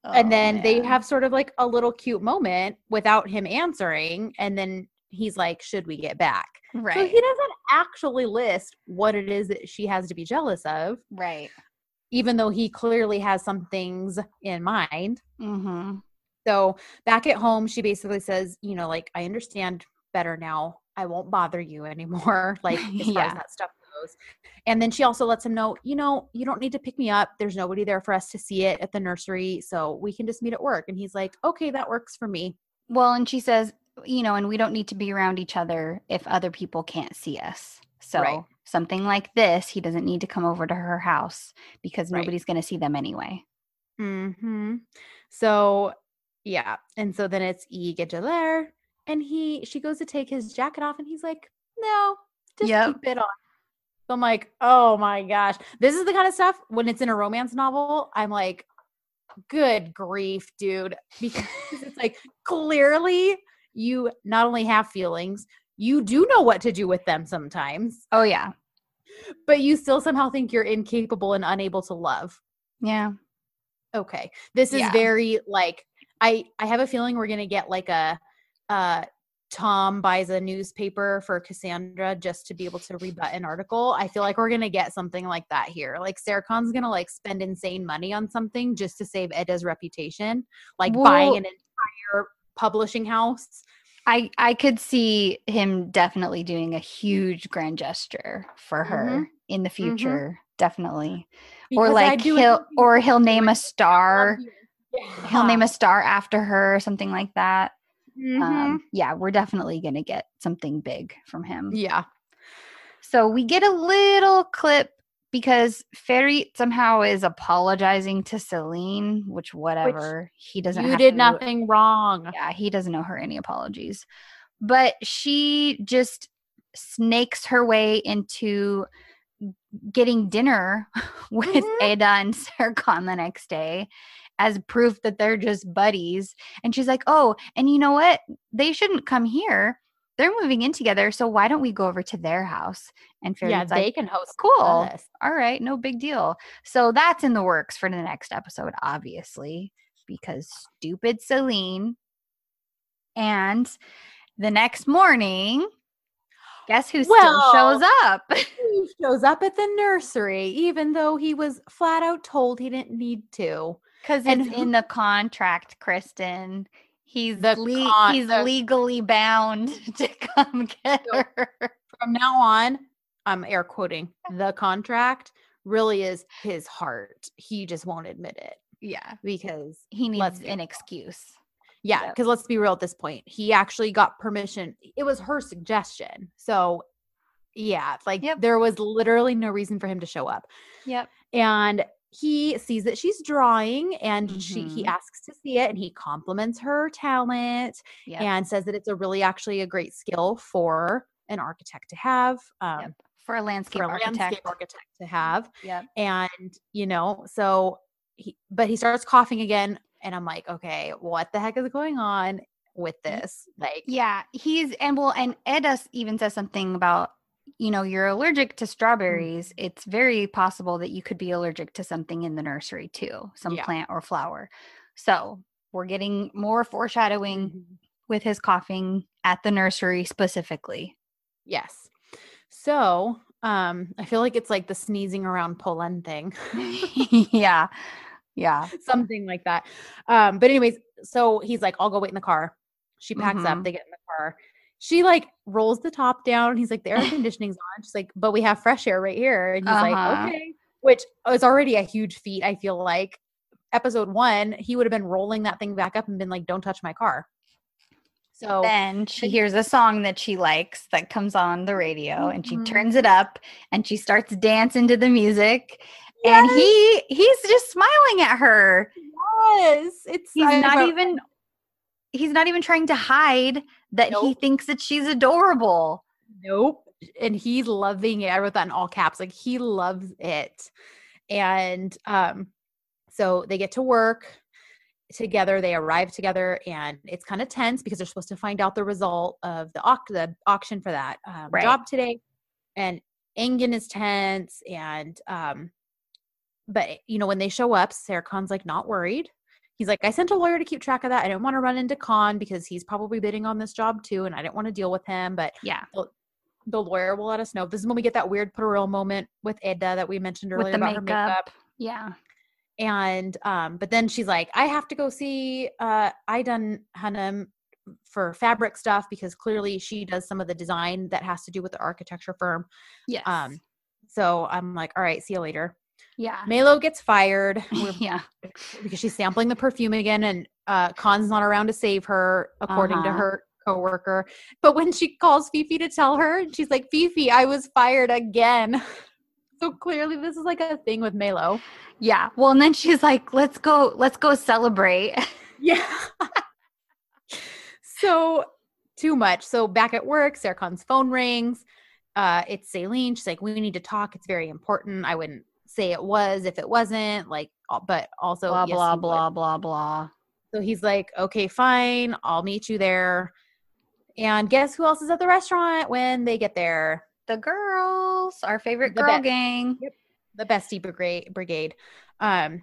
Oh, and then man. They have sort of like a little cute moment without him answering. And then he's like, should we get back? Right. So he doesn't actually list what it is that she has to be jealous of. Right. Even though he clearly has some things in mind. Mm-hmm. So back at home, she basically says, you know, like, I understand better now. I won't bother you anymore. Like as far yeah. as that stuff goes. And then she also lets him know, you know, you don't need to pick me up. There's nobody there for us to see it at the nursery. So we can just meet at work. And he's like, okay, that works for me. Well, and she says, you know, and we don't need to be around each other if other people can't see us. So right. something like this, he doesn't need to come over to her house because right. nobody's going to see them anyway. Mm-hmm. So yeah. And so then it's y Gedeler. And he, she goes to take his jacket off and he's like, no, just yep. keep it on. So I'm like, oh my gosh. This is the kind of stuff when it's in a romance novel, I'm like, good grief, dude. Because it's like, clearly you not only have feelings, you do know what to do with them sometimes. Oh yeah. But you still somehow think you're incapable and unable to love. Yeah. Okay. This is yeah. very like, I, I have a feeling we're going to get like a, Uh, Tom buys a newspaper for Cassandra just to be able to rebut an article. I feel like we're going to get something like that here. Like Serkan's going to like spend insane money on something just to save Eda's reputation, like well, buying an entire publishing house. I, I could see him definitely doing a huge grand gesture for her mm-hmm. in the future. Mm-hmm. Definitely. Because or like he'll, or he'll name a star. Yeah. He'll name a star after her or something like that. Mm-hmm. Um, yeah, we're definitely going to get something big from him. Yeah. So we get a little clip because Ferit somehow is apologizing to Selin, which whatever. Which he doesn't. You have did to, nothing wrong. Yeah, he doesn't owe her any apologies. But she just snakes her way into getting dinner with mm-hmm. Eda and Serkan the next day. as proof that they're just buddies. And she's like, oh, and you know what? They shouldn't come here. They're moving in together, so why don't we go over to their house? And Farid's yeah, they like, can host. Cool. This. All right, no big deal. So that's in the works for the next episode, obviously, because stupid Selin. And the next morning, guess who well, still shows up? He shows up at the nursery, even though he was flat out told he didn't need to. Because it's who- in the contract, Kristen. He's the le- con- he's the- legally bound to come get her. From now on, I'm air quoting, the contract really is his heart. He just won't admit it. Yeah. Because he needs an real. excuse. Yeah. Because yep. let's be real at this point. He actually got permission. It was her suggestion. So yeah, like yep. there was literally no reason for him to show up. Yep. And he sees that she's drawing, and mm-hmm. she he asks to see it, and he compliments her talent yep. and says that it's a really actually a great skill for an architect to have, um, yep. for a landscape for a architect. landscape architect to have. Yep. And you know, so he, but he starts coughing again, and I'm like, okay, what the heck is going on with this? Like, yeah, he's and well, and Eda even says something about, you know, you're allergic to strawberries. It's very possible that you could be allergic to something in the nursery too, some yeah. plant or flower. So we're getting more foreshadowing mm-hmm. with his coughing at the nursery specifically. Yes. So um, I feel like it's like the sneezing around Polen thing. yeah. Yeah. Something like that. Um, but anyways, so he's like, I'll go wait in the car. She packs mm-hmm. up. They get in the car. She like rolls the top down, and he's like, the air conditioning's on. She's like, but we have fresh air right here. And he's uh-huh. like, okay, which is already a huge feat. I feel like episode one, he would have been rolling that thing back up and been like, don't touch my car. So then she hears a song that she likes that comes on the radio mm-hmm. and she turns it up and she starts dancing to the music. Yes. And he, he's just smiling at her. Yes. It's he's not about- even, he's not even trying to hide that nope. he thinks that she's adorable. Nope. And he's loving it. I wrote that in all caps. Like, he loves it. And um, so they get to work together. They arrive together, and it's kind of tense because they're supposed to find out the result of the, au- the auction for that um, right. job today. And Engin is tense. And, um, but you know, when they show up, Serkan's like not worried. He's like, I sent a lawyer to keep track of that. I didn't want to run into Kaan because he's probably bidding on this job too, and I didn't want to deal with him. But yeah, the, the lawyer will let us know. This is when we get that weird put-a-real moment with Eda that we mentioned earlier with the about makeup. her makeup. Yeah. And um, but then she's like, I have to go see uh, Aydan Hanım for fabric stuff because clearly she does some of the design that has to do with the architecture firm. Yes. Um, so I'm like, all right, see you later. Yeah. Melo gets fired yeah. because she's sampling the perfume again, and uh, Kaan's not around to save her, according uh-huh. to her coworker. But when she calls Fifi to tell her, she's like, Fifi, I was fired again. So clearly this is like a thing with Melo. Yeah. Well, and then she's like, let's go, let's go celebrate. Yeah. So too much. So back at work, Serkan's phone rings. Uh, it's Selin. She's like, we need to talk. It's very important. I wouldn't say it was if it wasn't, like, but also blah yes, blah blah blah blah. So he's like, okay, fine, I'll meet you there. And guess who else is at the restaurant when they get there? The girls, our favorite the girl best, gang, yep, the bestie brigade. brigade. Um,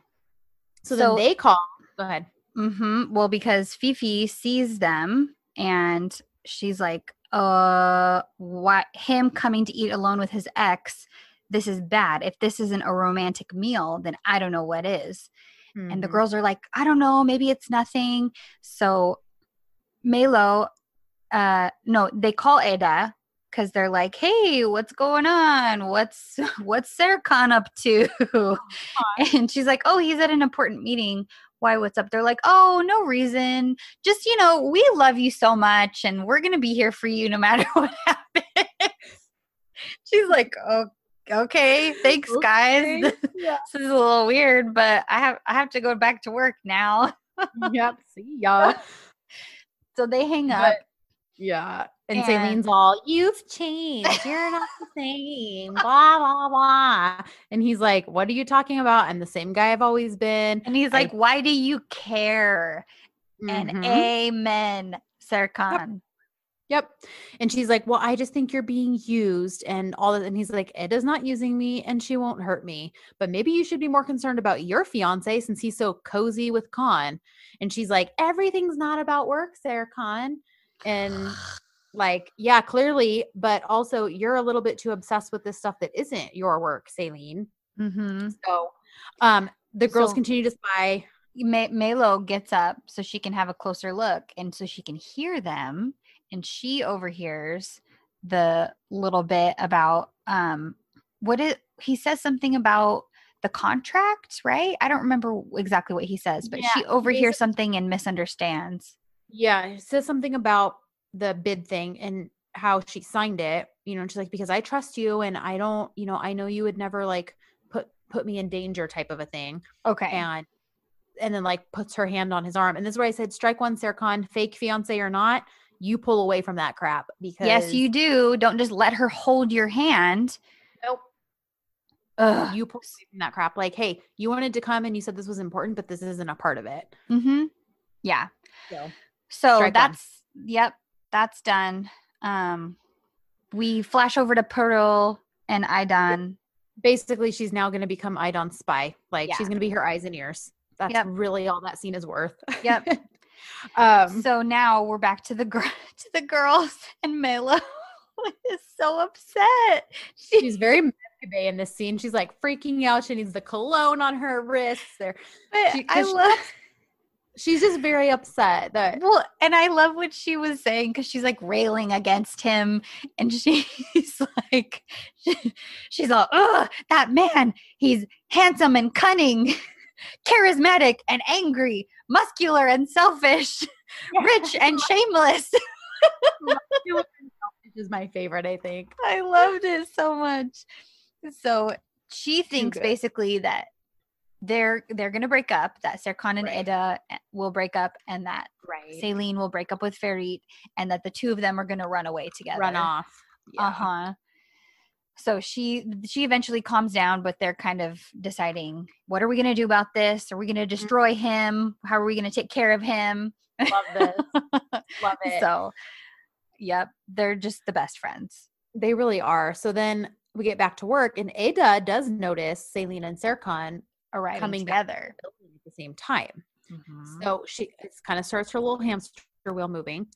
so, so then they call. Go ahead. Mm-hmm. Well, because Fifi sees them and she's like, uh, what? Him coming to eat alone with his ex. This is bad. If this isn't a romantic meal, then I don't know what is. Mm-hmm. And the girls are like, I don't know. Maybe it's nothing. So Melo, uh, no, they call Eda because they're like, hey, what's going on? What's what's Serkan up to? Oh, and she's like, oh, he's at an important meeting. Why, what's up? They're like, oh, no reason. Just, you know, we love you so much, and we're going to be here for you no matter what happens. She's like, oh. Okay, thanks guys. Okay. Yeah. This is a little weird, but I have I have to go back to work now. Yep, see ya. So they hang up. Yeah. And, and Selene's all, you've changed. You're not the same. Blah, blah, blah. And he's like, what are you talking about? I'm the same guy I've always been. And he's I- like, why do you care? Mm-hmm. And amen, Serkan. Yep. yep. And she's like, well, I just think you're being used and all that. And he's like, Eda's not using me and she won't hurt me. But maybe you should be more concerned about your fiance since he's so cozy with Kaan. And she's like, everything's not about work, Serkan. And like, yeah, clearly, but also you're a little bit too obsessed with this stuff that isn't your work, Selin. Mm-hmm. So um, the girls so continue to spy. Me- Melo gets up so she can have a closer look and so she can hear them. And she overhears the little bit about um, what it, he says something about the contract, right? I don't remember exactly what he says, but yeah, she overhears something and misunderstands. Yeah, it says something about the bid thing and how she signed it, you know, and she's like, because I trust you and I don't, you know, I know you would never like put, put me in danger type of a thing. Okay. And, and then like puts her hand on his arm. And this is where I said, strike one, Serkan, fake fiance or not, you pull away from that crap because. Yes, you do. Don't just let her hold your hand. Nope. Ugh. You pull away from that crap. Like, hey, you wanted to come and you said this was important, but this isn't a part of it. Mm-hmm. Yeah. So. So that's, one. yep, that's done. Um, we flash over to Piril and Aydan. Basically, she's now going to become Aydan's spy. Like, yeah. she's going to be her eyes and ears. That's yep. really all that scene is worth. Yep. um, so now we're back to the gr- to the girls, and Melo is so upset. She- she's very mad today in this scene. She's like freaking out. She needs the cologne on her wrists. There, but she, I love. She's just very upset that well, and I love what she was saying because she's like railing against him, and she's like, she, she's all, "Ugh, that man! He's handsome and cunning, charismatic and angry, muscular and selfish, yeah. rich and shameless." Muscular and selfish is my favorite. I think I loved it so much. So she thinks basically that. They're they're gonna break up. That Serkan and right. Eda will break up, and that right. Selin will break up with Ferit, and that the two of them are gonna run away together. Run off. Yeah. Uh huh. So she she eventually calms down, but they're kind of deciding what are we gonna do about this? Are we gonna destroy mm-hmm. him? How are we gonna take care of him? Love this. Love it. So, yep, they're just the best friends. They really are. So then we get back to work, and Eda does notice Selin and Serkan. Arriving coming together back to the at the same time. Mm-hmm. So she kind of starts her little hamster wheel moving.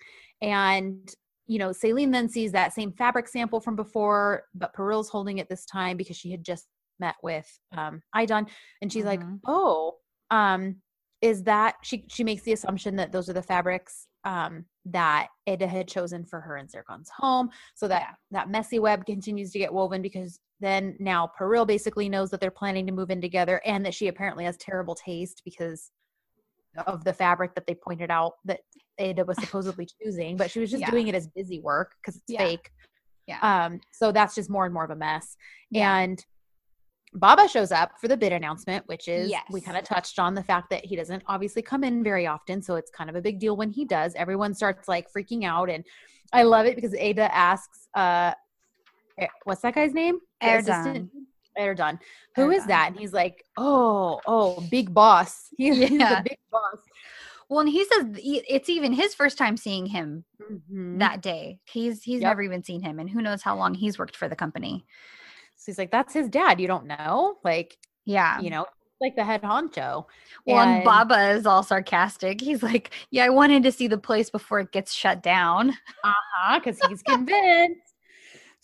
And, you know, Selin then sees that same fabric sample from before, but Peril's holding it this time because she had just met with um, Aydan. And she's mm-hmm. like, oh, um, is that – she she makes the assumption that those are the fabrics um, that Eda had chosen for her in Serkan's home. So that, yeah. that messy web continues to get woven because – then now Piril basically knows that they're planning to move in together and that she apparently has terrible taste because of the fabric that they pointed out that Eda was supposedly choosing, but she was just yeah. doing it as busy work because it's yeah. fake. Yeah. Um, so that's just more and more of a mess. Yeah. And Baba shows up for the bid announcement, which is yes. we kind of touched on the fact that he doesn't obviously come in very often. So it's kind of a big deal when he does. Everyone starts like freaking out. And I love it because Eda asks uh, – what's that guy's name? Erdan. Erdan. Who Erdan. Is that? And he's like, oh, oh, big boss. He's, yeah. he's a big boss. Well, and he says it's even his first time seeing him mm-hmm. that day. He's he's yep. never even seen him, and who knows how long he's worked for the company. So he's like, that's his dad. You don't know, like, yeah, you know, like the head honcho. Well, and, and Baba is all sarcastic. He's like, yeah, I wanted to see the place before it gets shut down. Uh huh. Because he's convinced.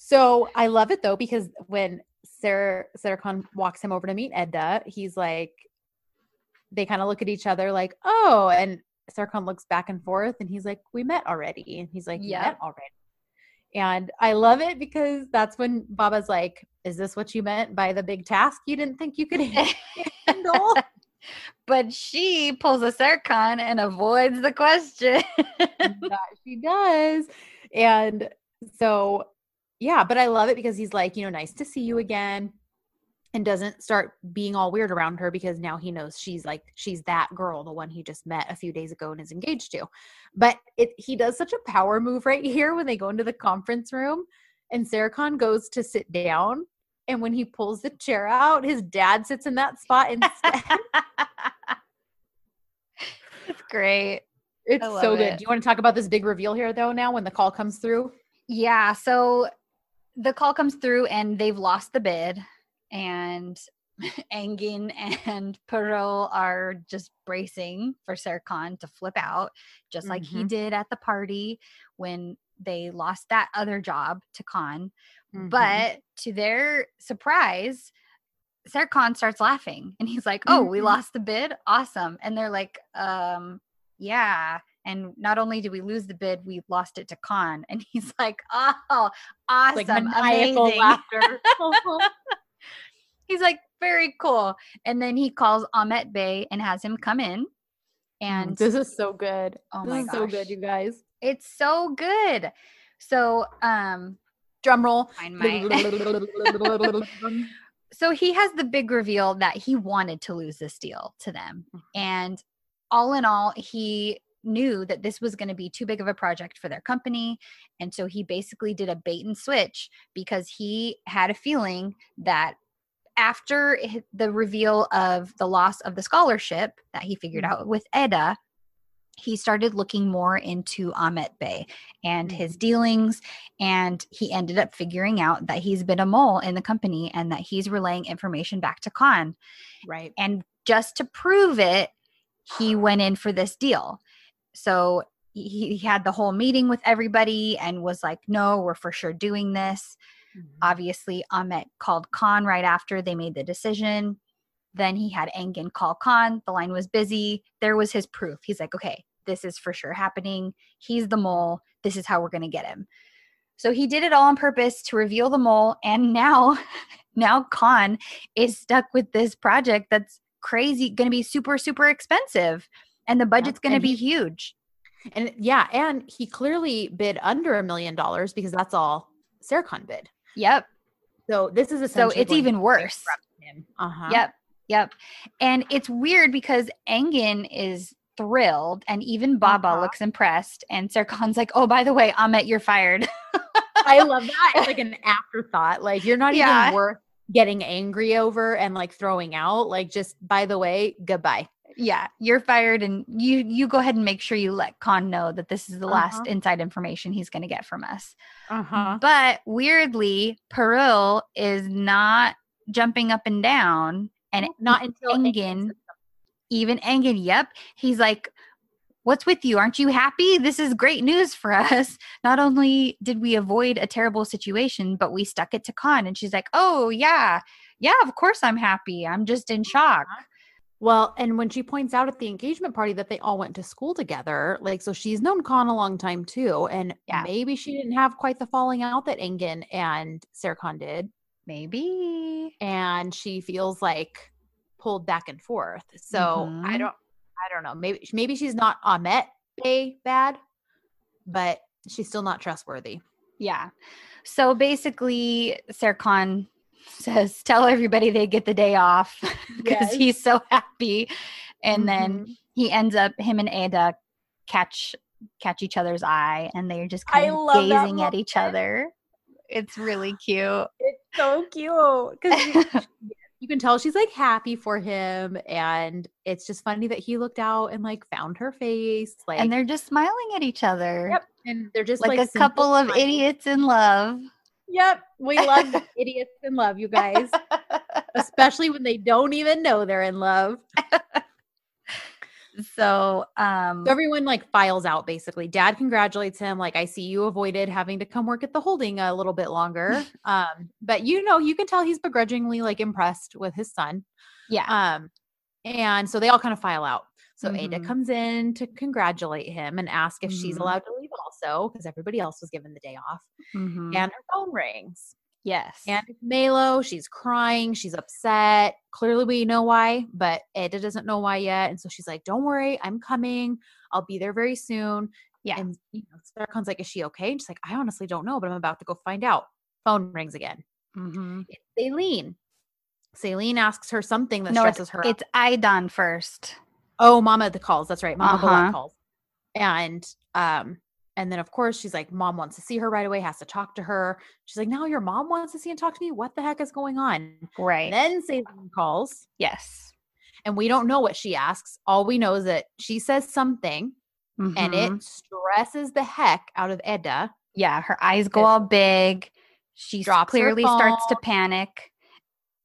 So I love it though, because when Ser- Serkan walks him over to meet Eda, he's like, they kind of look at each other like, oh, and Serkan looks back and forth and he's like, we met already. And he's like, yeah, met already. And I love it because that's when Baba's like, is this what you meant by the big task you didn't think you could handle? But she pulls a Serkan and avoids the question. That she does. And so... yeah, but I love it because he's like, you know, nice to see you again. and doesn't start being all weird around her because now he knows she's like, she's that girl, the one he just met a few days ago and is engaged to. But it, he does such a power move right here when they go into the conference room and Serkan goes to sit down. And when he pulls the chair out, his dad sits in that spot instead. It's great. It's so good. It. Do you want to talk about this big reveal here though now when the call comes through? Yeah. So the call comes through and they've lost the bid. And Engin and Piril are just bracing for Serkan to flip out, just like mm-hmm. he did at the party when they lost that other job to Kaan. Mm-hmm. But to their surprise, Serkan starts laughing and he's like, oh, mm-hmm. we lost the bid? Awesome. And they're like, um, yeah. And not only did we lose the bid, we lost it to Kaan. And he's like, oh, awesome. Like maniacal amazing. Laughter. He's like, very cool. And then he calls Ahmet Bey and has him come in. And this is so good. Oh this my gosh. This is so good, you guys. It's so good. So, um, drum roll. So he has the big reveal that he wanted to lose this deal to them. And all in all, he knew that this was going to be too big of a project for their company. And so he basically did a bait and switch because he had a feeling that after the reveal of the loss of the scholarship that he figured out with Eda, he started looking more into Ahmet Bey and his dealings, and he ended up figuring out that he's been a mole in the company and that he's relaying information back to Kaan. Right. And just to prove it, he went in for this deal. So he, he had the whole meeting with everybody and was like, no, we're for sure doing this. Mm-hmm. Obviously, Ahmet called Kaan right after they made the decision. Then he had Engin call Kaan. The line was busy. There was his proof. He's like, okay, this is for sure happening. He's the mole. This is how we're going to get him. So he did it all on purpose to reveal the mole. And now, now Kaan is stuck with this project that's crazy, going to be super, super expensive. And the budget's going to be huge. And yeah, and he clearly bid under a million dollars because that's all Serkan bid. Yep. So this is essentially so it's even worse. Uh-huh. Yep. Yep. And it's weird because Engin is thrilled and even Baba uh-huh. looks impressed. And Serkan's like, oh, by the way, Ahmet, you're fired. I love that. It's like an afterthought. Like you're not yeah. even worth getting angry over and like throwing out. Like just by the way, goodbye. Yeah. You're fired. And you, you go ahead and make sure you let Kaan know that this is the uh-huh. last inside information he's going to get from us. Uh-huh. But weirdly, Piril is not jumping up and down. And not until Engin, even Engin, yep. He's like, what's with you? Aren't you happy? This is great news for us. Not only did we avoid a terrible situation, but we stuck it to Kaan. And she's like, oh, yeah. Yeah, of course I'm happy. I'm just in shock. Well, and when she points out at the engagement party that they all went to school together, like, so she's known Kaan a long time too. And yeah. maybe she didn't have quite the falling out that Engin and Serkan did. Maybe. And she feels like pulled back and forth. So mm-hmm. I don't, I don't know. Maybe, maybe she's not Ahmet Bey bad, but she's still not trustworthy. Yeah. So basically Serkan says, tell everybody they get the day off because yes. he's so happy. And mm-hmm. then he ends up, him and Eda catch, catch each other's eye and they're just kind of gazing at each other. It's really cute. It's so cute. Because you can tell she's like happy for him. And it's just funny that he looked out and like found her face. Like, and they're just smiling at each other. Yep. And they're just like, like a couple smiling. Of idiots in love. Yep. We love idiots in love, you guys. Especially when they don't even know they're in love. So, um, so everyone like files out basically. Dad congratulates him. Like, I see you avoided having to come work at the holding a little bit longer. um, but you know, you can tell he's begrudgingly like impressed with his son. Yeah. Um, and so they all kind of file out. So mm-hmm. Eda comes in to congratulate him and ask if mm-hmm. she's allowed to leave also, because everybody else was given the day off mm-hmm. and her phone rings. Yes. And Melo, she's crying. She's upset. Clearly we know why, but Eda doesn't know why yet. And so she's like, don't worry, I'm coming. I'll be there very soon. Yeah. And you know, Serkan's like, is she okay? And she's like, I honestly don't know, but I'm about to go find out. Phone rings again. Mm-hmm. It's Selin. Selin asks her something that no, stresses it's, her it's out. Aydan first. Oh, Mama the calls. That's right. Mama uh-huh. Bolat calls. And um, and then, of course, she's like, Mom wants to see her right away, has to talk to her. She's like, now your mom wants to see and talk to me? What the heck is going on? Right. And then Selin calls. Yes. And we don't know what she asks. All we know is that she says something, mm-hmm. and it stresses the heck out of Eda. Yeah, her eyes go all big. She clearly starts to panic.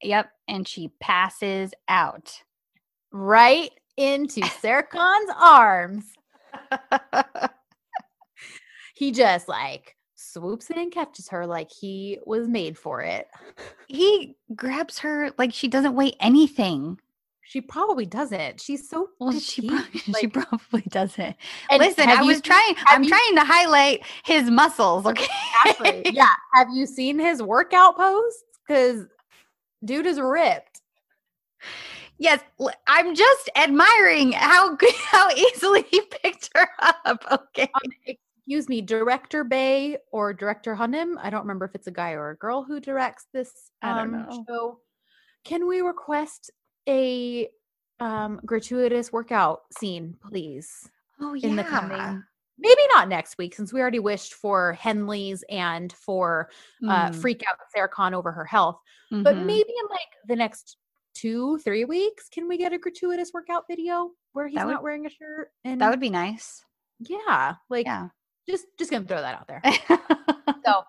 Yep, and she passes out. Right into Serkan's arms. He just like swoops in and catches her like he was made for it. He grabs her like she doesn't weigh anything. She probably doesn't. She's so well, she, probably, like, she probably doesn't. Listen, I was seen, trying. I'm you, trying to highlight his muscles. Okay. Exactly. Yeah. Have you seen his workout posts? Because dude is ripped. Yes. I'm just admiring how how easily he picked her up. Okay. Um, excuse me, Director Bey or Director Hanım. I don't remember if it's a guy or a girl who directs this um, I don't know. show. Can we request a um gratuitous workout scene, please? Oh yeah. In the coming, maybe not next week, since we already wished for Henley's and for mm. uh freak out Serkan over her health, mm-hmm. but maybe in like the next two three weeks can we get a gratuitous workout video where he's would, not wearing a shirt? And that would be nice. Yeah, like yeah. just just gonna throw that out there. so,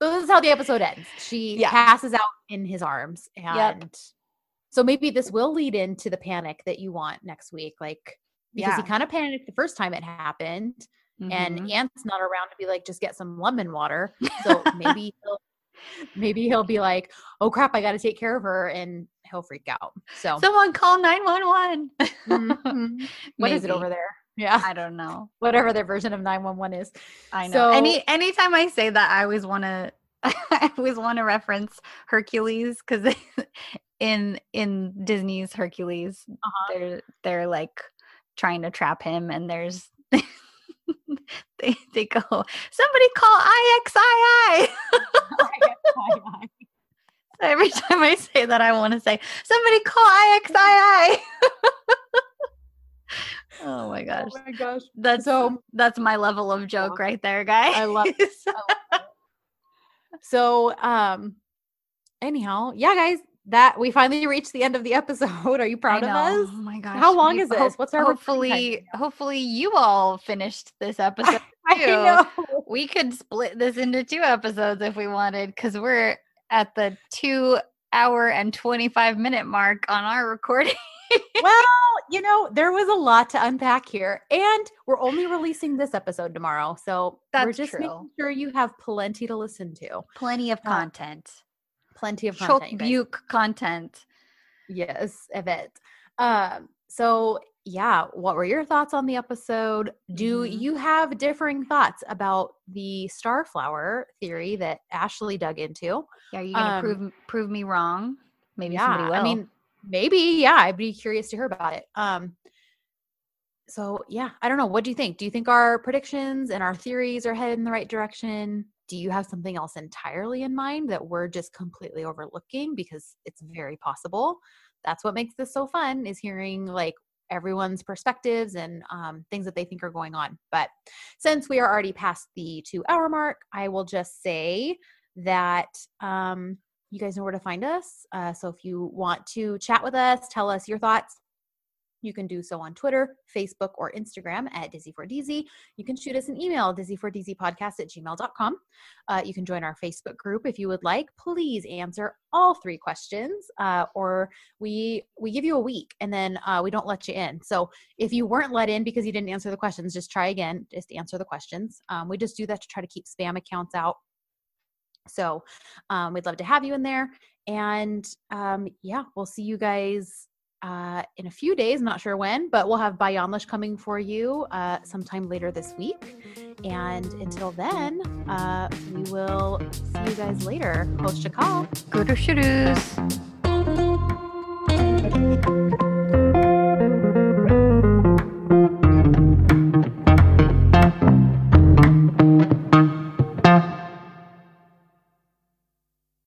so this is how the episode ends. She yeah. passes out in his arms, and yep. So maybe this will lead into the panic that you want next week. Like, because yeah. he kind of panicked the first time it happened, mm-hmm. and Ant's not around to be like, just get some lemon water. So maybe he'll, maybe he'll be like, oh crap, I got to take care of her, and he'll freak out. So someone call nine one one. Mm-hmm. What is it over there? Yeah. I don't know. Whatever their version of nine one one is. I know. So, Any, anytime I say that, I always want to, I always want to reference Hercules, because in in Disney's Hercules, uh-huh. they're they're like trying to trap him, and there's they they go, somebody call I X I I. I X I I. So every time I say that, I want to say, somebody call I X I I. Oh my gosh! Oh my gosh! That's so that's my level of joke yeah. right there, guys. I love it. I love it. So, um, anyhow, yeah, guys, that we finally reached the end of the episode. Are you proud of us? Oh my gosh. How long we, is this? Hope, What's our hopefully, hopefully you all finished this episode. I, too. I know. We could split this into two episodes if we wanted, because we're at the two hour and twenty-five minute mark on our recording. Well, you know, there was a lot to unpack here, and we're only releasing this episode tomorrow. So That's we're just true. making sure you have plenty to listen to. Plenty of content. Uh, plenty of content. Buke content. Yes, of it. Um, so yeah, what were your thoughts on the episode? Do mm-hmm. you have differing thoughts about the starflower theory that Ashley dug into? Yeah, are you gonna um, prove prove me wrong? Maybe yeah, somebody will. I mean, Maybe. Yeah. I'd be curious to hear about it. Um, so yeah, I don't know. What do you think? Do you think our predictions and our theories are headed in the right direction? Do you have something else entirely in mind that we're just completely overlooking? Because it's very possible. That's what makes this so fun, is hearing like everyone's perspectives and um, things that they think are going on. But since we are already past the two hour mark, I will just say that, um, you guys know where to find us. Uh, so if you want to chat with us, tell us your thoughts, you can do so on Twitter, Facebook, or Instagram at Dizzy four D Z. You can shoot us an email, dizzy four d z podcast at gmail dot com. Uh, you can join our Facebook group if you would like. Please answer all three questions, uh, or we we give you a week, and then uh, we don't let you in. So if you weren't let in because you didn't answer the questions, just try again. Just answer the questions. Um, we just do that to try to keep spam accounts out. So um, we'd love to have you in there. And um, yeah, we'll see you guys uh, in a few days. Not sure when, but we'll have Bayamlish coming for you uh, sometime later this week. And until then, uh, we will see you guys later. Hoşça kal. Görüşürüz.